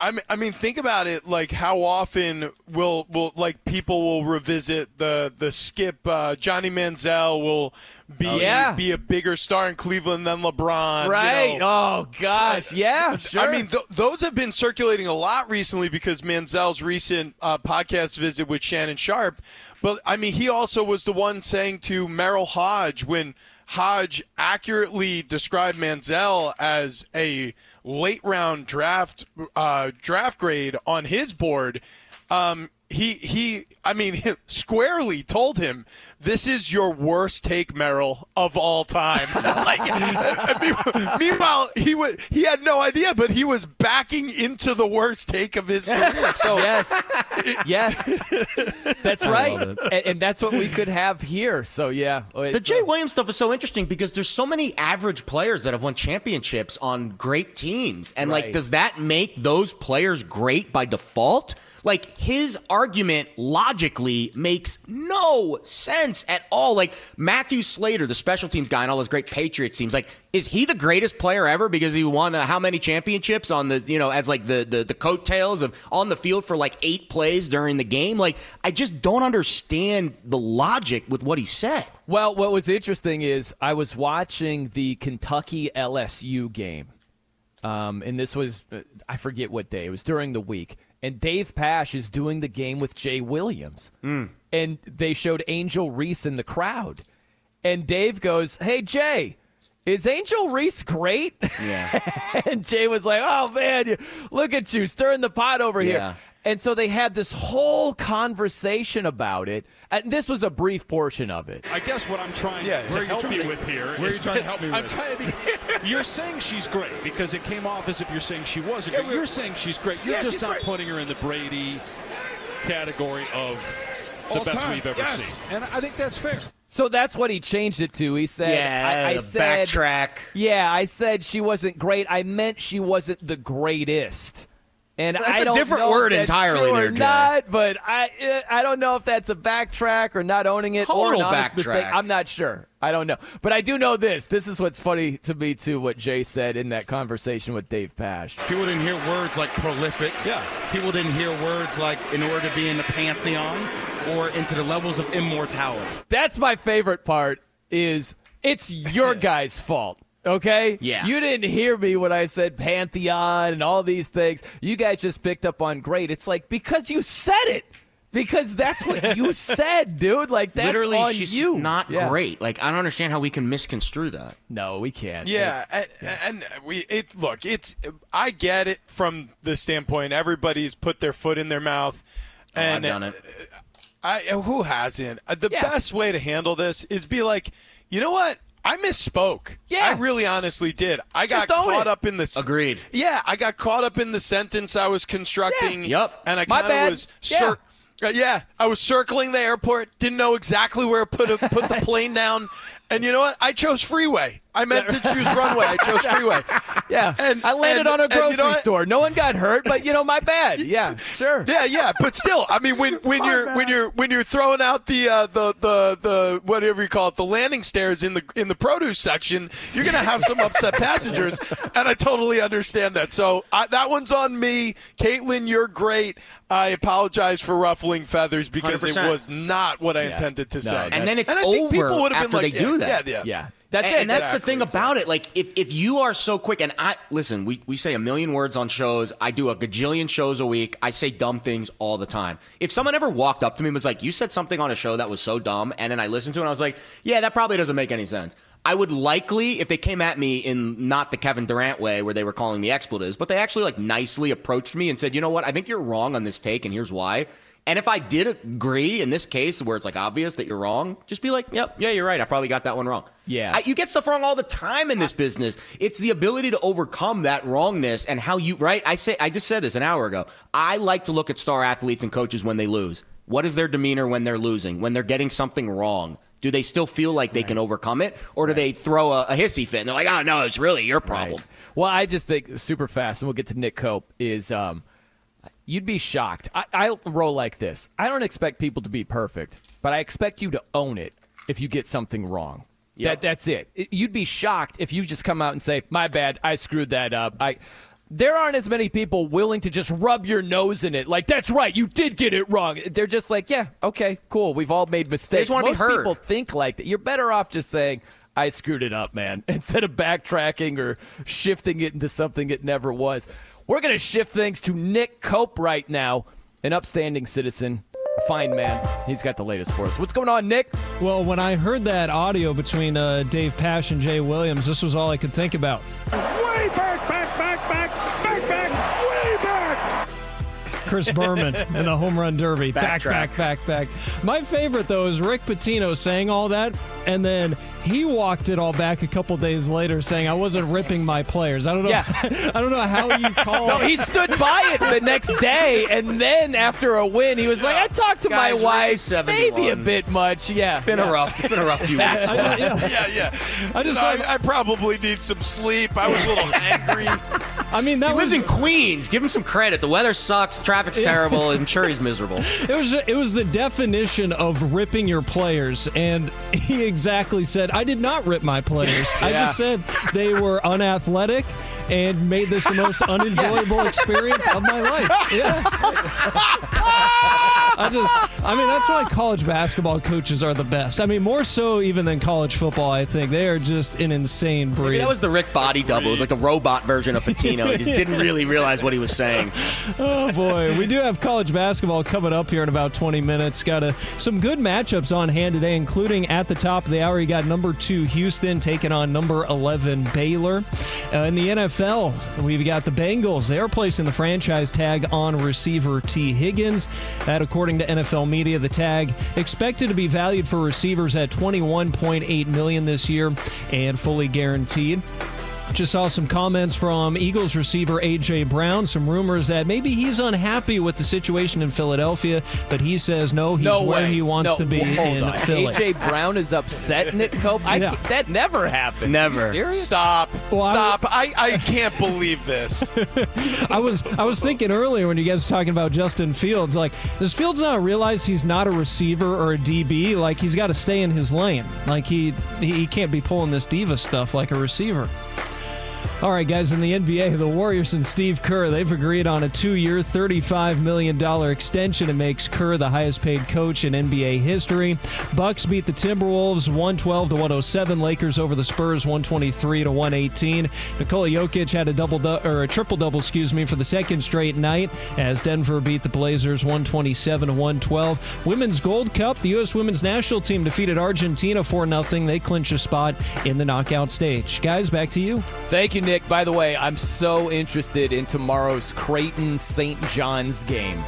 I mean, I mean, think about it, like how often will will like people will revisit the the skip. Uh, Johnny Manziel will be oh, yeah. be a bigger star in Cleveland than LeBron. Right? You know. Oh gosh, so, yeah, sure. I mean, th- those have been circulating a lot recently because Manziel's recent uh, podcast visit with Shannon Sharpe. But I mean, he also was the one saying to Merrill Hodge when Hodge accurately described Manziel as a late round draft uh, draft grade on his board. Um, he he, I mean, he squarely told him this is your worst take, Merrill, of all time. Like, meanwhile, he was, he had no idea, but he was backing into the worst take of his career. So yes, yes, that's right, and, and that's what we could have here. So yeah, the Jay uh, Williams stuff is so interesting because there's so many average players that have won championships on great teams, and right. like, does that make those players great by default? Like, his argument logically makes no sense at all. Like, Matthew Slater, the special teams guy and all those great Patriots teams, like, is he the greatest player ever because he won uh, how many championships on the, you know, as like the, the the coattails of on the field for like eight plays during the game? Like, I just don't understand the logic with what he said. Well, what was interesting is I was watching the Kentucky L S U game. Um, and this was, I forget what day, it was during the week. And Dave Pasch is doing the game with Jay Williams. Mm. And they showed Angel Reese in the crowd. And Dave goes, hey, Jay, is Angel Reese great? Yeah. And Jay was like, oh, man, look at you stirring the pot over yeah. here. And so they had this whole conversation about it. And this was a brief portion of it. I guess what I'm trying yeah, to help you with here is... Where are you trying to help me with? I'm trying to be, you're saying she's great because it came off as if you're saying she wasn't yeah, great. You're saying she's great. You're yeah, just not great. putting her in the Brady category of the All best time. we've ever yes. seen. And I think that's fair. So that's what he changed it to. He said, yeah, I, I said, backtrack. Yeah, I said she wasn't great. I meant she wasn't the greatest. And that's I a don't different know word if that's entirely true or there, not, but I I don't know if that's a backtrack or not owning it Total or an honest mistake. I'm not sure. I don't know. But I do know this. This is what's funny to me, too, what Jay said in that conversation with Dave Pasch. People didn't hear words like prolific. Yeah. People didn't hear words like in order to be in the pantheon or into the levels of immortality. That's my favorite part is it's your guys' fault. Okay? Yeah. You didn't hear me when I said Pantheon and all these things. You guys just picked up on great. It's like, because you said it. Because that's what you said, dude. Like, that's Literally, on she's you. Not yeah. great. Like, I don't understand how we can misconstrue that. No, we can't. Yeah, and, yeah. and we. It look, it's. I get it from the standpoint. Everybody's put their foot in their mouth. Oh, and I've done it. I, who hasn't? The yeah. best way to handle this is be like, you know what? I misspoke. Yeah. I really honestly did. I got caught it. up in the... Agreed. Yeah, I got caught up in the sentence I was constructing. Yeah. Yep. And I kind of was... Cir- yeah. Uh, yeah, I was circling the airport, didn't know exactly where to put, a, put the plane down. And you know what? I chose freeway. I meant to choose runway. I chose freeway. Yeah. And I landed and, on a grocery you know store. No one got hurt, but you know, my bad. Yeah. Sure. Yeah, yeah. But still, I mean, when when my you're bad. when you're when you're throwing out the uh, the the the whatever you call it, the landing stairs in the in the produce section, you're gonna have some upset passengers, and I totally understand that. So I, that one's on me, Caitlin. You're great. I apologize for ruffling feathers because one hundred percent it was not what I yeah. intended to no, say. And then it's and I think over people would have been like, they yeah, do that. Yeah. Yeah. yeah. That's and, it. and that's exactly. the thing about it. Like, if, if you are so quick, and I listen, we, we say a million words on shows. I do a gajillion shows a week. I say dumb things all the time. If someone ever walked up to me and was like, you said something on a show that was so dumb, and then I listened to it, and I was like, yeah, that probably doesn't make any sense. I would likely, if they came at me in not the Kevin Durant way where they were calling me expletives, but they actually like nicely approached me and said, you know what, I think you're wrong on this take, and here's why. And if I did agree in this case where it's like obvious that you're wrong, just be like, yep, yeah, you're right. I probably got that one wrong. Yeah. I, you get stuff wrong all the time in this business. It's the ability to overcome that wrongness and how you, right? I say, I just said this an hour ago. I like to look at star athletes and coaches when they lose. What is their demeanor when they're losing, when they're getting something wrong? Do they still feel like they right. can overcome it, or do right. they throw a, a hissy fit and they're like, oh, no, it's really your problem? Right. Well, I just think super fast, and we'll get to Nick Cope, is um, you'd be shocked. I, I roll like this. I don't expect people to be perfect, but I expect you to own it if you get something wrong. Yep. That That's it. You'd be shocked if you just come out and say, my bad, I screwed that up. I. There aren't as many people willing to just rub your nose in it. Like, that's right, you did get it wrong. They're just like, yeah, okay, cool. We've all made mistakes. Most people think like that. You're better off just saying, I screwed it up, man, instead of backtracking or shifting it into something it never was. We're going to shift things to Nick Cope right now, an upstanding citizen. A fine man. He's got the latest for us. What's going on, Nick? Well, when I heard that audio between uh, Dave Pasch and Jay Williams, this was all I could think about. Way back, back, back, back, back, back, way back! Chris Berman in the home run derby. Back, back, back, back, back. My favorite, though, is Rick Pitino saying all that, and then he walked it all back a couple days later saying, I wasn't ripping my players. I don't know yeah. I don't know how you call it. No, he stood by it the next day, and then after a win, he was yeah. like, I talked to Guys, my wife, maybe a bit much. Yeah, It's been, yeah. a, rough, it's been a rough few weeks. I, yeah. yeah, yeah. I, just, I, I, I probably need some sleep. I was a little angry. I mean, that he was, lives in Queens. Give him some credit. The weather sucks. Traffic's yeah. terrible. I'm sure he's miserable. It was it was the definition of ripping your players, and he exactly said, I did not rip my players. yeah. I just said they were unathletic and made this the most unenjoyable experience of my life. Yeah. I just, I mean, that's why college basketball coaches are the best. I mean, more so even than college football, I think. They are just an insane breed. I mean, that was the Rick body double. It was like the robot version of Pitino. He just didn't really realize what he was saying. Oh, boy. We do have college basketball coming up here in about twenty minutes. Got a, some good matchups on hand today, including at the top of the hour, you got number two Houston taking on number eleven Baylor. Uh, in the N F L, we've got the Bengals. They're placing the franchise tag on receiver T. Higgins. That, according to N F L media, the tag expected to be valued for receivers at twenty-one point eight million dollars this year and fully guaranteed. Just saw some comments from Eagles receiver A J Brown, some rumors that maybe he's unhappy with the situation in Philadelphia, but he says no, he's no where way. he wants no, to be in on. Philly. A J Brown is upset, Nick Cope? Yeah. That never happened. Never. Are you serious? Stop. Well, Stop. I, I, I can't believe this. I was I was thinking earlier when you guys were talking about Justin Fields, like, does Fields not realize he's not a receiver or a D B? Like, he's got to stay in his lane. Like, he, he can't be pulling this diva stuff like a receiver. All right, guys, in the N B A, the Warriors and Steve Kerr, they've agreed on a two-year, thirty-five million dollars extension. It makes Kerr the highest-paid coach in N B A history. Bucks beat the Timberwolves one twelve to one oh seven. Lakers over the Spurs one twenty-three to one eighteen. Nikola Jokic had a double du- or a triple-double, excuse me, for the second straight night as Denver beat the Blazers one twenty-seven to one twelve. Women's Gold Cup, the U S Women's National Team defeated Argentina four nothing. They clinch a spot in the knockout stage. Guys, back to you. Thank you, Nick. Nick, by the way, I'm so interested in tomorrow's Creighton-Saint John's game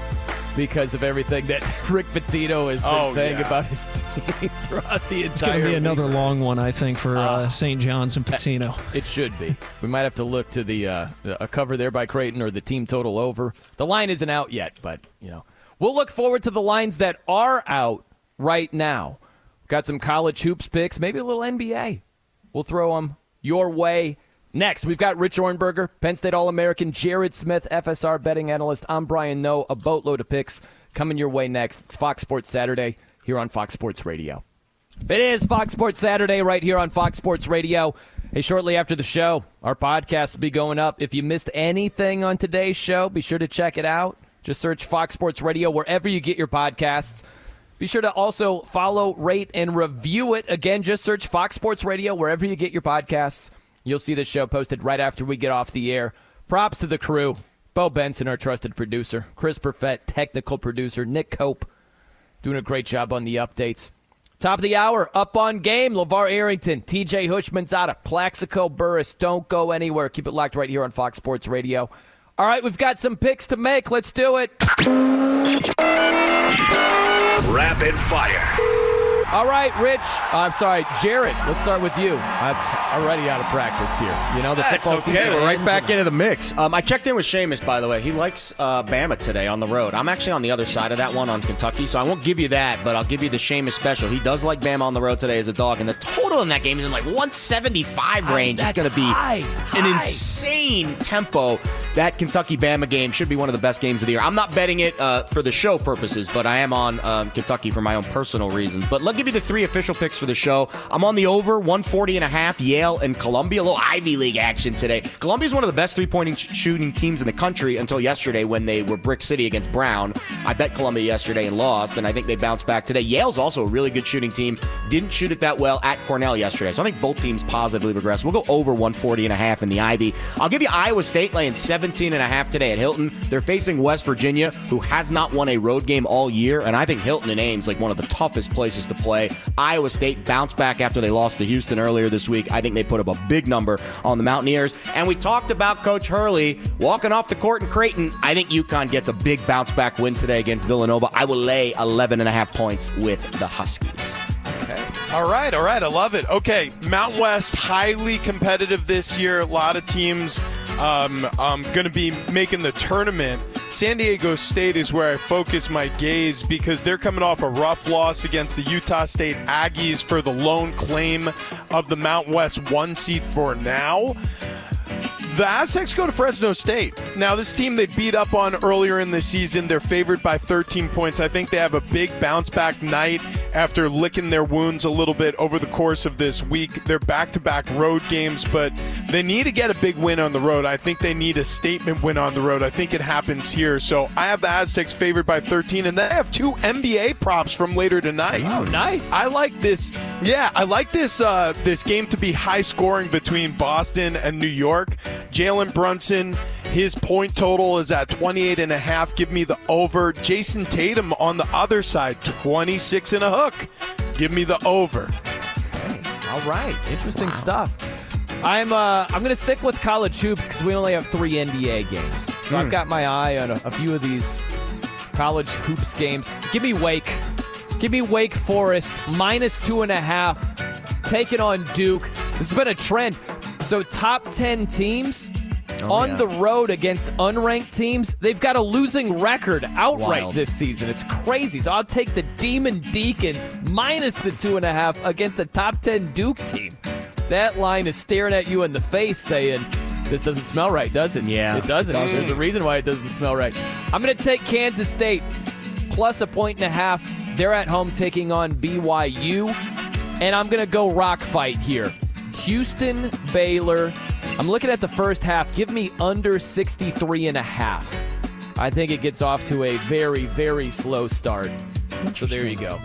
because of everything that Rick Pitino has been oh, saying yeah. about his team throughout the entire It's going to be week. Another long one, I think, for uh, uh, Saint John's and Pitino. It should be. We might have to look to the uh, a cover there by Creighton or the team total over. The line isn't out yet, but you know, we'll look forward to the lines that are out right now. Got some college hoops picks, maybe a little N B A. We'll throw them your way. Next, we've got Rich Ornberger, Penn State All-American, Jared Smith, F S R betting analyst. I'm Brian Noe. A boatload of picks coming your way next. It's Fox Sports Saturday here on Fox Sports Radio. It is Fox Sports Saturday right here on Fox Sports Radio. Hey, shortly after the show, our podcast will be going up. If you missed anything on today's show, be sure to check it out. Just search Fox Sports Radio wherever you get your podcasts. Be sure to also follow, rate, and review it. Again, just search Fox Sports Radio wherever you get your podcasts. You'll see this show posted right after we get off the air. Props to the crew. Bo Benson, our trusted producer. Chris Perfett, technical producer. Nick Cope, doing a great job on the updates. Top of the hour, up on game. LeVar Arrington, T J Hushmanzada, Plaxico Burress. Don't go anywhere. Keep it locked right here on Fox Sports Radio. All right, we've got some picks to make. Let's do it. Rapid fire. All right, Rich. Uh, I'm sorry, Jared. Let's start with you. I'm already out of practice here. You know, the That's football okay. season We're right back into the mix. Um, I checked in with Seamus, by the way. He likes uh, Bama today on the road. I'm actually on the other side of that one on Kentucky, so I won't give you that, but I'll give you the Seamus special. He does like Bama on the road today as a dog, and the total in that game is in like one seventy-five range. That's it's going to be high, high. an insane tempo. That Kentucky-Bama game should be one of the best games of the year. I'm not betting it uh, for the show purposes, but I am on um, Kentucky for my own personal reasons. But let I'll give you the three official picks for the show. I'm on the over, one forty and a half, Yale and Columbia. A little Ivy League action today. Columbia's one of the best three-point sh- shooting teams in the country until yesterday when they were Brick City against Brown. I bet Columbia yesterday and lost, and I think they bounced back today. Yale's also a really good shooting team. Didn't shoot it that well at Cornell yesterday, so I think both teams positively regress. We'll go over one forty and a half in the Ivy. I'll give you Iowa State laying seven seventeen and a half today at Hilton. They're facing West Virginia, who has not won a road game all year, and I think Hilton and Ames, like, one of the toughest places to play. Iowa State bounced back after they lost to Houston earlier this week. I think they put up a big number on the Mountaineers. And we talked about Coach Hurley walking off the court in Creighton. I think UConn gets a big bounce back win today against Villanova. I will lay eleven and a half points with the Huskies. Okay. All right, all right, I love it. Okay, Mountain West, highly competitive this year. A lot of teams um, um, going to be making the tournament. San Diego State is where I focus my gaze because they're coming off a rough loss against the Utah State Aggies for the lone claim of the Mountain West one seed for now. The Aztecs go to Fresno State. Now, this team they beat up on earlier in the season. They're favored by thirteen points. I think they have a big bounce-back night after licking their wounds a little bit over the course of this week. They're back-to-back road games, but they need to get a big win on the road. I think they need a statement win on the road. I think it happens here. So I have the Aztecs favored by thirteen, and then I have two N B A props from later tonight. Oh, nice. I like this. Yeah, I like this, uh, this game to be high-scoring between Boston and New York. Jalen Brunson, his point total is at twenty-eight and a half. Give me the over. Jason Tatum on the other side, twenty-six and a hook. Give me the over. Okay. All right. Interesting wow. stuff. I'm uh, I'm going to stick with college hoops because we only have three N B A games. So mm. I've got my eye on a, a few of these college hoops games. Give me Wake. Give me Wake Forest, minus two and a half. Taking on Duke. This has been a trend. So top ten teams oh, on yeah. the road against unranked teams, they've got a losing record outright Wild. this season. It's crazy. So I'll take the Demon Deacons minus the two and a half against the top ten Duke team. That line is staring at you in the face saying, this doesn't smell right, does it? Yeah. It doesn't. Mm. There's a reason why it doesn't smell right. I'm going to take Kansas State plus a point and a half. They're at home taking on B Y U. And I'm going to go rock fight here. Houston, Baylor. I'm looking at the first half. Give me under sixty-three and a half. I think it gets off to a very, very slow start. So there you go.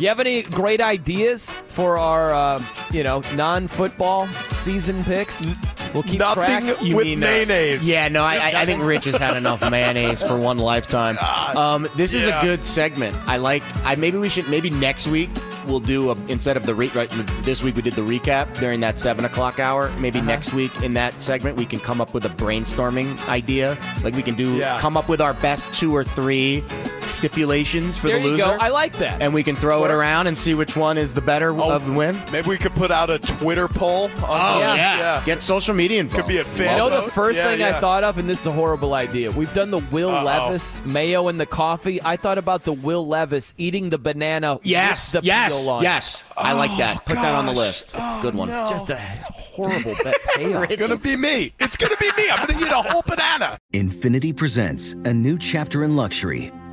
You have any great ideas for our, uh, you know, non-football season picks? We'll keep Nothing track. You with mean, mayonnaise. Uh, yeah, no, I, I think Rich has had enough mayonnaise for one lifetime. Um, this yeah. is a good segment. I like. I maybe we should maybe next week. We'll do, a, instead of the, re, right, this week we did the recap during that seven o'clock hour. Maybe uh-huh. next week in that segment we can come up with a brainstorming idea. Like we can do, yeah. come up with our best two or three stipulations for there the loser. There you go. I like that. And we can throw it around and see which one is the better oh, of the win. Maybe we could put out a Twitter poll. Oh, oh yeah. yeah. Get social media involved. Could be a fan. You know the first yeah, thing yeah. I thought of, and this is a horrible idea. We've done the Will Uh-oh. Levis, mayo in the coffee. I thought about the Will Levis eating the banana yes, with the yes. peel. On. Yes, oh, I like that. Put gosh. that on the list. Oh, good one. No. Just a horrible bet. It's going to be me. It's going to be me. I'm going to eat a whole banana. Infiniti presents a new chapter in luxury.